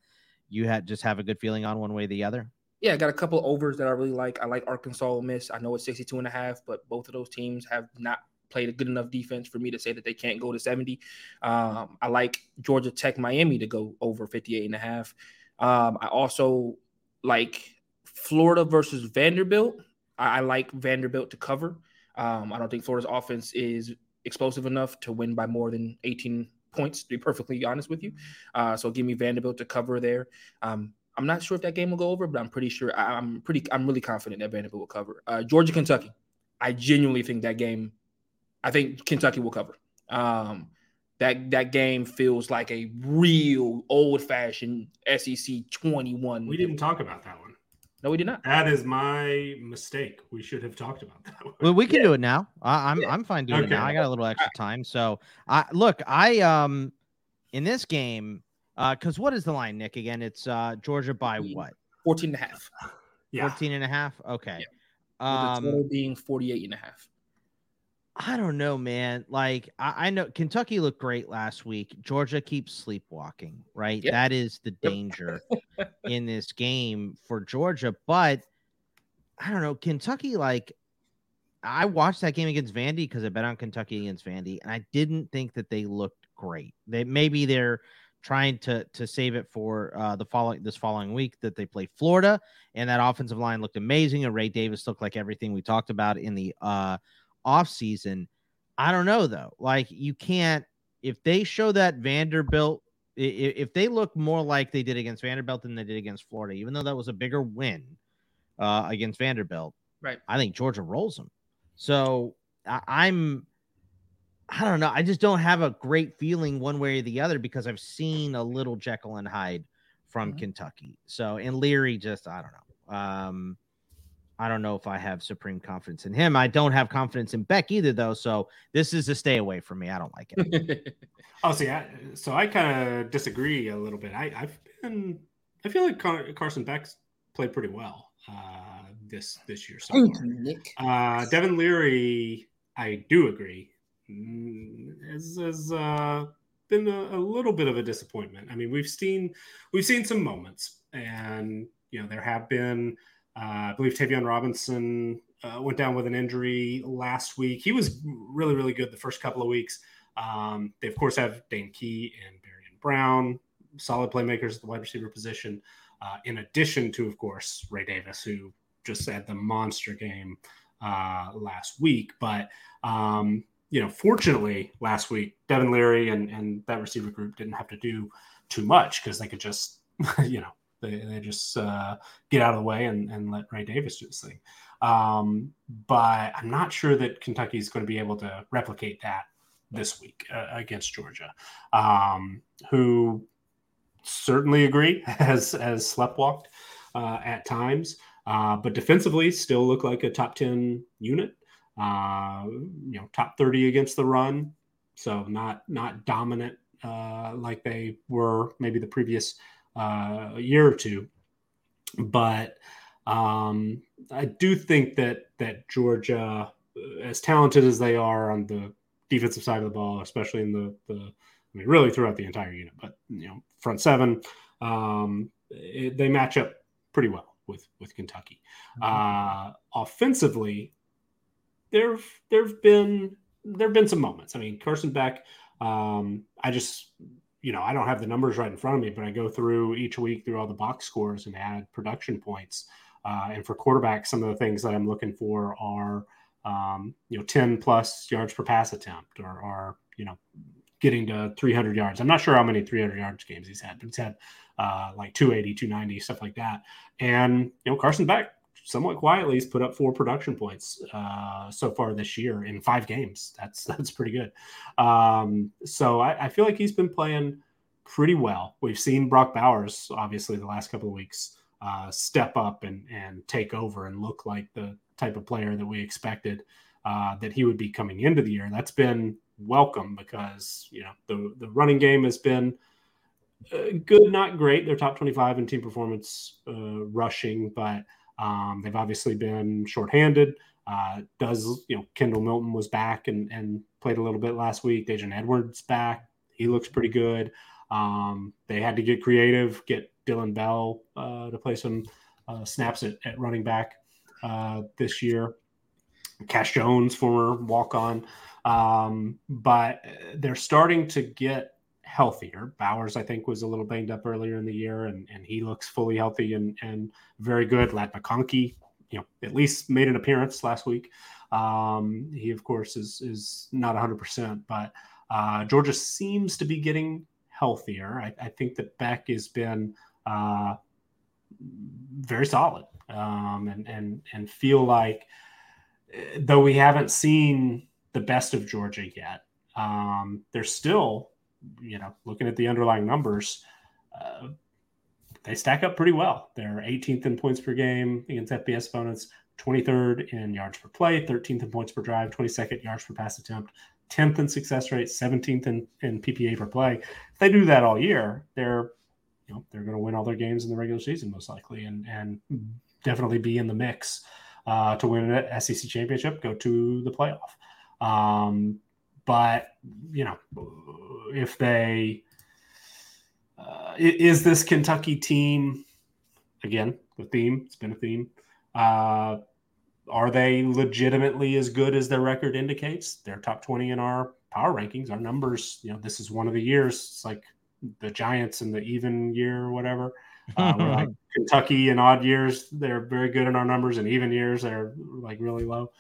you had just have a good feeling on one way or the other? Yeah, I got a couple overs that I really like. I like Arkansas Ole Miss. I know it's sixty-two and a half, but both of those teams have not played a good enough defense for me to say that they can't go to seventy. Um, I like Georgia Tech Miami to go over fifty-eight and a half. Um, I also like Florida versus Vanderbilt. I, I like Vanderbilt to cover. Um, I don't think Florida's offense is explosive enough to win by more than eighteen points, to be perfectly honest with you. Uh, so give me Vanderbilt to cover there. Um, I'm not sure if that game will go over, but I'm pretty sure I'm pretty I'm really confident that Vanderbilt will cover. Uh, Georgia, Kentucky. I genuinely think that game I think Kentucky will cover. Um, that that game feels like a real old-fashioned S E C twenty-one. We didn't talk about that one. No, we did not. That is my mistake. We should have talked about that one. Well, we can yeah. do it now. I, I'm yeah. I'm fine doing okay. it now. I got a little extra time. So, I look, I um in this game Uh, because what is the line, Nick? Again, it's uh, Georgia by what? fourteen and a half. Yeah. fourteen and a half? Okay. Yeah. Um, the total being forty-eight and a half. I don't know, man. Like, I, I know Kentucky looked great last week. Georgia keeps sleepwalking, right? Yep. That is the danger yep. in this game for Georgia. But I don't know. Kentucky, like, I watched that game against Vandy because I bet on Kentucky against Vandy, and I didn't think that they looked great. They maybe they're trying to to save it for uh, the following this following week that they play Florida, and that offensive line looked amazing. And Ray Davis looked like everything we talked about in the uh, offseason. I don't know, though. Like, you can't – if they show that Vanderbilt – if they look more like they did against Vanderbilt than they did against Florida, even though that was a bigger win uh, against Vanderbilt, right? I think Georgia rolls them. So, I, I'm – I don't know. I just don't have a great feeling one way or the other because I've seen a little Jekyll and Hyde from mm-hmm. Kentucky. So, and Leary just, I don't know. Um, I don't know if I have supreme confidence in him. I don't have confidence in Beck either, though. So this is a stay away from me. I don't like it. oh, see, I, so I kind of disagree a little bit. I, I've been, I feel like Car- Carson Beck's played pretty well uh, this, this year. So far. Uh, Devin Leary, I do agree. Has has uh, been a, a little bit of a disappointment. I mean, we've seen we've seen some moments, and you know there have been. Uh, I believe Tavion Robinson uh, went down with an injury last week. He was really really good the first couple of weeks. Um, they of course have Dane Key and Marion Brown, solid playmakers at the wide receiver position. Uh, in addition to of course Ray Davis, who just had the monster game uh, last week, but. Um, You know, fortunately, last week, Devin Leary and, and that receiver group didn't have to do too much because they could just, you know, they, they just uh, get out of the way and, and let Ray Davis do his thing. Um, but I'm not sure that Kentucky is going to be able to replicate that this week uh, against Georgia, um, who certainly agree has, has sleptwalked uh, at times, uh, but defensively still look like a top ten unit. Uh, you know, top thirty against the run. So not, not dominant uh, like they were maybe the previous uh, year or two. But um, I do think that, that Georgia, as talented as they are on the defensive side of the ball, especially in the, the I mean, really throughout the entire unit, but you know, front seven, um, it, they match up pretty well with, with Kentucky. Mm-hmm. Uh, offensively, There, there've been there've been some moments. I mean, Carson Beck. Um, I just you know, I don't have the numbers right in front of me, but I go through each week through all the box scores and add production points. Uh, and for quarterbacks, some of the things that I'm looking for are, um, you know, ten plus yards per pass attempt, or, or, you know, getting to three hundred yards. I'm not sure how many three hundred yards games he's had, but he's had uh, like two eighty, two ninety, stuff like that. And, you know, Carson Beck, somewhat quietly, he's put up four production points uh, so far this year in five games. That's that's pretty good. Um, so I, I feel like he's been playing pretty well. We've seen Brock Bowers, obviously, the last couple of weeks uh, step up and, and take over and look like the type of player that we expected uh, that he would be coming into the year. That's been welcome because, you know, the, the running game has been uh, good, not great. They're top twenty-five in team performance uh, rushing, but Um, they've obviously been shorthanded. Uh, does, you know, Kendall Milton was back and, and played a little bit last week. Dejan Edwards back. He looks pretty good. Um, they had to get creative, get Dylan Bell uh, to play some uh, snaps at, at running back uh, this year. Cash Jones, former walk-on. Um, but they're starting to get healthier. Bowers, I think, was a little banged up earlier in the year, and, and he looks fully healthy and, and very good. Ladd McConkey, you know, at least made an appearance last week. Um, he, of course, is is not one hundred percent, but uh, Georgia seems to be getting healthier. I, I think that Beck has been uh, very solid um, and, and, and feel like, though we haven't seen the best of Georgia yet, um, there's still, you know, looking at the underlying numbers, uh, they stack up pretty well. They're eighteenth in points per game against F B S opponents, twenty-third in yards per play, thirteenth in points per drive, twenty-second yards per pass attempt, tenth in success rate, seventeenth in, in P P A per play. If they do that all year, they're, you know, they're going to win all their games in the regular season, most likely, and, and definitely be in the mix uh, to win an S E C championship, go to the playoff. Um, But, you know, if they uh, – is this Kentucky team, again, the theme, it's been a theme, uh, are they legitimately as good as their record indicates? They're top twenty in our power rankings, our numbers. You know, this is one of the years. It's like the Giants in the even year or whatever. Uh, we're like Kentucky in odd years, they're very good in our numbers, and even years, they're like really low.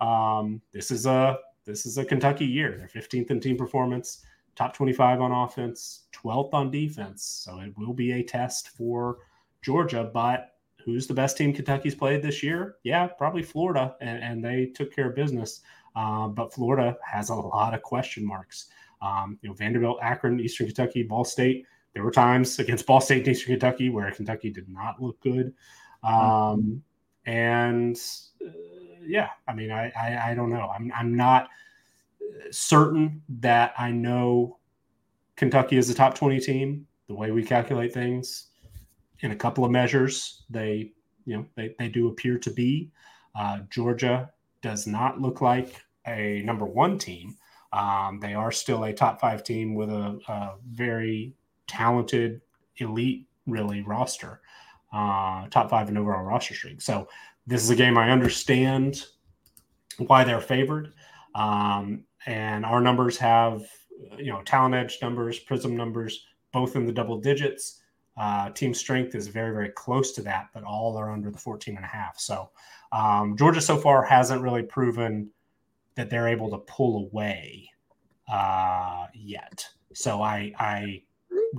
Um, this is a – This is a Kentucky year. They're fifteenth in team performance, top twenty-five on offense, twelfth on defense. So it will be a test for Georgia. But who's the best team Kentucky's played this year? Yeah, probably Florida, and, and they took care of business. Uh, but Florida has a lot of question marks. Um, you know, Vanderbilt, Akron, Eastern Kentucky, Ball State. There were times against Ball State and Eastern Kentucky where Kentucky did not look good. Um, and uh, Yeah, I mean, I, I I don't know. I'm I'm not certain that I know Kentucky is a top twenty team. The way we calculate things, in a couple of measures, they you know they, they do appear to be. Uh, Georgia does not look like a number one team. Um, they are still a top five team with a, a very talented elite, really roster, uh, top five in overall roster strength. So. This is a game I understand why they're favored. Um, and our numbers have, you know, talent edge numbers, PRISM numbers, both in the double digits. Uh, team strength is very, very close to that, but all are under the fourteen and a half. So um, Georgia so far hasn't really proven that they're able to pull away uh, yet. So I, I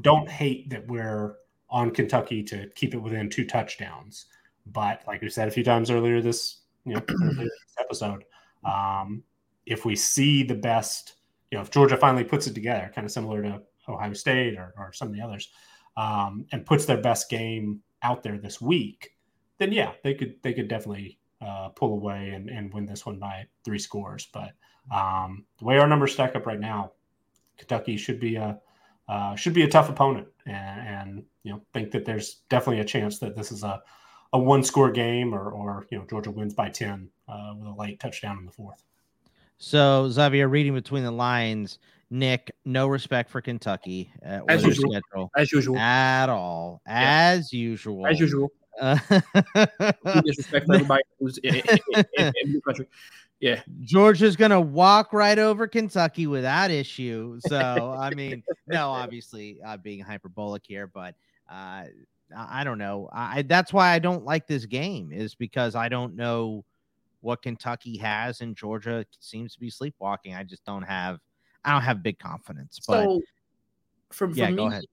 don't hate that we're on Kentucky to keep it within two touchdowns. But like we said a few times earlier this, you know, this episode, um, if we see the best, you know, if Georgia finally puts it together, kind of similar to Ohio State or, or some of the others, um, and puts their best game out there this week, then yeah, they could they could definitely uh, pull away and, and win this one by three scores. But um, the way our numbers stack up right now, Kentucky should be a uh, should be a tough opponent, and, and you know, think that there's definitely a chance that this is a a one-score game or, or, you know, Georgia wins by ten uh, with a late touchdown in the fourth. So, Xavier, reading between the lines, Nick, no respect for Kentucky. Uh, as, usual. Schedule, as usual. At all. Yeah. As usual. As usual. Uh, disrespect for everybody who's in, in, in, in the country. Yeah. Georgia's going to walk right over Kentucky without issue. So, I mean, no, obviously uh, being hyperbolic here, but uh, I don't know. I, that's why I don't like this game, is because I don't know what Kentucky has, and Georgia seems to be sleepwalking. I just don't have, I don't have big confidence. But so from, yeah, from go me, ahead.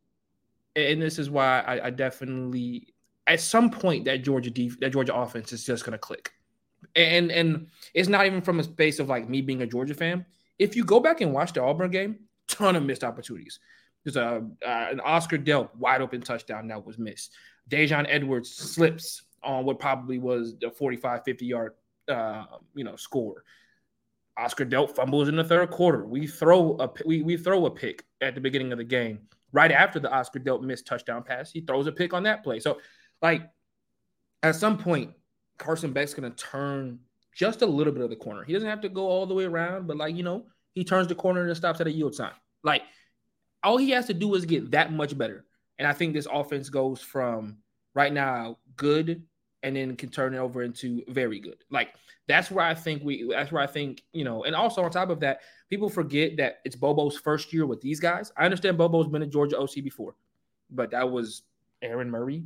And this is why I, I definitely, at some point, that Georgia def- that Georgia offense is just going to click. And and it's not even from a space of like me being a Georgia fan. If you go back and watch the Auburn game, ton of missed opportunities. There's a uh, an Oscar Delp wide open touchdown that was missed. Dejon Edwards slips on what probably was the forty-five, fifty yard uh, you know score. Oscar Delp fumbles in the third quarter. We throw a we we throw a pick at the beginning of the game. Right after the Oscar Delp missed touchdown pass, he throws a pick on that play. So like at some point, Carson Beck's going to turn just a little bit of the corner. He doesn't have to go all the way around, but, like, you know, he turns the corner and stops at a yield sign. Like, all he has to do is get that much better. And I think this offense goes from right now good and then can turn it over into very good. Like, that's where I think we – that's where I think, you know – and also on top of that, people forget that it's Bobo's first year with these guys. I understand Bobo's been a Georgia O C before, but that was Aaron Murray,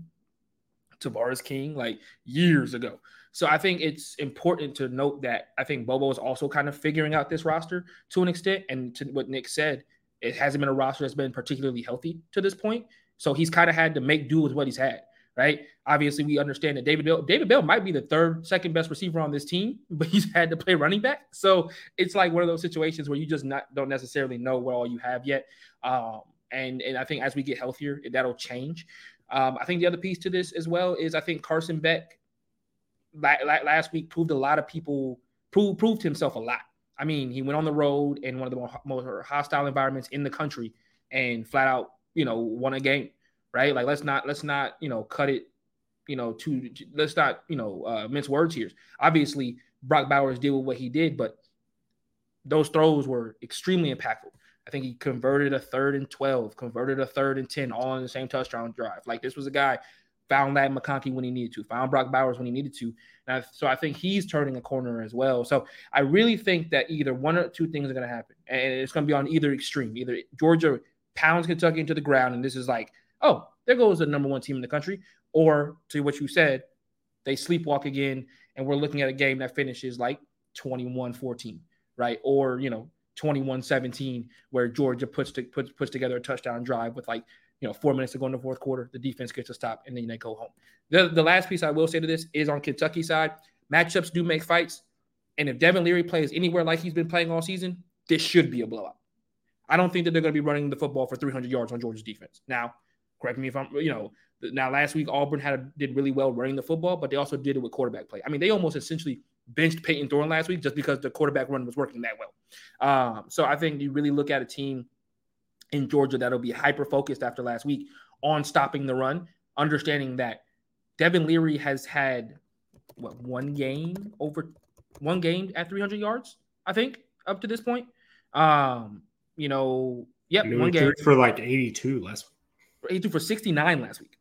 Tavares King, like years ago. So I think it's important to note that I think Bobo is also kind of figuring out this roster to an extent. And to what Nick said, it hasn't been a roster that's been particularly healthy to this point. So he's kind of had to make do with what he's had, right? Obviously, we understand that David Bell, David Bell might be the third, second best receiver on this team, but he's had to play running back. So it's like one of those situations where you just not don't necessarily know what all you have yet. Um, and, and I think as we get healthier, that'll change. Um, I think the other piece to this as well is I think Carson Beck la- la- last week proved a lot of people proved proved himself a lot. I mean, he went on the road in one of the more, more hostile environments in the country and flat out, you know, won a game, right? Like let's not let's not you know cut it, you know, to let's not you know uh, mince words here. Obviously, Brock Bowers did with what he did, but those throws were extremely impactful. I think he converted a third and twelve, converted a third and ten, all in the same touchdown drive. Like this was a guy found Ladd McConkey when he needed to, found Brock Bowers when he needed to. And I, so I think he's turning a corner as well. So I really think that either one or two things are going to happen, and it's going to be on either extreme. Either Georgia pounds Kentucky into the ground, and this is like, oh, there goes the number one team in the country, or to what you said, they sleepwalk again, and we're looking at a game that finishes like twenty-one fourteen, right? Or you know. twenty-one seventeen, where Georgia puts to, puts puts together a touchdown drive with like you know four minutes to go in the fourth quarter. The defense gets a stop, and then they go home. The the last piece I will say to this is on Kentucky's side, matchups do make fights, and if Devin Leary plays anywhere like he's been playing all season, this should be a blowout. I don't think that they're going to be running the football for three hundred yards on Georgia's defense. Now, correct me if I'm you know now last week Auburn had a, did really well running the football, but they also did it with quarterback play. I mean, they almost essentially benched Peyton Thorne last week just because the quarterback run was working that well. Um, so I think you really look at a team in Georgia that'll be hyper-focused after last week on stopping the run, understanding that Devin Leary has had, what, one game over one game at three hundred yards, I think, up to this point. Um, you know, yep, you know, one game. For like eighty-two last week. eighty-two for sixty-nine last week.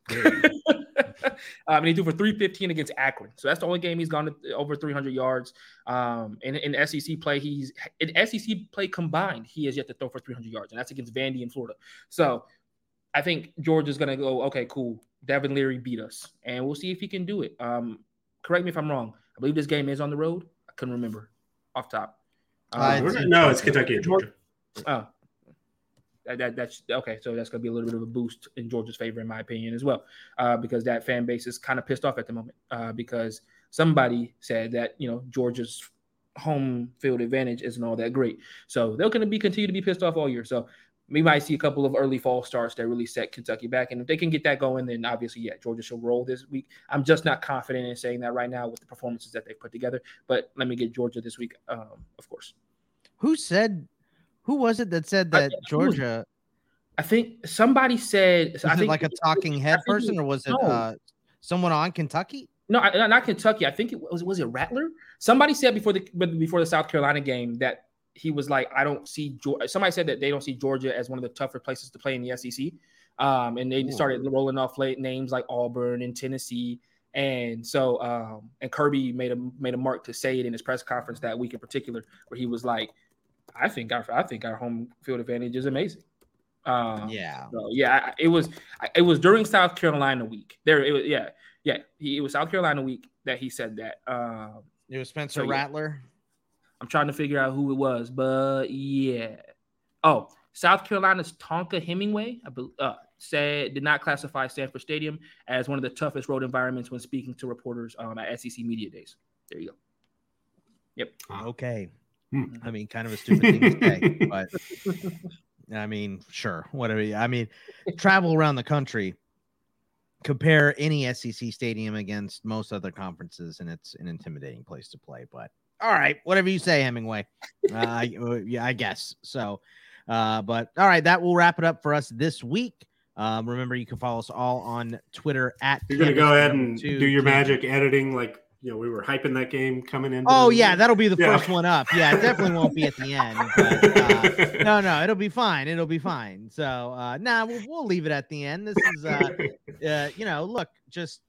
Um, and he threw for three fifteen against Akron. So that's the only game he's gone to over three hundred yards. Um, in, in S E C play, he's in S E C play combined, he has yet to throw for three hundred yards, and that's against Vandy in Florida. So I think Georgia's going to go, okay, cool. Devin Leary beat us, and we'll see if he can do it. Um, correct me if I'm wrong. I believe this game is on the road. I couldn't remember off top. Um, uh, no, it's Kentucky and Georgia. Oh, That, that, that's okay. So that's going to be a little bit of a boost in Georgia's favor, in my opinion, as well, uh, because that fan base is kind of pissed off at the moment uh, because somebody said that, you know, Georgia's home field advantage isn't all that great. So they're going to be continue to be pissed off all year. So we might see a couple of early false starts that really set Kentucky back. And if they can get that going, then obviously, yeah, Georgia should roll this week. I'm just not confident in saying that right now with the performances that they put together. But let me get Georgia this week, um, of course. Who said – Who was it that said that I, Georgia? I think somebody said. Was I think it like a talking head was, person, was, or was it no. uh, someone on Kentucky? No, not Kentucky. I think it was. Was it Rattler? Somebody said before the before the South Carolina game that he was like, I don't see Georgia. Somebody said that they don't see Georgia as one of the tougher places to play in the S E C, um, and they Ooh. started rolling off late names like Auburn and Tennessee. And so, um, and Kirby made a made a mark to say it in his press conference that week in particular, where he was like, "I think our I think our home field advantage is amazing." Um, yeah, so yeah. I, it was it was during South Carolina week. There, it was, yeah, yeah. He, it was South Carolina week that he said that. Um, it was Spencer so, yeah. Rattler. I'm trying to figure out who it was, but yeah. Oh, South Carolina's Tonka Hemingway uh, said did not classify Sanford Stadium as one of the toughest road environments when speaking to reporters um, at S E C Media Days. There you go. Yep. Okay. Hmm. I mean, kind of a stupid thing to say, but I mean, sure, whatever. I mean, travel around the country, compare any S E C stadium against most other conferences, and it's an intimidating place to play. But all right, whatever you say, Hemingway. Uh, yeah, I guess so. Uh, but all right, that will wrap it up for us this week. Um, remember, you can follow us all on Twitter at. You're gonna go ahead and do your magic editing, like you know we were hyping that game coming in. Oh yeah, that'll be the yeah. first one up. Yeah, it definitely won't be at the end. But, uh, no, no, it'll be fine. It'll be fine. So uh, nah, we'll, we'll leave it at the end. This is, uh, uh, you know, look, just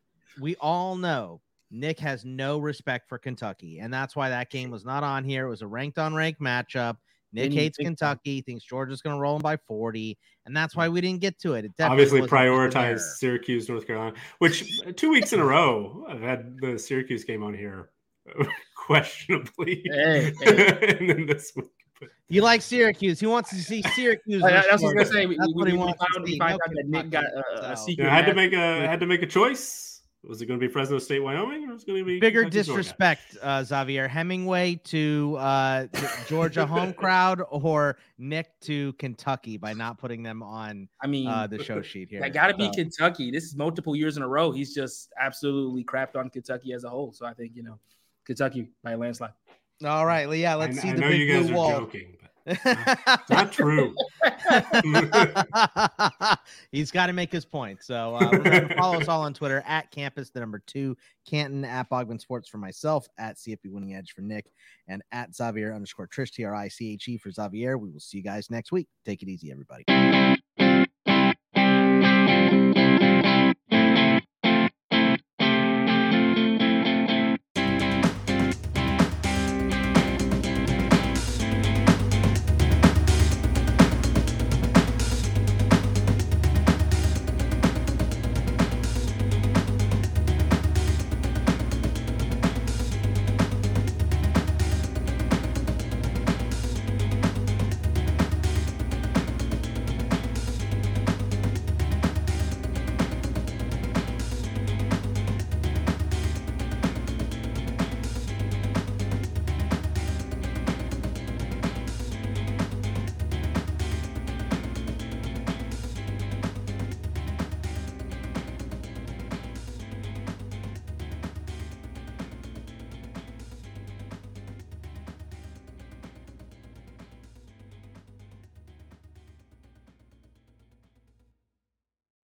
we all know. Nick has no respect for Kentucky, and that's why that game was not on here. It was a ranked-on-ranked matchup. Nick hates Kentucky, thinks Georgia's going to roll them by forty, and that's why we didn't get to it. It obviously prioritized Syracuse, North Carolina, which two weeks in a row I've had the Syracuse game on here questionably, hey, hey. and then this week. You like Syracuse. He wants to see Syracuse. I, that's what I was going to say. That's we, what he we wants found, to see. Find no out that Nick got a, a secret. Yeah, I had to make a I had to make a choice. Was it going to be Fresno State, Wyoming, or was it going to be bigger Kentucky, disrespect, uh, Xavier Hemingway to uh, Georgia home crowd or Nick to Kentucky by not putting them on? I mean, uh, the show sheet here. That got to so. be Kentucky. This is multiple years in a row. He's just absolutely crapped on Kentucky as a whole. So I think you know, Kentucky by a landslide. All right, well, yeah, let's I, see I the know big you guys blue are wall. Joking. Not, not true. He's got to make his point. So uh, remember, follow us all on Twitter at Campus, the number two, Canton, at Bogman Sports for myself, at C F B Winning Edge for Nick, and at Xavier underscore Trish, T R I C H E for Xavier. We will see you guys next week. Take it easy, everybody.